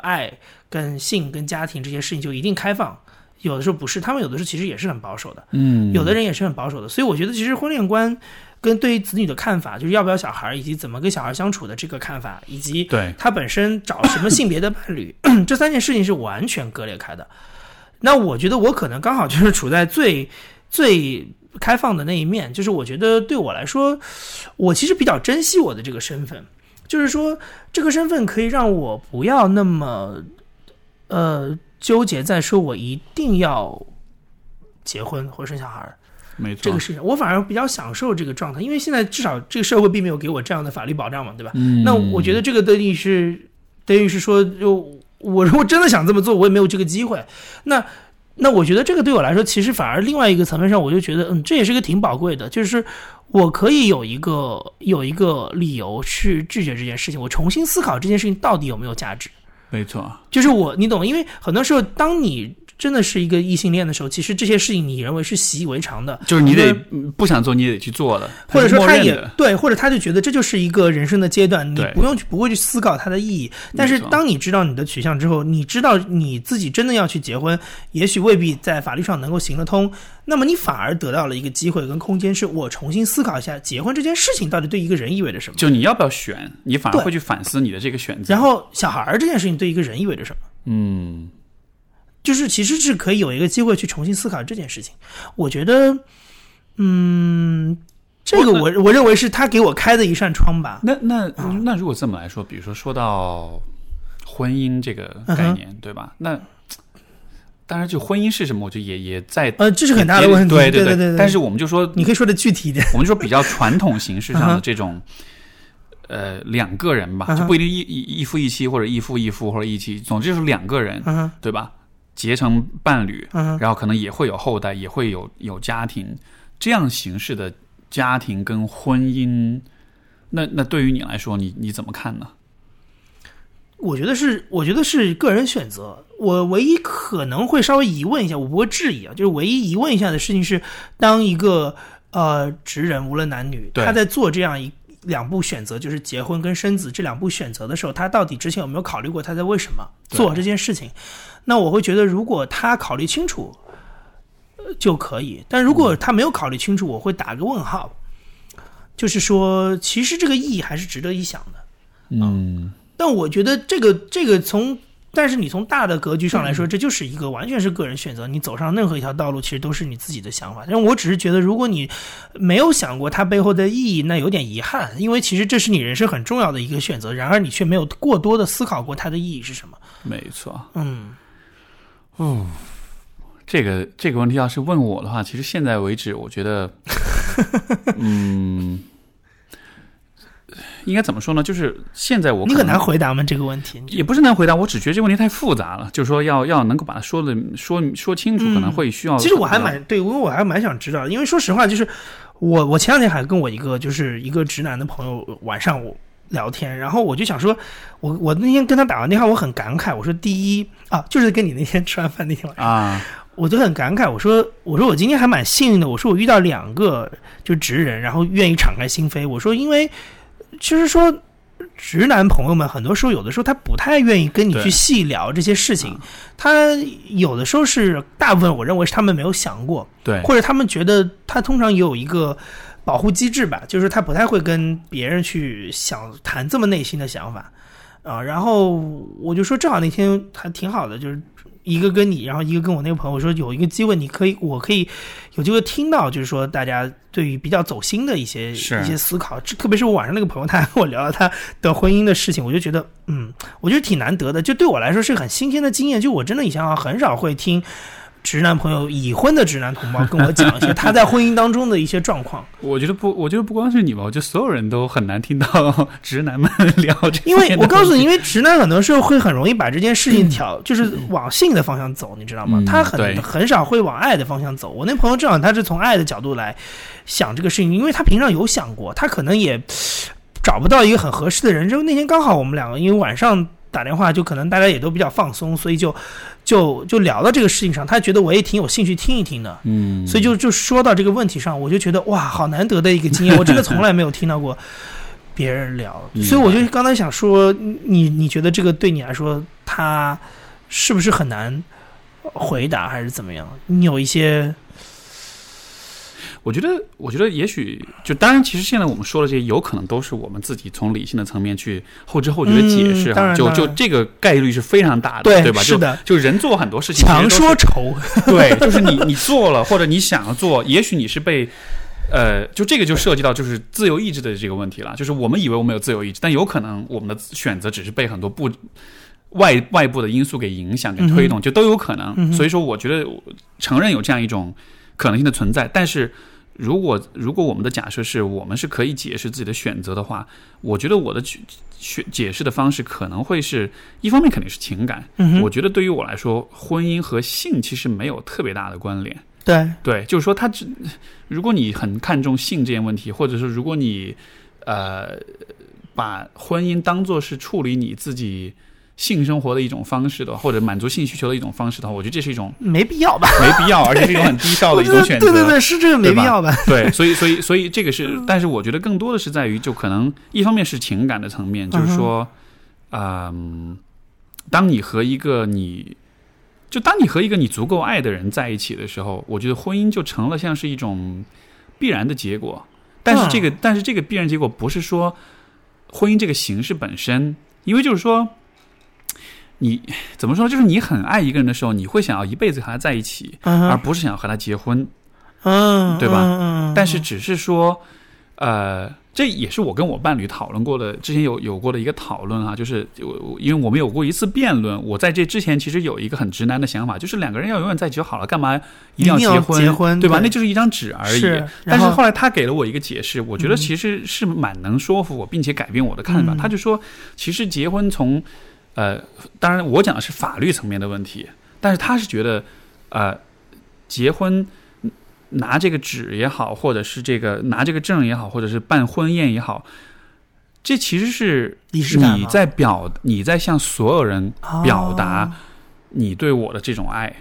爱跟性跟家庭这些事情就一定开放。有的时候不是，他们有的时候其实也是很保守的，嗯，有的人也是很保守的。所以我觉得其实婚恋观跟对于子女的看法，就是要不要小孩以及怎么跟小孩相处的这个看法，以及他本身找什么性别的伴侣这三件事情是完全割裂开的。那我觉得我可能刚好就是处在最开放的那一面，就是我觉得对我来说，我其实比较珍惜我的这个身份，就是说这个身份可以让我不要那么纠结在说我一定要结婚或生小孩。没错，这个事情我反而比较享受这个状态，因为现在至少这个社会并没有给我这样的法律保障嘛，对吧？嗯，那我觉得这个等于是说，就我如果真的想这么做，我也没有这个机会。那我觉得这个对我来说，其实反而另外一个层面上，我就觉得，这也是个挺宝贵的，就是我可以有一个理由去拒绝这件事情，我重新思考这件事情到底有没有价值。没错，就是你懂，因为很多时候，当你真的是一个异性恋的时候，其实这些事情你认为是习以为常的，就是你得不想做，你也得去做了，或者说他也对，或者他就觉得这就是一个人生的阶段，你不会去思考它的意义。但是当你知道你的取向之后，你知道你自己真的要去结婚，也许未必在法律上能够行得通，那么你反而得到了一个机会跟空间，是我重新思考一下结婚这件事情到底对一个人意味着什么。就你要不要选，你反而会去反思你的这个选择。然后小孩这件事情对一个人意味着什么？嗯，就是其实是可以有一个机会去重新思考这件事情。我觉得，这个我认为是他给我开的一扇窗吧。那如果这么来说，比如说到婚姻这个概念，对吧？那当然，就婚姻是什么，我觉得也在这是很大的问题。对。但是我们就说，你可以说的具体一点。我们就说比较传统形式上的这种两个人吧，就不一定一夫一妻或者一夫或者一妻，总之就是两个人，对吧？结成伴侣，然后可能也会有后代，也会有家庭，这样形式的家庭跟婚姻，那对于你来说，你怎么看呢？我觉得是个人选择。我唯一可能会稍微疑问一下，我不会质疑啊，就是唯一疑问一下的事情是，当一个直人无论男女，他在做这样两步选择，就是结婚跟生子这两步选择的时候，他到底之前有没有考虑过他在为什么做这件事情？那我会觉得，如果他考虑清楚就可以，但如果他没有考虑清楚，我会打个问号。就是说，其实这个意义还是值得一想的。嗯，但我觉得这个但是你从大的格局上来说，这就是一个完全是个人选择，你走上任何一条道路其实都是你自己的想法。但我只是觉得，如果你没有想过它背后的意义，那有点遗憾，因为其实这是你人生很重要的一个选择，然而你却没有过多的思考过它的意义是什么。没错。这个问题要是问我的话，其实现在为止我觉得应该怎么说呢？就是现在你很难回答吗？这个问题也不是难回答，我只觉得这个问题太复杂了。就是说要能够把它说清楚，可能会需要。其实我还蛮对，因为我还蛮想知道，因为说实话，就是我前两天还跟我一个直男的朋友晚上我聊天，然后我就想说，我那天跟他打完电话，我很感慨，我说第一啊，就是跟你那天吃完饭那天晚上啊。我就很感慨，我说我今天还蛮幸运的，我说我遇到两个就直人，然后愿意敞开心扉。我说因为其实说直男朋友们很多时候有的时候他不太愿意跟你去细聊这些事情，他有的时候是大部分我认为是他们没有想过，对，或者他们觉得他通常也有一个保护机制吧，就是他不太会跟别人去想谈这么内心的想法啊。然后我就说正好那天还挺好的，就是一个跟你，然后一个跟我那个朋友说，有一个机会，我可以有机会听到，就是说大家对于比较走心的一些思考，特别是我晚上那个朋友，他还跟我聊了他的婚姻的事情，我就觉得，我觉得挺难得的，就对我来说是很新鲜的经验，就我真的以前很少会听直男朋友已婚的直男同胞跟我讲一些他在婚姻当中的一些状况。我觉得不光是你吧，我觉得所有人都很难听到直男们聊这些。因为我告诉你，因为直男很多时候会很容易把这件事情就是往性的方向走，你知道吗？他很少会往爱的方向走。我那朋友正好他是从爱的角度来想这个事情，因为他平常有想过，他可能也找不到一个很合适的人。就那天刚好我们两个因为晚上打电话，就可能大家也都比较放松，所以就聊到这个事情上，他觉得我也挺有兴趣听一听的，嗯，所以就说到这个问题上，我就觉得哇，好难得的一个经验，我这个从来没有听到过别人聊，所以我就刚才想说，你觉得这个对你来说，他是不是很难回答，还是怎么样？你有一些。我觉得也许就当然，其实现在我们说的这些，有可能都是我们自己从理性的层面去后知后觉的解释啊，就这个概率是非常大的，对吧？是的，就人做很多事情强说愁，对，就是你做了或者你想要做，也许你是被。就这个就涉及到就是自由意志的这个问题了，就是我们以为我们有自由意志，但有可能我们的选择只是被很多外部的因素给影响给推动，就都有可能。所以说我觉得承认有这样一种可能性的存在，但是如果我们的假设是我们是可以解释自己的选择的话，我觉得我的解释的方式可能会是一方面肯定是情感，我觉得对于我来说婚姻和性其实没有特别大的关联，对，就是说他，如果你很看重性这件问题，或者是如果你把婚姻当作是处理你自己性生活的一种方式的，或者满足性需求的一种方式的话，我觉得这是一种没必要吧，没必要，而且是一种很低效的一种选择。对，是这个没必要吧？对，所以这个是，但是我觉得更多的是在于，就可能一方面是情感的层面，就是说，当你和一个你足够爱的人在一起的时候，我觉得婚姻就成了像是一种必然的结果。但是这个必然结果不是说婚姻这个形式本身，因为就是说，你怎么说？就是你很爱一个人的时候，你会想要一辈子和他在一起，而不是想要和他结婚，对吧？但是只是说，这也是我跟我伴侣讨论过的，之前有过的一个讨论啊，就是因为我们有过一次辩论，我在这之前其实有一个很直男的想法，就是两个人要永远在一起就好了，干嘛一定要结婚，对吧？那就是一张纸而已。但是后来他给了我一个解释，我觉得其实是蛮能说服我，并且改变我的看法。他就说，其实结婚从当然我讲的是法律层面的问题，但是他是觉得结婚。拿这个纸也好，或者是这个拿这个证也好，或者是办婚宴也好，这其实是你在向所有人表达你对我的这种爱，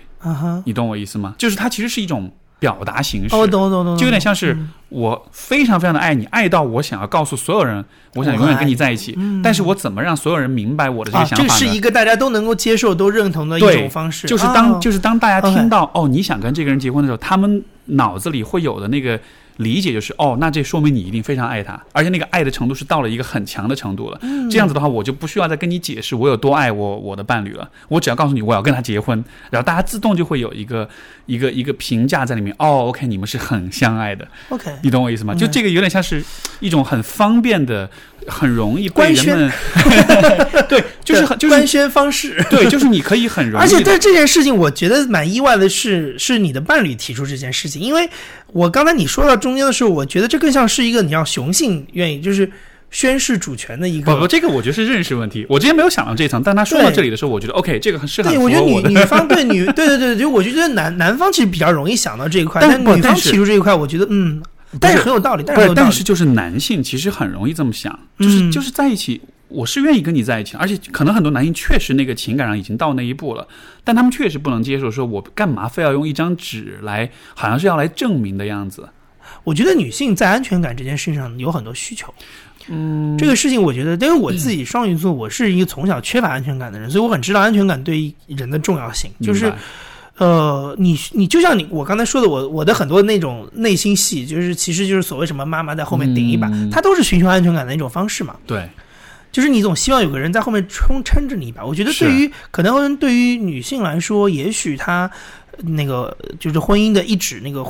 你懂我意思吗？就是它其实是一种表达形式，就有点像是我非常非常的爱你，爱到我想要告诉所有人，我想永远跟你在一起。但是我怎么让所有人明白我的这个想法呢？这是一个大家都能够接受、都认同的一种方式。就是当大家听到哦，你想跟这个人结婚的时候，他们脑子里会有的那个理解就是哦，那这说明你一定非常爱他，而且那个爱的程度是到了一个很强的程度了。这样子的话，我就不需要再跟你解释我有多爱我的伴侣了，我只要告诉你我要跟他结婚，然后大家自动就会有一个评价在里面。哦 ，OK， 你们是很相爱的。OK， 你懂我意思吗？就这个有点像是一种很方便的、很容易被人们对，就是官宣方式。对，就是你可以很容易。而且对这件事情，我觉得蛮意外的是你的伴侣提出这件事情，因为我刚才你说到中间的时候，我觉得这更像是一个你要雄性愿意，就是宣示主权的一个。不，这个我觉得是认识问题。我之前没有想到这一层，但他说到这里的时候，我觉得 OK， 这个是很符合我的。对，我觉得女方对女，对，就我觉得男方其实比较容易想到这一块，但女方提出这一块，我觉得但是很有道理。但是就是男性其实很容易这么想，就是在一起。我是愿意跟你在一起，而且可能很多男性确实那个情感上已经到那一步了，但他们确实不能接受说我干嘛非要用一张纸来，好像是要来证明的样子。我觉得女性在安全感这件事上有很多需求，这个事情我觉得，因为我自己双鱼座，我是一个从小缺乏安全感的人，所以我很知道安全感对人的重要性，就是你就像我刚才说的，我的很多那种内心戏，就是其实就是所谓什么妈妈在后面顶一把，它都是寻求安全感的一种方式嘛。对。就是你总希望有个人在后面撑着你一把。我觉得对于女性来说，也许她那个就是婚姻的一纸那个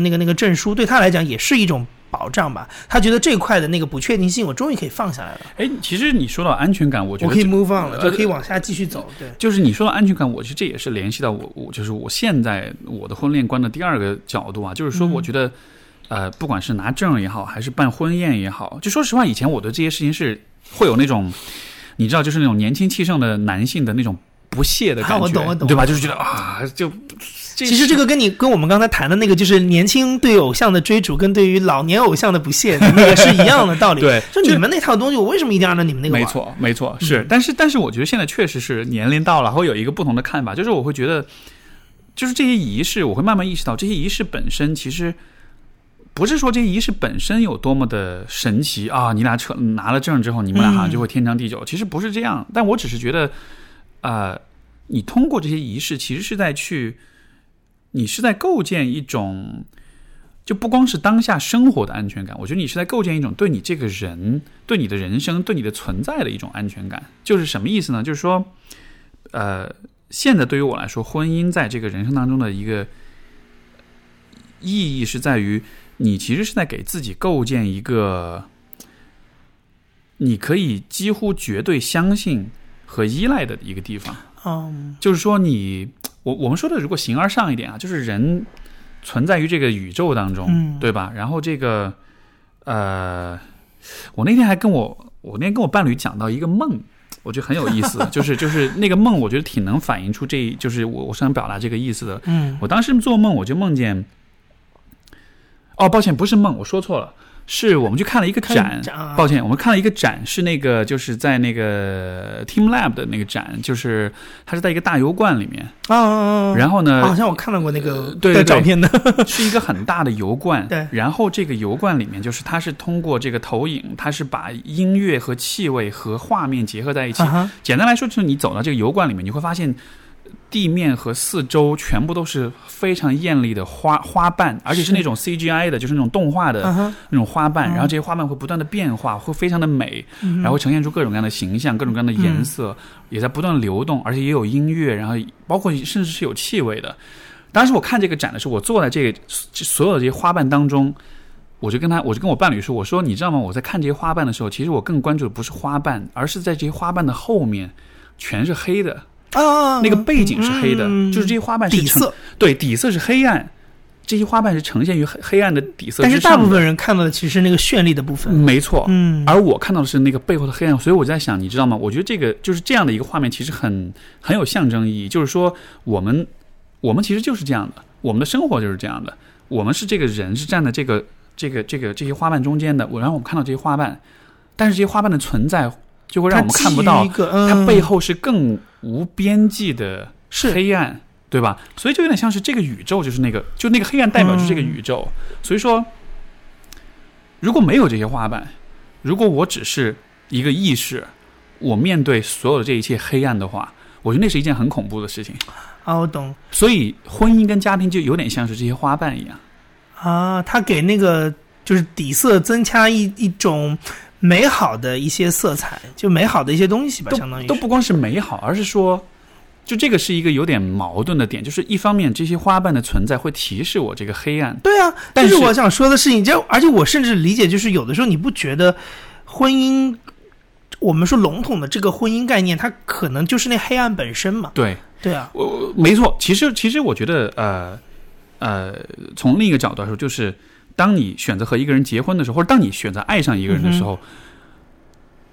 那个证书，对她来讲也是一种保障吧。她觉得这块的那个不确定性，我终于可以放下来了。哎，其实你说到安全感，我觉得我可以 move on 了，就可以往下继续走。对，就是你说到安全感，我觉得这也是联系到我就是我现在我的婚恋观的第二个角度啊，就是说我觉得不管是拿证也好，还是办婚宴也好，就说实话，以前我对这些事情是。会有那种，你知道，就是那种年轻气盛的男性的那种不屑的感觉。啊、我懂，对吧？就是觉得啊，就其实这个跟我们刚才谈的那个，就是年轻对偶像的追逐，跟对于老年偶像的不屑，那个是一样的道理。对，就你们那套东西，我为什么一定要按照你们那个玩？没错，没错，是。嗯、但是我觉得现在确实是年龄到了，会有一个不同的看法，就是我会觉得，就是这些仪式，我会慢慢意识到，这些仪式本身其实。不是说这仪式本身有多么的神奇啊！你俩拿了证之后，你们俩好像就会天长地久。其实不是这样，但我只是觉得，你通过这些仪式，其实是在你是在构建一种，就不光是当下生活的安全感。我觉得你是在构建一种对你这个人、对你的人生、对你的存在的一种安全感。就是什么意思呢？就是说，现在对于我来说，婚姻在这个人生当中的一个意义是在于。你其实是在给自己构建一个你可以几乎绝对相信和依赖的一个地方。就是说我们说的如果形而上一点啊，就是人存在于这个宇宙当中，对吧？然后这个我那天跟我伴侣讲到一个梦，我觉得很有意思，就是那个梦，我觉得挺能反映出这就是我想表达这个意思的。我当时做梦，我就梦见。哦，抱歉，不是梦，我说错了，是我们去看了一个展。抱歉，我们看了一个展，是那个就是在那个 Team Lab 的那个展，就是它是在一个大油罐里面。然后呢，好像我看到过那个对照片的，是一个很大的油罐。对，然后这个油罐里面就是它是通过这个投影，它是把音乐和气味和画面结合在一起。简单来说，就是你走到这个油罐里面，你会发现。地面和四周全部都是非常艳丽的花瓣，而且是那种 CGI 的，就是那种动画的那种花瓣。然后这些花瓣会不断的变化，会非常的美，然后呈现出各种各样的形象，各种各样的颜色，也在不断流动，而且也有音乐，然后包括甚至是有气味的。当时我看这个展的时候，我坐在这个所有的这些花瓣当中，我就跟我伴侣说，我说你知道吗？我在看这些花瓣的时候，其实我更关注的不是花瓣，而是在这些花瓣的后面全是黑的。那个背景是黑的，就是这些花瓣是底色是黑暗，这些花瓣是呈现于黑暗的底色之上的。但是大部分人看到的其实是那个绚丽的部分，没错。而我看到的是那个背后的黑暗，所以我在想，你知道吗？我觉得这个就是这样的一个画面，其实很有象征意义。就是说，我们其实就是这样的，我们的生活就是这样的，我们是这个人是站在这些花瓣中间的，然后我们看到这些花瓣，但是这些花瓣的存在。就会让我们看不到它背后是更无边际的黑暗，对吧？所以就有点像是这个宇宙，就是那个黑暗代表就是这个宇宙。所以说，如果没有这些花瓣，如果我只是一个意识，我面对所有的这一切黑暗的话，我觉得那是一件很恐怖的事情。啊，我懂。所以婚姻跟家庭就有点像是这些花瓣一样啊，它给那个就是底色增加一种。美好的一些色彩，就美好的一些东西吧，相当于都不光是美好，而是说，就这个是一个有点矛盾的点，就是一方面这些花瓣的存在会提示我这个黑暗，对啊，但是我想说的是，你这，而且我甚至理解，就是有的时候你不觉得婚姻，我们说笼统的这个婚姻概念，它可能就是那黑暗本身嘛，对，对啊，没错，其实我觉得，从另一个角度来说，就是。当你选择和一个人结婚的时候，或者当你选择爱上一个人的时候，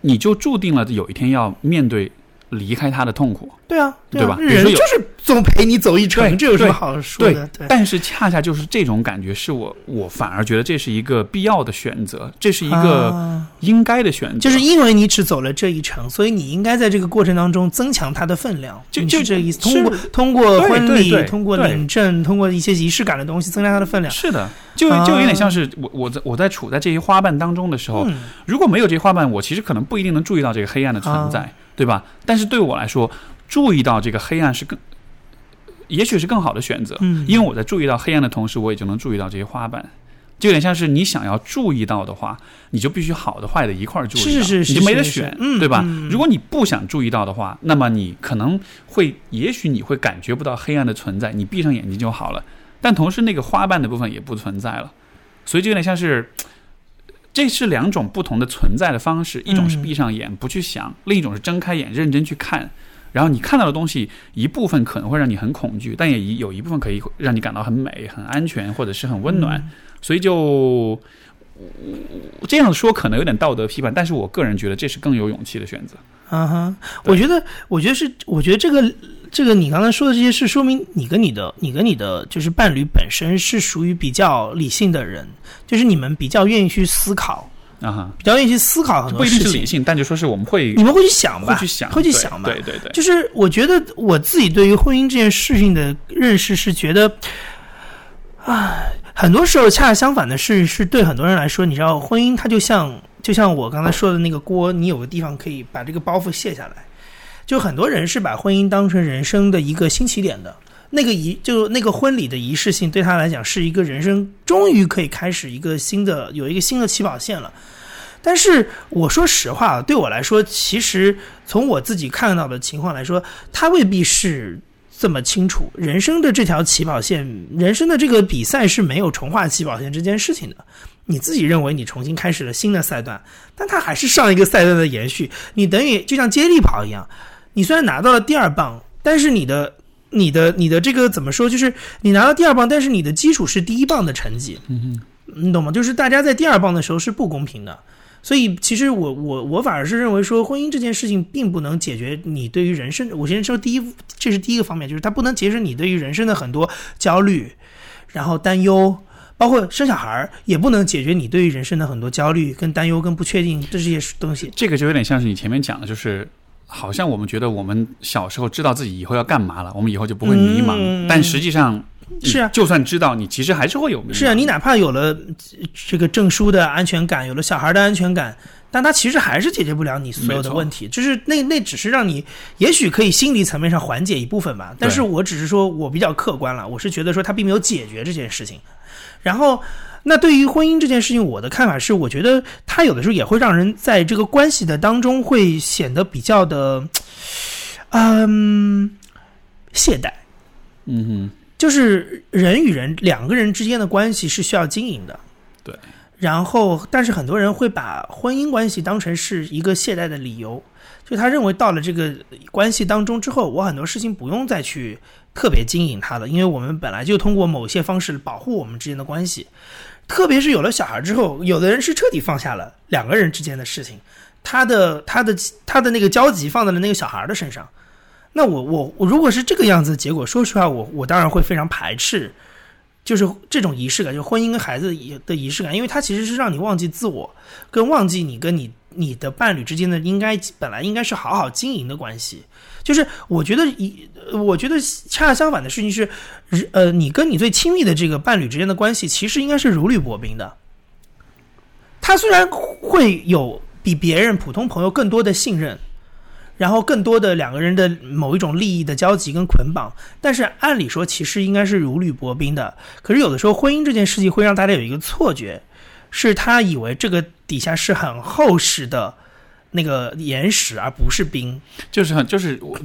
你就注定了有一天要面对离开他的痛苦。对啊，对吧？人就是总陪你走一程，这有什么好说的？对。但是恰恰就是这种感觉，是我反而觉得这是一个必要的选择，这是一个应该的选择。就是因为你只走了这一程，所以你应该在这个过程当中增强它的分量。就这意思，通过婚礼，通过领证，通过一些仪式感的东西，增加它的分量。是的。就有点像是我在处在这些花瓣当中的时候，如果没有这些花瓣，我其实可能不一定能注意到这个黑暗的存在，对吧？但是对我来说，注意到这个黑暗也许是更好的选择，因为我在注意到黑暗的同时，我也就能注意到这些花瓣。就有点像是你想要注意到的话，你就必须好的坏的一块注意到，你就没得选，对吧？如果你不想注意到的话，那么你可能会，也许你会感觉不到黑暗的存在，你闭上眼睛就好了。但同时那个花瓣的部分也不存在了，所以就有点像是，这是两种不同的存在的方式，一种是闭上眼不去想，另一种是睁开眼认真去看。然后你看到的东西一部分可能会让你很恐惧，但也有一部分可以让你感到很美很安全或者是很温暖。所以就这样说可能有点道德批判，但是我个人觉得这是更有勇气的选择。啊哈，我觉得这个你刚才说的这些事，说明你跟你的就是伴侣本身是属于比较理性的人，就是你们比较愿意去思考啊，比较愿意去思考很多事情。不一定是理性，但就说是我们会，你们会去想吧，会去想吧。对对 对，就是我觉得我自己对于婚姻这件事情的认识是觉得啊，很多时候恰恰相反的是对很多人来说，你知道，婚姻它就像我刚才说的那个锅，你有个地方可以把这个包袱卸下来。就很多人是把婚姻当成人生的一个新起点的，那个婚礼的仪式性对他来讲是一个人生终于可以开始有一个新的起跑线了。但是我说实话，对我来说，其实从我自己看到的情况来说，他未必是这么清楚人生的这条起跑线，人生的这个比赛是没有重画起跑线这件事情的。你自己认为你重新开始了新的赛段，但它还是上一个赛段的延续。你等于就像接力跑一样，你虽然拿到了第二棒，但是你的这个怎么说，就是你拿到第二棒，但是你的基础是第一棒的成绩，你懂吗？就是大家在第二棒的时候是不公平的。所以其实我反而是认为说，婚姻这件事情并不能解决你对于人生，我先说这是第一个方面，就是它不能节省你对于人生的很多焦虑，然后担忧。包括生小孩也不能解决你对于人生的很多焦虑跟担忧跟不确定这些东西。这个就有点像是你前面讲的，就是好像我们觉得我们小时候知道自己以后要干嘛了，我们以后就不会迷茫，但实际上是啊，就算知道你其实还是会有迷茫。是啊，你哪怕有了这个证书的安全感，有了小孩的安全感，但它其实还是解决不了你所有的问题，就是那只是让你也许可以心理层面上缓解一部分吧。但是我只是说我比较客观了，我是觉得说它并没有解决这件事情。然后那对于婚姻这件事情，我的看法是，我觉得它有的时候也会让人在这个关系的当中会显得比较的懈怠。嗯哼，就是人与人两个人之间的关系是需要经营的。对。然后但是很多人会把婚姻关系当成是一个懈怠的理由，就他认为到了这个关系当中之后，我很多事情不用再去特别经营它了，因为我们本来就通过某些方式保护我们之间的关系。特别是有了小孩之后，有的人是彻底放下了两个人之间的事情，他的那个交集放在了那个小孩的身上。那我如果是这个样子的结果，说实话我当然会非常排斥，就是这种仪式感，就是婚姻跟孩子的仪式感，因为它其实是让你忘记自我，跟忘记你跟你的伴侣之间的本来应该是好好经营的关系。就是我觉得恰恰相反的事情是，你跟你最亲密的这个伴侣之间的关系，其实应该是如履薄冰的。他虽然会有比别人普通朋友更多的信任，然后更多的两个人的某一种利益的交集跟捆绑，但是按理说其实应该是如履薄冰的。可是有的时候婚姻这件事情会让大家有一个错觉，是他以为这个底下是很厚实的那个岩石，而不是冰。就是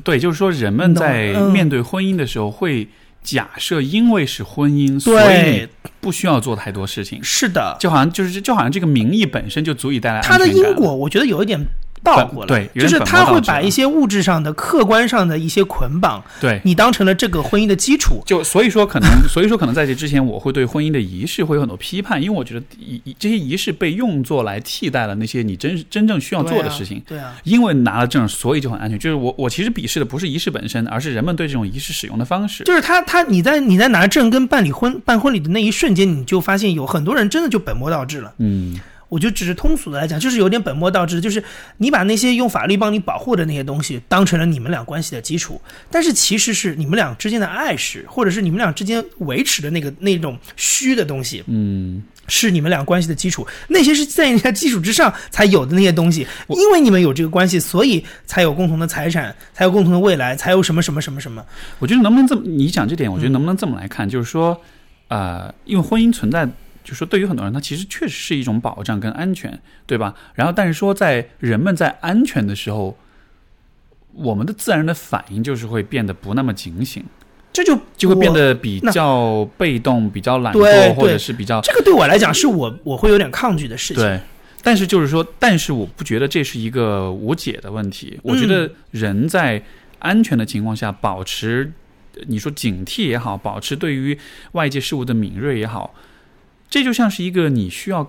对，就是说人们在面对婚姻的时候会假设，因为是婚姻，所以不需要做太多事情。是的，就好像这个名义本身就足以带来安全感。它的因果，我觉得有一点倒过来，对，就是他会把一些物质上的、客观上的一些捆绑，对你当成了这个婚姻的基础。就所以说可能在这之前，我会对婚姻的仪式会有很多批判，因为我觉得这些仪式被用作来替代了那些你真正需要做的事情。对啊，因为拿了证，所以就很安全。就是我其实鄙视的不是仪式本身，而是人们对这种仪式使用的方式。就是你在拿证跟办婚礼的那一瞬间，你就发现有很多人真的就本末倒置了。嗯。我就只是通俗的来讲，就是有点本末倒置，就是你把那些用法律帮你保护的那些东西当成了你们俩关系的基础，但是其实是你们俩之间的爱是，或者是你们俩之间维持的那种虚的东西，嗯，是你们俩关系的基础。那些是在人家基础之上才有的那些东西，因为你们有这个关系，所以才有共同的财产，才有共同的未来，才有什么什么什么什么。我觉得能不能这么，你讲这点，我觉得能不能这么来看，就是说，因为婚姻存在。就是说对于很多人，它其实确实是一种保障跟安全，对吧？然后但是说在人们在安全的时候，我们的自然的反应就是会变得不那么警醒，这就会变得比较被动，比较懒惰，或者是比较，这个对我来讲是我会有点抗拒的事情。对，但是我不觉得这是一个无解的问题。我觉得人在安全的情况下保持你说警惕也好，保持对于外界事物的敏锐也好，这就像是一个你需要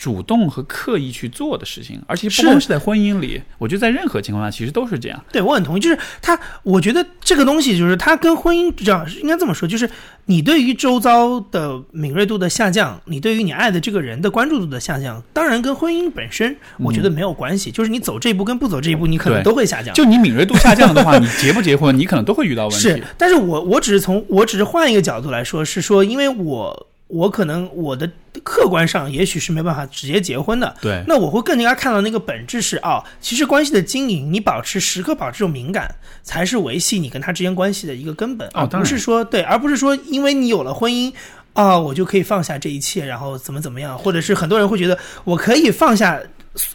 主动和刻意去做的事情，而且不光是在婚姻里，我觉得在任何情况下其实都是这样。对，我很同意，就是他，我觉得这个东西就是他跟婚姻这样，应该这么说，就是你对于周遭的敏锐度的下降，你对于你爱的这个人的关注度的下降，当然跟婚姻本身我觉得没有关系，就是你走这一步跟不走这一步，你可能都会下降。就你敏锐度下降的话，你结不结婚，你可能都会遇到问题。是，但是我只是换一个角度来说，是说因为我可能我的客观上也许是没办法直接结婚的，对，那我会更加看到那个本质是其实关系的经营，你时刻保持这种敏感，才是维系你跟他之间关系的一个根本，而不是说因为你有了婚姻我就可以放下这一切，然后怎么样，或者是很多人会觉得我可以放下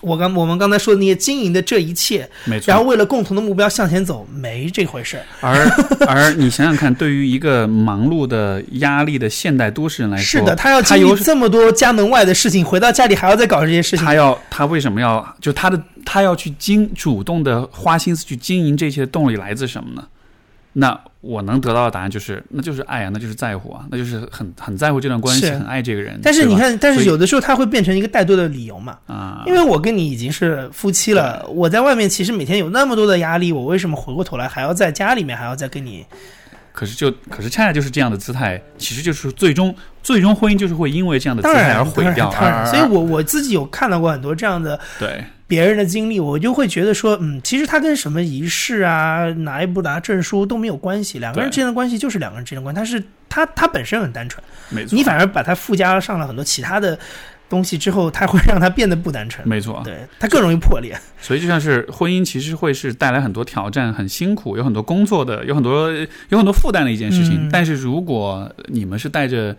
我们刚才说的那些经营的这一切，没错，然后为了共同的目标向前走，没这回事。而你想想看，对于一个忙碌的压力的现代都市人来说，是的，他要经历这么多家门外的事情，回到家里还要再搞这些事情，他为什么要就他要去主动的花心思去经营这些动力来自什么呢？那我能得到的答案就是，那就是爱啊，那就是在乎啊，那就是很在乎这段关系，很爱这个人。但是你看，但是有的时候它会变成一个带队的理由嘛。啊，因为我跟你已经是夫妻了，我在外面其实每天有那么多的压力，我为什么回过头来还要在家里面还要再跟你？可是恰恰就是这样的姿态，其实就是最终婚姻就是会因为这样的姿态而毁掉。当然，所以我自己有看到过很多这样的对。别人的经历，我就会觉得说，其实他跟什么仪式啊、拿一部拿证书都没有关系，两个人之间的关系就是两个人之间的关系，他本身很单纯，没错。你反而把它附加上了很多其他的东西之后，它会让它变得不单纯，没错，对，它更容易破裂。所以就像是婚姻，其实会是带来很多挑战、很辛苦、有很多工作的、有很多负担的一件事情。但是如果你们是带着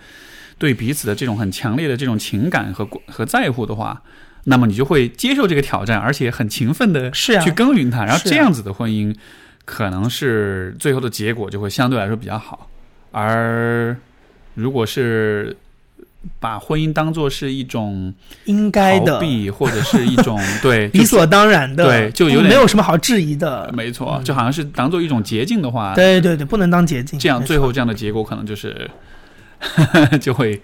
对彼此的这种很强烈的这种情感和在乎的话，那么你就会接受这个挑战，而且很勤奋的去耕耘它，然后这样子的婚姻可能是最后的结果就会相对来说比较好。而如果是把婚姻当作是一种应该的逃避，或者是一种对理所当然的，对，就有点没有什么好质疑的，没错，就好像是当做一种捷径的话，对对对，不能当捷径，这样最后这样的结果可能就是就会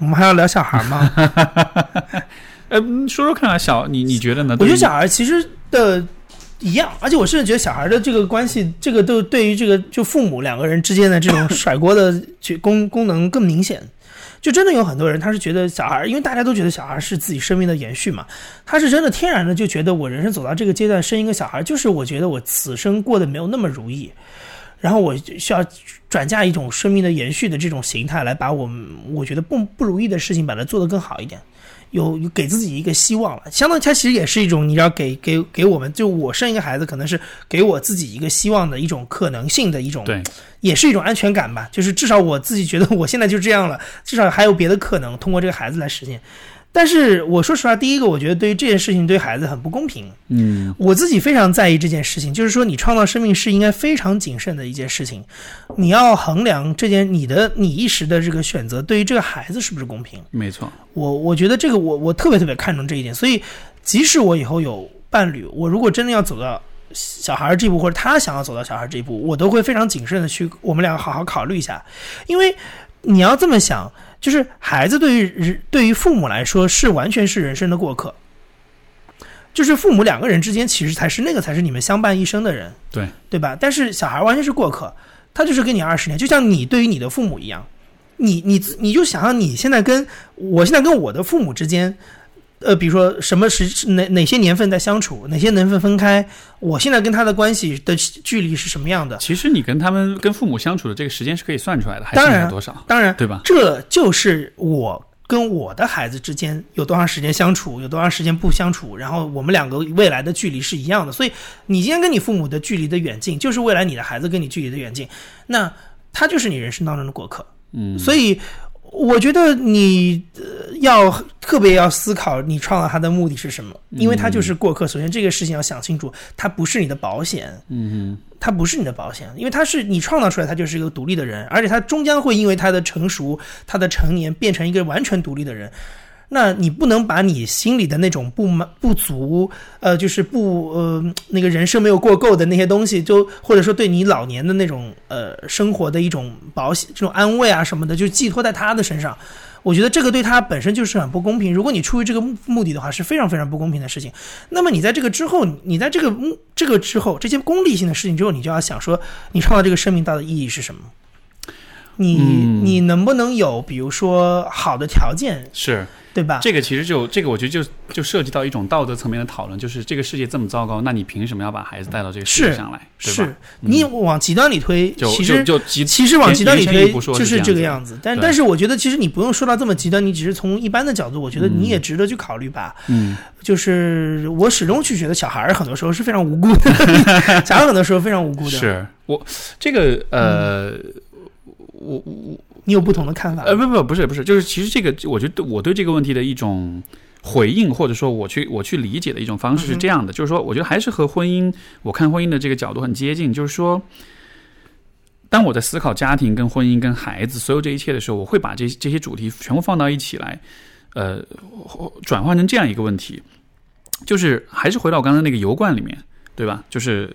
我们还要聊小孩吗？说说看啊，你觉得呢？我觉得小孩其实的一样，而且我甚至觉得小孩的这个关系，这个都对于这个就父母两个人之间的这种甩锅的功能更明显。就真的有很多人他是觉得小孩，因为大家都觉得小孩是自己生命的延续嘛，他是真的天然的就觉得我人生走到这个阶段生一个小孩，就是我觉得我此生过得没有那么如意。然后我需要转嫁一种生命的延续的这种形态来把我觉得不如意的事情把它做得更好一点，有给自己一个希望了，相当于它其实也是一种你要给我们，就我生一个孩子可能是给我自己一个希望的一种可能性的一种，对，也是一种安全感吧，就是至少我自己觉得我现在就这样了，至少还有别的可能通过这个孩子来实现。但是我说实话，第一个我觉得对于这件事情对孩子很不公平。我自己非常在意这件事情，就是说你创造生命是应该非常谨慎的一件事情，你要衡量这件你一时的这个选择对于这个孩子是不是公平。没错，我觉得这个我特别特别看重这一点，所以即使我以后有伴侣，我如果真的要走到小孩这一步，或者他想要走到小孩这一步，我都会非常谨慎的去我们俩好好考虑一下，因为你要这么想。就是孩子对于父母来说是完全是人生的过客，就是父母两个人之间其实才是你们相伴一生的人，对对吧？但是小孩完全是过客，他就是跟你20年，就像你对于你的父母一样，你就想象你现在跟我的父母之间，比如说什么是哪些年份在相处，哪些年份分开，我现在跟他的关系的距离是什么样的？其实你跟父母相处的这个时间是可以算出来的，还剩下多少？当然，对吧？这就是我跟我的孩子之间有多长时间相处，有多长时间不相处，然后我们两个未来的距离是一样的。所以你今天跟你父母的距离的远近，就是未来你的孩子跟你距离的远近，那他就是你人生当中的过客。所以。我觉得你要特别要思考你创造它的目的是什么，因为它就是过客。首先这个事情要想清楚，它不是你的保险，它不是你的保险，因为它是你创造出来，它就是一个独立的人，而且它终将会因为它的成熟、它的成年变成一个完全独立的人。那你不能把你心里的那种不足，就是那个人生没有过够的那些东西，就或者说对你老年的那种生活的一种保险、这种安慰啊什么的，就寄托在他的身上。我觉得这个对他本身就是很不公平，如果你出于这个目的的话是非常非常不公平的事情。那么你在这个之后，你在这个之后这些功利性的事情之后，你就要想说你创造这个声明到底意义是什么，你能不能有比如说好的条件，是对吧？这个其实这个我觉得就涉及到一种道德层面的讨论，就是这个世界这么糟糕，那你凭什么要把孩子带到这个世界上来，是对吧？是你往极端里推，其实往极端里推就是这个样子。但是我觉得其实你不用说到这么极端，你只是从一般的角度，我觉得你也值得去考虑吧。就是我始终去觉得小孩很多时候是非常无辜的，小孩很多时候非常无辜的。是我这个你有不同的看法？不是，就是其实这个，我觉得我对这个问题的一种回应，或者说我去理解的一种方式是这样的，就是说，我觉得还是和婚姻，我看婚姻的这个角度很接近，就是说，当我在思考家庭、跟婚姻、跟孩子所有这一切的时候，我会把这些主题全部放到一起来，转换成这样一个问题，就是还是回到我刚才那个油罐里面，对吧？就是。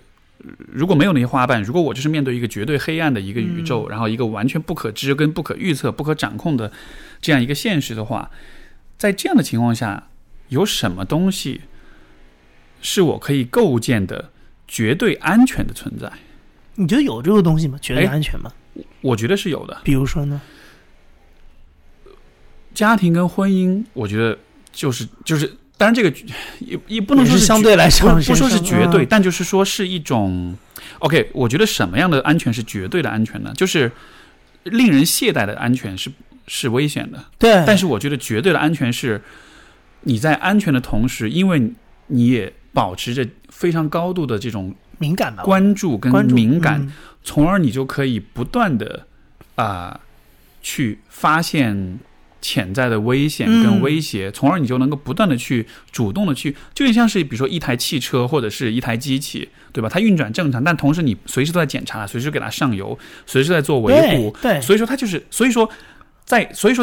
如果没有那些花瓣，如果我就是面对一个绝对黑暗的一个宇宙，然后一个完全不可知跟不可预测不可掌控的这样一个现实的话，在这样的情况下，有什么东西是我可以构建的绝对安全的存在？你觉得有这个东西吗？绝对安全吗？我觉得是有的。比如说呢？家庭跟婚姻，我觉得就是当然，这个也不能说是相对来说，不说是绝对，但就是说是一种 OK。我觉得什么样的安全是绝对的安全呢？就是令人懈怠的安全是危险的。对，但是我觉得绝对的安全是你在安全的同时，因为你也保持着非常高度的这种敏感、关注跟敏感，从而你就可以不断的去发现。潜在的危险跟威胁，从而你就能够不断的去主动的去，就像是比如说一台汽车或者是一台机器，对吧？它运转正常，但同时你随时都在检查，随时给它上油，随时在做维护，对，所以说它就是，所以说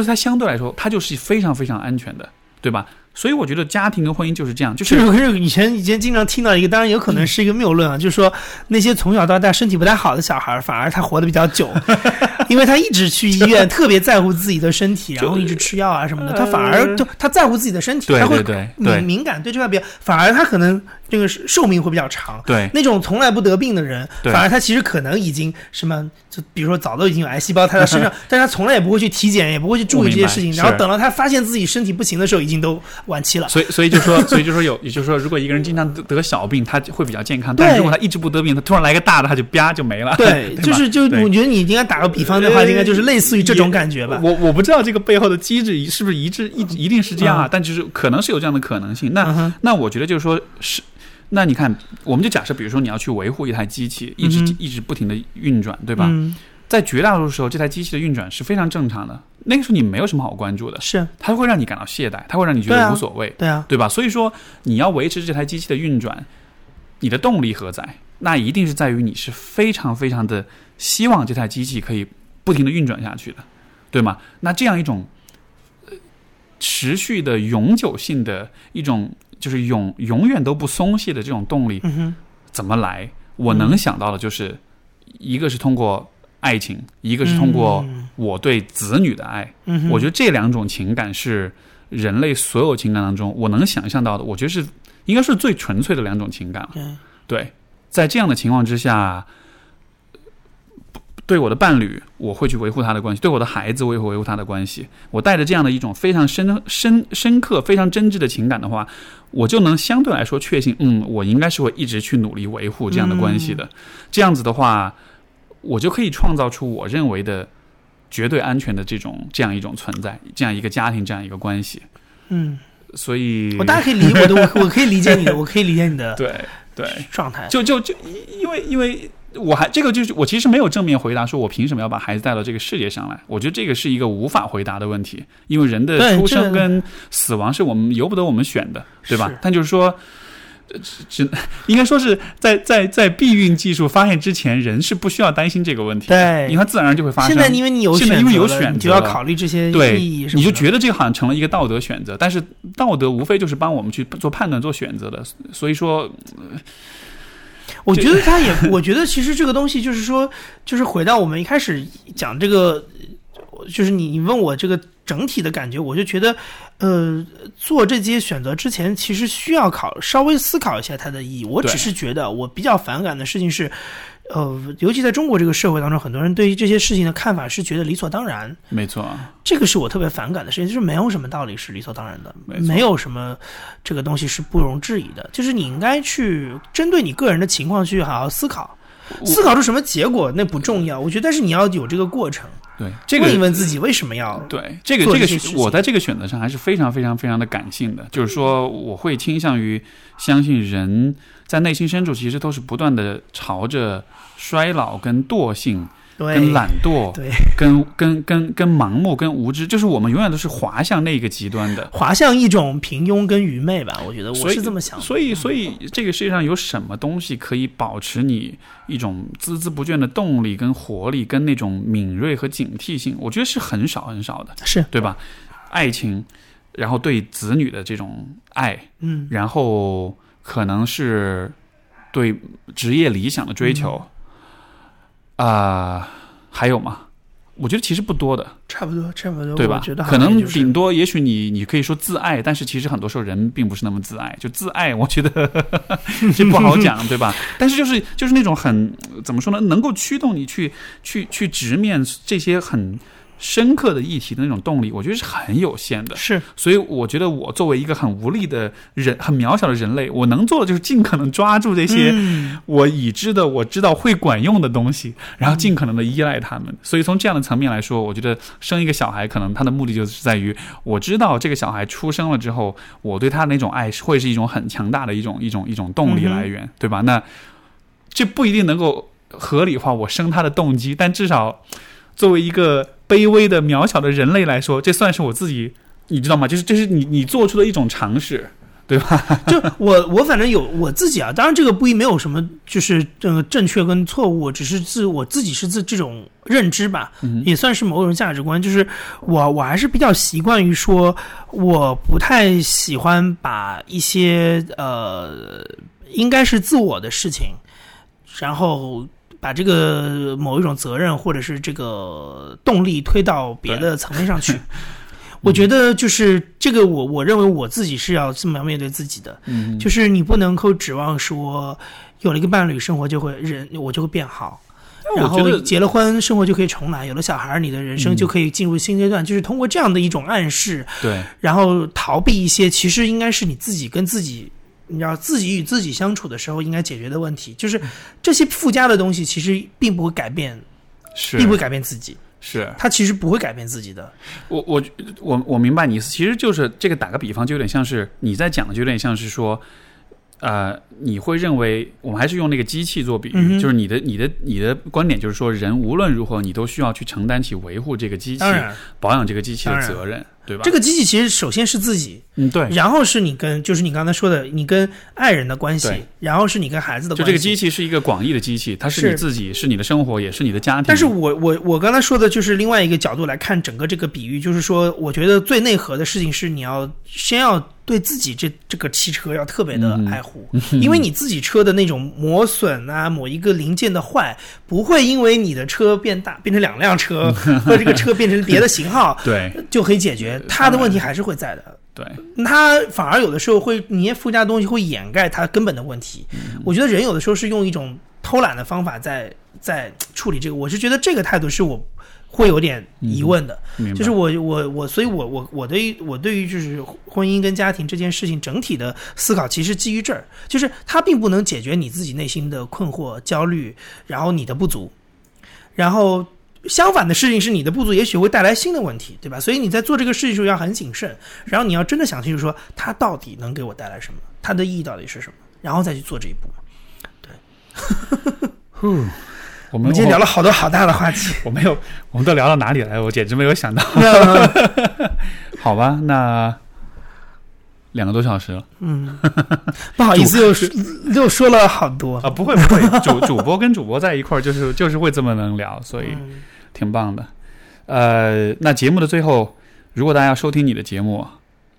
它相对来说，它就是非常非常安全的，对吧？所以我觉得家庭跟婚姻就是这样，就是以前经常听到一个，当然有可能是一个谬论啊，就是说那些从小到大身体不太好的小孩，反而他活得比较久，因为他一直去医院，特别在乎自己的身体，然后一直吃药啊什么的，他反而就他在乎自己的身体，他会敏感对这块比较，反而他可能这个寿命会比较长。对，那种从来不得病的人，反而他其实可能已经什么，就比如说早都已经有癌细胞他在身上，但他从来也不会去体检，也不会去注意这些事情，然后等到他发现自己身体不行的时候，已经都。晚期了，所以就说有，也就是说，如果一个人经常得小病，他会比较健康；但如果他一直不得病，他突然来个大的，他就啪就没了。对，就我觉得你应该打个比方的话，应该就是类似于这种感觉吧。我不知道这个背后的机制是不是一定是这样啊？但就是可能是有这样的可能性。那我觉得就是说是，那你看，我们就假设，比如说你要去维护一台机器，一直不停的运转，对吧？在绝大多数时候，这台机器的运转是非常正常的。那个时候你没有什么好关注的，是它会让你感到懈怠，它会让你觉得无所谓，对啊，对吧？所以说你要维持这台机器的运转，你的动力何在？那一定是在于你是非常非常的希望这台机器可以不停的运转下去的，对吗？那这样一种持续的永久性的一种就是永远都不松懈的这种动力，怎么来？我能想到的就是一个是通过。爱情，一个是通过我对子女的爱，我觉得这两种情感是人类所有情感当中我能想象到的，我觉得是应该是最纯粹的两种情感了。对，在这样的情况之下，对我的伴侣，我会去维护他的关系；对我的孩子，我也会维护他的关系。我带着这样的一种非常深刻、非常真挚的情感的话，我就能相对来说确信，我应该是会一直去努力维护这样的关系的。这样子的话。我就可以创造出我认为的绝对安全的这样一种存在，这样一个家庭，这样一个关系。所以我大概可以理解我可以理解你的，我可以理解你的对状态。就因为我还这个就是我其实没有正面回答说我凭什么要把孩子带到这个世界上来，我觉得这个是一个无法回答的问题，因为人的出生跟死亡是我们由不得我们选的，对吧？但就是说。应该说是在避孕技术发现之前，人是不需要担心这个问题。对，因为它自然而然就会发生。现在因为你有选择，你就要考虑这些意义，对，你就觉得这个好像成了一个道德选择，但是道德无非就是帮我们去做判断、做选择的。所以说，我觉得其实这个东西就是说，就是回到我们一开始讲这个，就是你问我这个整体的感觉，我就觉得，做这些选择之前，其实需要稍微思考一下它的意义。我只是觉得，我比较反感的事情是，尤其在中国这个社会当中，很多人对于这些事情的看法是觉得理所当然。没错，这个是我特别反感的事情，就是没有什么道理是理所当然的，没有什么这个东西是不容置疑的。就是你应该去针对你个人的情况去好好思考，思考出什么结果那不重要，我觉得，但是你要有这个过程。对，这个问一问自己为什么要对这个，我在这个选择上还是非常非常非常的感性的，就是说我会倾向于相信人在内心深处其实都是不断的朝着衰老、跟惰性、跟懒惰、跟盲目、跟无知，就是我们永远都是滑向那个极端的，滑向一种平庸跟愚昧吧。我觉得我是这么想的。所以这个世界上有什么东西可以保持你一种孜孜不倦的动力跟活力跟那种敏锐和警惕性，我觉得是很少很少的，是对吧？爱情，然后对子女的这种爱，然后可能是对职业理想的追求啊，还有吗？我觉得其实不多的，差不多，对吧？我觉得可能顶多，也许你可以说自爱，但是其实很多时候人并不是那么自爱。就自爱，我觉得这不好讲，对吧？但是就是那种很怎么说呢，能够驱动你去直面这些很深刻的议题的那种动力，我觉得是很有限的。是，所以我觉得我作为一个很无力的人，很渺小的人类，我能做的就是尽可能抓住这些我已知的、我知道会管用的东西，然后尽可能的依赖他们。所以从这样的层面来说，我觉得生一个小孩，可能他的目的就是在于，我知道这个小孩出生了之后，我对他的那种爱会是一种很强大的一种动力来源，对吧？那这不一定能够合理化我生他的动机，但至少作为一个卑微的渺小的人类来说，这算是我自己，你知道吗？就是这是你做出的一种尝试，对吧？就我反正有我自己啊，当然这个没有什么就是正确跟错误，只是我自己是这种认知吧，也算是某种价值观。就是我还是比较习惯于说，我不太喜欢把一些应该是自我的事情，然后把这个某一种责任或者是这个动力推到别的层面上去。我觉得就是这个我认为我自己是要这么面对自己的，就是你不能够指望说有了一个伴侣生活就会我就会变好，然后结了婚生活就可以重来，有了小孩你的人生就可以进入新阶段，就是通过这样的一种暗示，对，然后逃避一些其实应该是你自己跟自己，你知道自己与自己相处的时候应该解决的问题，就是这些附加的东西其实并不会改变，并不会改变自己，是它其实不会改变自己的。我明白你意思，其实就是这个打个比方，就有点像是你在讲的，就有点像是说，你会认为我们还是用那个机器做比喻，就是你的观点就是说，人无论如何你都需要去承担起维护这个机器、保养这个机器的责任。对吧？这个机器其实首先是自己，对，然后是你跟，就是你刚才说的，你跟爱人的关系，然后是你跟孩子的关系。就这个机器是一个广义的机器，它是你自己，是你的生活，也是你的家庭。但是我刚才说的就是另外一个角度来看整个这个比喻，就是说，我觉得最内核的事情是你要先要对自己这个汽车要特别的爱护，因为你自己车的那种磨损啊，某一个零件的坏，不会因为你的车变大变成两辆车，或者这个车变成别的型号，对，就可以解决。他的问题还是会在的，对，他反而有的时候会，你附加东西会掩盖他根本的问题。我觉得人有的时候是用一种偷懒的方法在处理这个，我是觉得这个态度是我会有点疑问的，就是我，所以我对于就是婚姻跟家庭这件事情整体的思考，其实基于这儿，就是它并不能解决你自己内心的困惑、焦虑，然后你的不足，然后。相反的事情是你的不足也许会带来新的问题，对吧？所以你在做这个事情时候要很谨慎，然后你要真的想清楚说它到底能给我带来什么，它的意义到底是什么，然后再去做这一步。对，我们今天聊了好多好大的话题，我们都聊到哪里来？我简直没有想到。好吧，那2个多小时了，不好意思，又说了好多啊！不会，主播跟主播在一块儿就是会这么能聊，所以挺棒的。那节目的最后，如果大家要收听你的节目，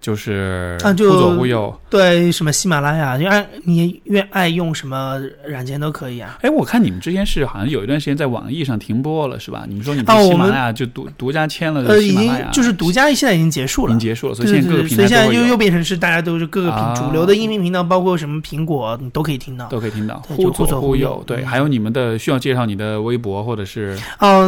就是忽左忽右，对，什么喜马拉雅，你越爱用什么软件都可以啊。哎，我看你们之前是好像有一段时间在网易上停播了，是吧？你们说你们喜马拉雅就独家签了喜马拉雅，就是独家现在已经结束了，已经结束了，所以现在各个平台都有，对对对，所以现在又变成是大家都是各个主流的音频频道，包括什么苹果你都可以听到，都可以听到，忽左忽右，对。还有你们的需要介绍你的微博或者是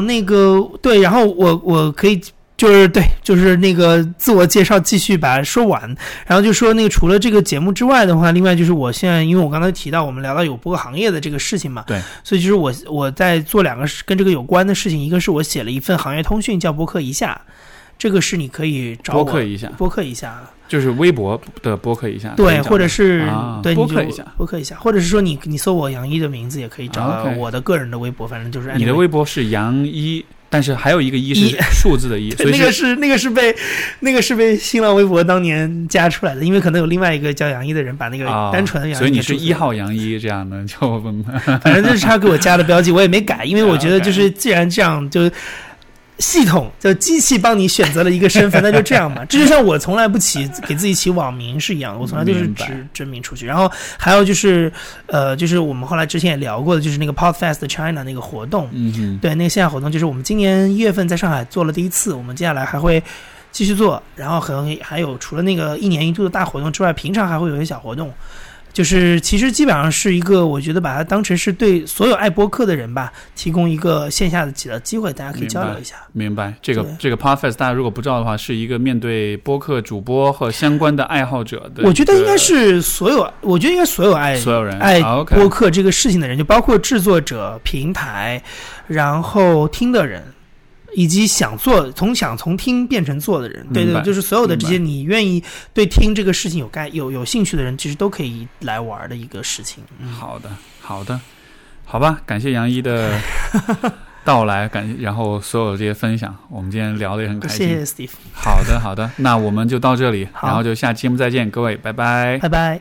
那个对，然后我可以。就是对，就是那个自我介绍继续把它说完，然后就说那个除了这个节目之外的话，另外就是我现在，因为我刚才提到我们聊到有播客行业的这个事情嘛，对，所以就是我在做两个跟这个有关的事情，一个是我写了一份行业通讯叫播客一下，这个是你可以找我播客一下。就是微博的播客一下，对，或者是对播客一下，或者是说你搜我杨一的名字也可以找到我的个人的微博，反正就是你的微博是杨一，但是还有一个一是数字的一，所以那个是被新浪微博当年加出来的，因为可能有另外一个叫杨一的人把那个单纯的杨一，所以你是一号杨一这样的，就反正就是他给我加的标记，我也没改，因为我觉得就是既然这样就。系统叫机器帮你选择了一个身份，那就这样嘛。这就像我从来不起给自己起网名是一样的，我从来就是真名出去。然后还有就是，就是我们后来之前也聊过的，就是那个 Podfest China 那个活动，嗯，对，那个线下活动就是我们今年1月份在上海做了第一次，我们接下来还会继续做。然后可能还有除了那个1年1度的大活动之外，平常还会有一些小活动。就是其实基本上是一个，我觉得把它当成是对所有爱播客的人吧，提供一个线下的几个机会，大家可以交流一下。明白，这个 Podfest 大家如果不知道的话，是一个面对播客主播和相关的爱好者的。我觉得应该所有爱播客这个事情的人，就包括制作者、平台，然后听的人。以及从听变成做的人，对对，就是所有的这些你愿意对听这个事情有兴趣的人，其实都可以来玩的一个事情。好的，好吧，感谢杨一的到来，然后所有这些分享，我们今天聊得也很开心。谢谢 Steve。好的，那我们就到这里，然后就下期节目再见，各位，拜拜，拜拜。